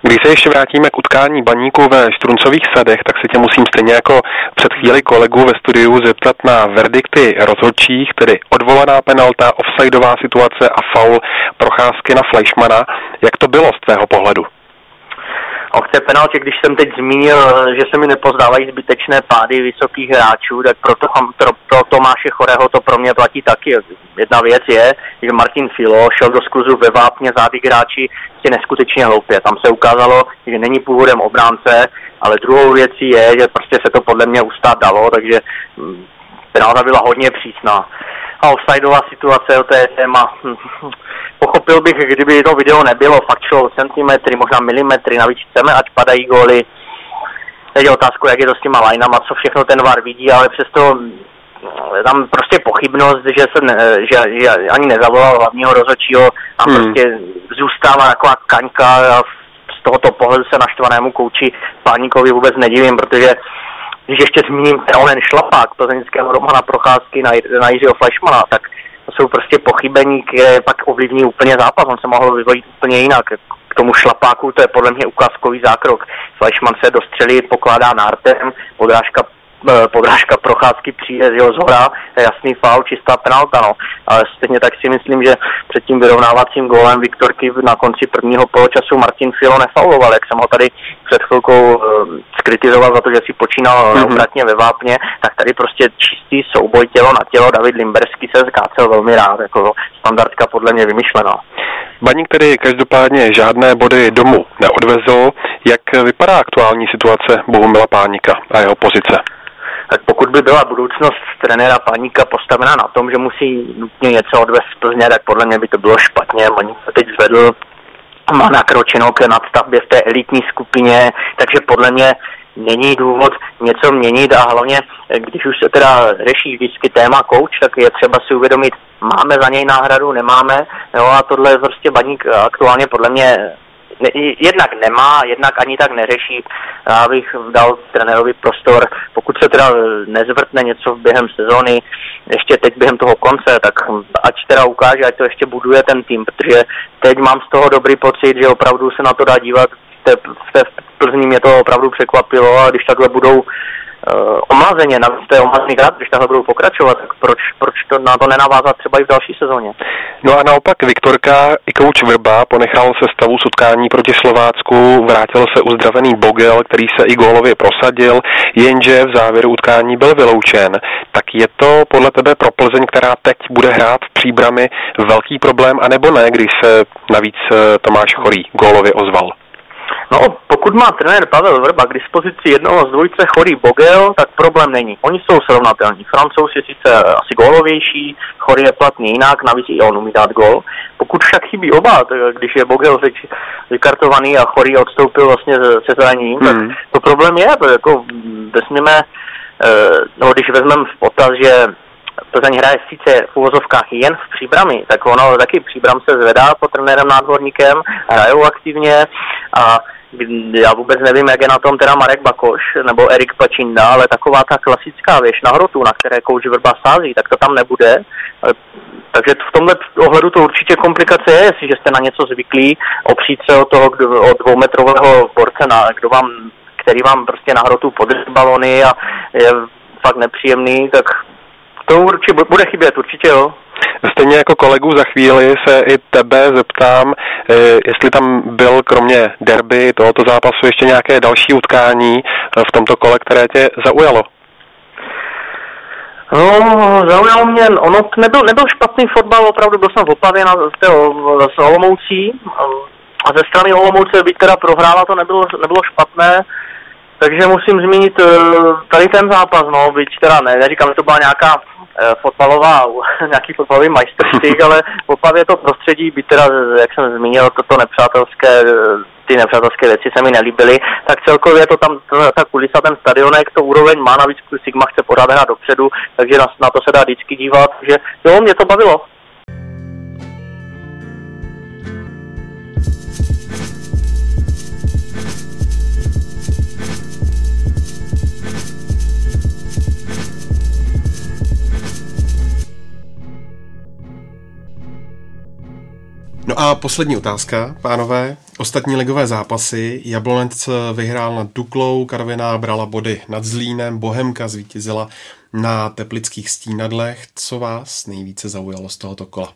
Když se ještě vrátíme k utkání Baníku ve Štruncových sadech, tak se tě musím stejně jako před chvíli kolegů ve studiu zeptat na verdikty rozhodčích, tedy odvolaná penalta, offsideová situace a faul Procházky na Fleischmana. Jak to bylo z tvého pohledu? O té penaltě, když jsem teď zmínil, že se mi nepozdávají zbytečné pády vysokých hráčů, tak pro, to, pro, pro Tomáše Chorého to pro mě platí taky. Jedna věc je, že Martin Filo šel do skluzu ve vápně zády hráči si neskutečně hloupě. Tam se ukázalo, že není původem obránce, ale druhou věcí je, že prostě se to podle mě ustát dalo, takže penalta byla hodně přísná. A offsideová situace, to je téma. Pochopil bych, kdyby to video nebylo, fakt šlo centimetry, možná milimetry, navíc chceme, ať padají góly. Teď je otázka, jak je to s těma lineama, co všechno ten V A R vidí, ale přesto tam prostě pochybnost, že se ne, že, že ani nezavolal hlavního rozhodčího a hmm. prostě zůstává taková kaňka a z tohoto pohledu se naštvanému kouči Páníkovi vůbec nedivím, protože když ještě zmíním onen šlapák plzeňského Romana Procházky na, na Jiřího Fleischmana, tak to jsou prostě pochybení, které pak ovlivní úplně zápas. On se mohl vyvojit úplně jinak. K tomu šlapáku to je podle mě ukázkový zákrok. Fleischman se dostřelí, pokládá nártem, podrážka, podrážka Procházky přijde z jeho zhora, jasný faul, čistá penalta. No. Ale stejně tak si myslím, že před tím vyrovnávacím gólem Viktorky na konci prvního poločasu Martin Filo nefauloval, jak jsem ho tady před chvilkou kritizoval za to, že si počínal mm-hmm. obratně ve vápně, tak tady prostě čistý souboj tělo na tělo. David Limberský se zkácel velmi rád, jako standardka podle mě vymyšlená. Baník tedy každopádně žádné body domů neodvezl. Jak vypadá aktuální situace Bohumila Páníka a jeho pozice? Tak pokud by byla budoucnost trenéra Páníka postavená na tom, že musí nutně něco odvést z Plzně, tak podle mě by to bylo špatně. Baník se teď zvedl, má nakročeno k nadstavbě v té elitní skupině, takže podle mě není důvod něco měnit a hlavně, když už se teda řeší vždycky téma coach, tak je třeba si uvědomit, máme za něj náhradu, nemáme, jo, a tohle je prostě Baník aktuálně podle mě ne, jednak nemá, jednak ani tak neřeší. Já bych dal trenérovi prostor, pokud se teda nezvrtne něco během sezóny, ještě teď během toho konce, tak ať teda ukáže, ať to ještě buduje ten tým, protože teď mám z toho dobrý pocit, že opravdu se na to dá dívat. V té Plzni mě to opravdu překvapilo a když takhle budou uh, omlazeně, na té omlazených rád, když takhle budou pokračovat, tak proč, proč to na to nenavázat třeba i v další sezóně? No a naopak Viktorka i kouč Vrba ponechal se stavu z utkání proti Slovácku, vrátil se uzdravený Bogel, který se i gólově prosadil, jenže v závěru utkání byl vyloučen. Tak je to podle tebe pro Plzeň, která teď bude hrát v Příbrami, velký problém, anebo ne, když se navíc Tomáš Chorý gólově ozval? No, pokud má trenér Pavel Vrba k dispozici jednoho z dvojice Chorý Bogel, tak problém není. Oni jsou srovnatelní. Francouz je sice asi gólovější, Chorý je platný jinak, navíc i on umí dát gól. Pokud však chybí oba, když je Bogel vykartovaný a Chorý odstoupil vlastně se zraněním, hmm. tak to problém je, protože jako vezmeme, no, když vezmeme v potaz, že Plzeň hraje sice v uvozovkách jen v Příbrami, tak ono taky Příbram se zvedá pod trenérem Nádvorníkem, hrajou aktivně a Já vůbec nevím, jak je na tom teda Marek Bakoš nebo Erik Pačinda, ale taková ta klasická věž na hrotu, na které kouč Vrba sází, tak to tam nebude. Takže v tomhle ohledu to určitě komplikace je, jestliže jste na něco zvyklí, opřít se o toho o dvoumetrového borce, na, kdo vám, který vám prostě na hrotu podrží balony a je fakt nepříjemný, tak to určitě bude chybět, určitě jo. Stejně jako kolegu za chvíli se i tebe zeptám, jestli tam byl kromě derby tohoto zápasu ještě nějaké další utkání v tomto kole, které tě zaujalo. No, zaujalo mě, ono nebyl, nebyl špatný fotbal, opravdu byl jsem v Opavě na, tého, s Olomoucí a ze strany Olomouce, byť teda prohrála, to nebylo, nebylo špatné. Takže musím zmínit tady ten zápas, no, byť teda ne, neříkám, že to byla nějaká fotbalová, nějaký fotbalový majstrstik, ale v Opavě to prostředí, byť teda, jak jsem zmínil, toto nepřátelské, ty nepřátelské věci se mi nelíbily, tak celkově to tam, ta kulisa, ten stadionek, to úroveň má, navíc Sigma chce pořád hrát dopředu, takže na, na to se dá vždycky dívat, že jo, mě to bavilo. No a poslední otázka, pánové. Ostatní ligové zápasy. Jablonec vyhrál nad Duklou, Karviná brala body nad Zlínem, Bohemka zvítězila na teplických Stínadlech. Co vás nejvíce zaujalo z tohoto kola?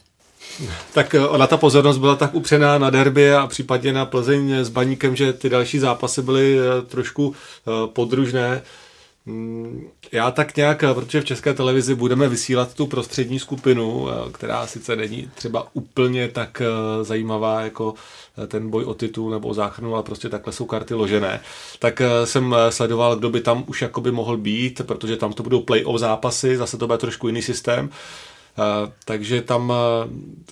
Tak ona ta pozornost byla tak upřená na derby a případně na Plzeň s Baníkem, že ty další zápasy byly trošku podružné. Já tak nějak, protože v České televizi budeme vysílat tu prostřední skupinu, která sice není třeba úplně tak zajímavá jako ten boj o titul nebo o záchranu, ale prostě takhle jsou karty ložené. Tak jsem sledoval, kdo by tam už jakoby mohl být, protože tam to budou play-off zápasy, zase to bude trošku jiný systém. Takže tam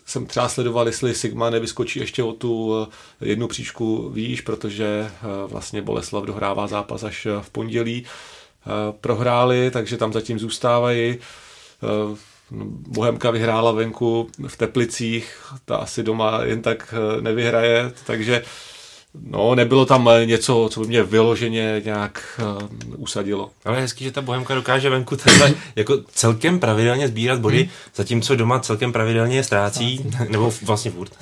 jsem třeba sledoval, jestli Sigma nevyskočí ještě o tu jednu příčku výš, protože vlastně Boleslav dohrává zápas až v pondělí. Prohráli, takže tam zatím zůstávají. Bohemka vyhrála venku v Teplicích, ta asi doma jen tak nevyhraje, takže no, nebylo tam něco, co by mě vyloženě nějak usadilo. Ale je hezký, že ta Bohemka dokáže venku tenhle, jako celkem pravidelně sbírat body, hmm. zatímco doma celkem pravidelně je ztrácí, nebo vlastně furt.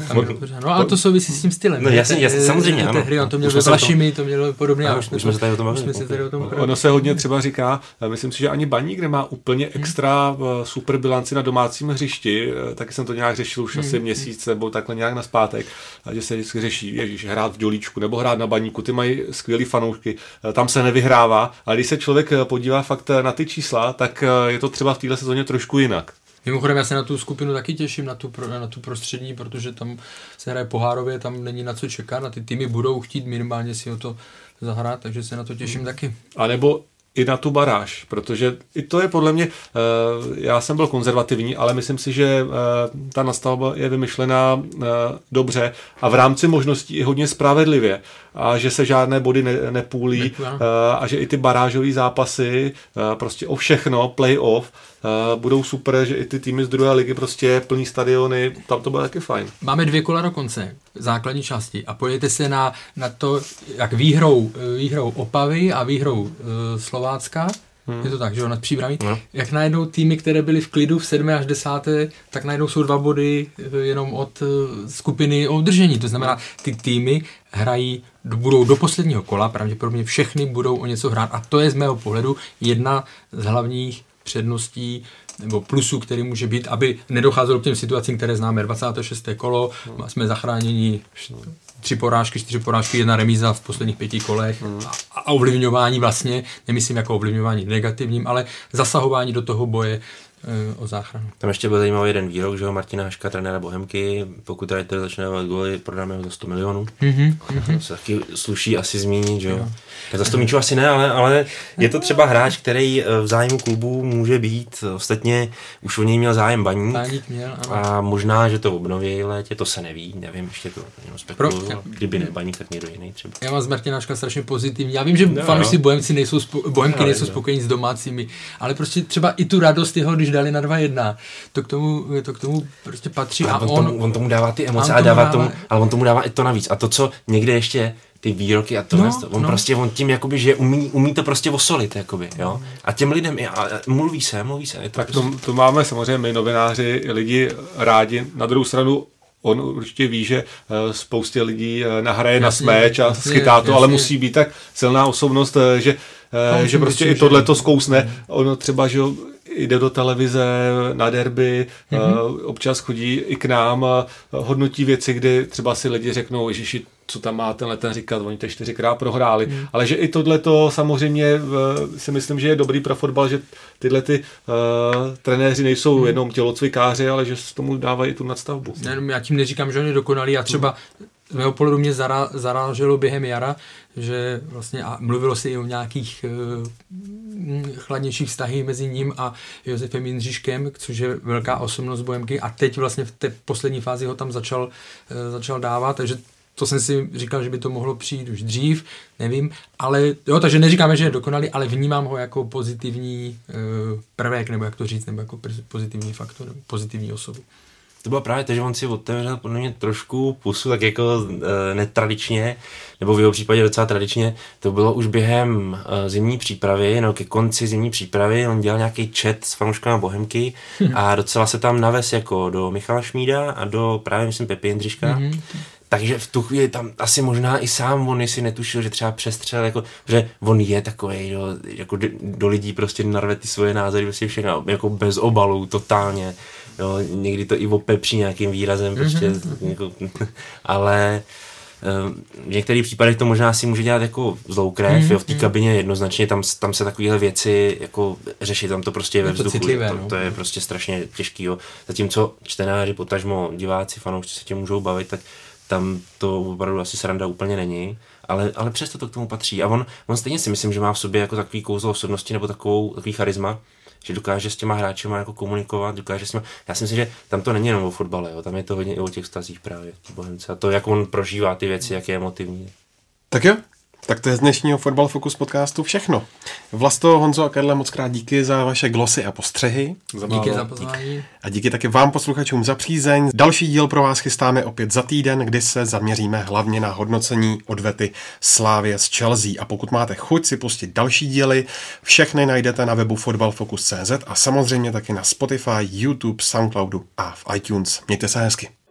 No, ale to souvisí s tím stylem. No, jasně, jasně, samozřejmě. Té hry, on to měl s Vlašimi, to mělo podobně. A už jsme se tady o tom bavili. Ono se hodně třeba říká, myslím si, že ani Baník nemá úplně extra super bilanci na domácím hřišti, taky jsem to nějak řešil už asi měsíc nebo takhle nějak naspátek, že se vždycky řeší, ježíš, hrát v Dolíčku nebo hrát na Baníku, ty mají skvělý fanoušky, tam se nevyhrává, ale když se člověk podívá fakt na ty čísla, tak je to třeba v téhle sezóně trošku jinak. Mimochodem, já se na tu skupinu taky těším, na tu, na tu prostřední, protože tam se hraje pohárově, tam není na co čekat a ty týmy budou chtít minimálně si o to zahrát, takže se na to těším hmm. taky. A nebo i na tu baráž, protože i to je podle mě, já jsem byl konzervativní, ale myslím si, že ta nastavba je vymyšlená dobře a v rámci možností i hodně spravedlivě a že se žádné body ne, nepůlí a že i ty barážové zápasy, prostě o všechno, play-off, budou super, že i ty týmy z druhé ligy prostě plní stadiony, tam to bude taky fajn. Máme dvě kola do konce základní části a pojďte se na, na to, jak výhrou, výhrou Opavy a výhrou uh, Slovácka, hmm. je to tak, že jo, nad Příbramí, no. Jak najednou týmy, které byly v klidu v sedmé až desáté, tak najednou jsou dva body jenom od uh, skupiny o udržení, to znamená, ty týmy hrají, budou do posledního kola, pravděpodobně všechny budou o něco hrát a to je z mého pohledu jedna z hlavních předností nebo plusů, který může být, aby nedocházelo k těm situacím, které známe. dvacáté šesté kolo, no. Jsme zachráněni tři porážky, čtyři porážky, jedna remíza v posledních pěti kolech no. a, a ovlivňování vlastně, nemyslím jako ovlivňování negativním, ale zasahování do toho boje e, o záchranu. Tam ještě byl zajímavý jeden výrok, že ho Martina Haška, trenéra Bohemky, pokud tady to začne dávat góly, prodáme ho za sto milionů. Mm-hmm. To se taky sluší asi zmínit, že jo. No. Tak za sto míčů asi ne, ale, ale je to třeba hráč, který v zájmu klubu může být. Ostatně už o něj měl zájem Baník. Baník měl, a možná, že to obnoví létě, to se neví, nevím, ještě to jenom spekuluju. Kdyby ne Baník, tak někdo jiný třeba. Já mám z Martináčka strašně pozitivní. Já vím, že no, fanoušci Bohemci nejsou, spo- Bohemky no, nejsou no. spokojení s domácími, ale prostě třeba i tu radost jeho, když dali na dva jedna, to k tomu, to k tomu prostě patří. A on, on, tomu, on tomu dává ty emoce, a dává tomu, ale on tomu dává i to navíc. A to, co někde ještě ty výroky a to, no, on no. prostě, on tím jakoby, že umí, umí to prostě osolit, jakoby, jo. A těm lidem, a mluví se, mluví se. To tak prostě... to, to máme samozřejmě my novináři, lidi rádi, na druhou stranu on určitě ví, že spoustě lidí nahraje na smeč a schytá to, ale musí být tak silná osobnost, že, že prostě i tohle to zkousne. On třeba, že jde do televize, na derby, mm-hmm. občas chodí i k nám, hodnotí věci, kdy třeba si lidi řeknou, ježiši, co tam má tenhle ten říkat, oni to čtyřikrát prohráli, mm. ale že i tohleto samozřejmě si myslím, že je dobrý pro fotbal, že tyhle ty uh, trenéři nejsou mm. jenom tělocvikáři, ale že se tomu dávají tu nadstavbu. Ne, já tím neříkám, že on je dokonalý a třeba z mého pohledu mě zará, zaráželo během jara, že vlastně a mluvilo se i o nějakých uh, chladnějších vztahů mezi ním a Josefem Jindříškem, což je velká osobnost Bohemky a teď vlastně v té poslední fázi ho tam začal, uh, začal dávat, takže to jsem si říkal, že by to mohlo přijít už dřív, nevím, ale jo, takže neříkáme, že je dokonalý, ale vnímám ho jako pozitivní e, prvek, nebo jak to říct, nebo jako pozitivní faktor, pozitivní osobu. To bylo právě to, že on si otevřel podle mě trošku pusu, tak jako e, netradičně, nebo v jeho případě docela tradičně, to bylo už během e, zimní přípravy, no ke konci zimní přípravy, on dělal nějaký chat s fanouškama Bohemky a docela se tam naves jako do Michala Šmída a do právě, myslím, Pepy Jindřiška. Takže v tu chvíli tam asi možná i sám on si netušil, že třeba přestřel, jako, že on je takovej, jo, jako do lidí prostě narve ty svoje názory, prostě všechno, jako bez obalů, totálně, jo, někdy to i opepří nějakým výrazem, prostě, mm-hmm. jako, ale v některých případech to možná si může dělat jako zlou krev, mm-hmm. jo, v té kabině jednoznačně, tam, tam se takovéhle věci jako řešit, tam to prostě je ve vzduchu, to, citlivé, to, no. to je prostě strašně těžký, jo. Zatímco čtenáři, potažmo diváci, fanoušci se tě můžou bavit, tak tam to opravdu asi sranda úplně není, ale, ale přesto to k tomu patří. A on, on stejně si myslím, že má v sobě jako takový kouzlo osobnosti nebo takovou, takový charisma, že dokáže s těma hráčema jako komunikovat, dokáže s těma... Já si myslím, že tam to není jenom o fotbale, jo, tam je to hodně i o těch vztazích právě v Bohemce. A to, jak on prožívá ty věci, jak je emotivní. Tak jo, tak to je z dnešního Fotbal Focus podcastu všechno. Vlasto, Honzo a Karle, moc krát díky za vaše glosy a postřehy. Díky za pozvání. A díky taky vám, posluchačům, za přízeň. Další díl pro vás chystáme opět za týden, kdy se zaměříme hlavně na hodnocení odvety Slavie s Chelsea. A pokud máte chuť si pustit další díly, všechny najdete na webu fotbal focus tečka cé zet a samozřejmě taky na Spotify, YouTube, Soundcloudu a v iTunes. Mějte se hezky.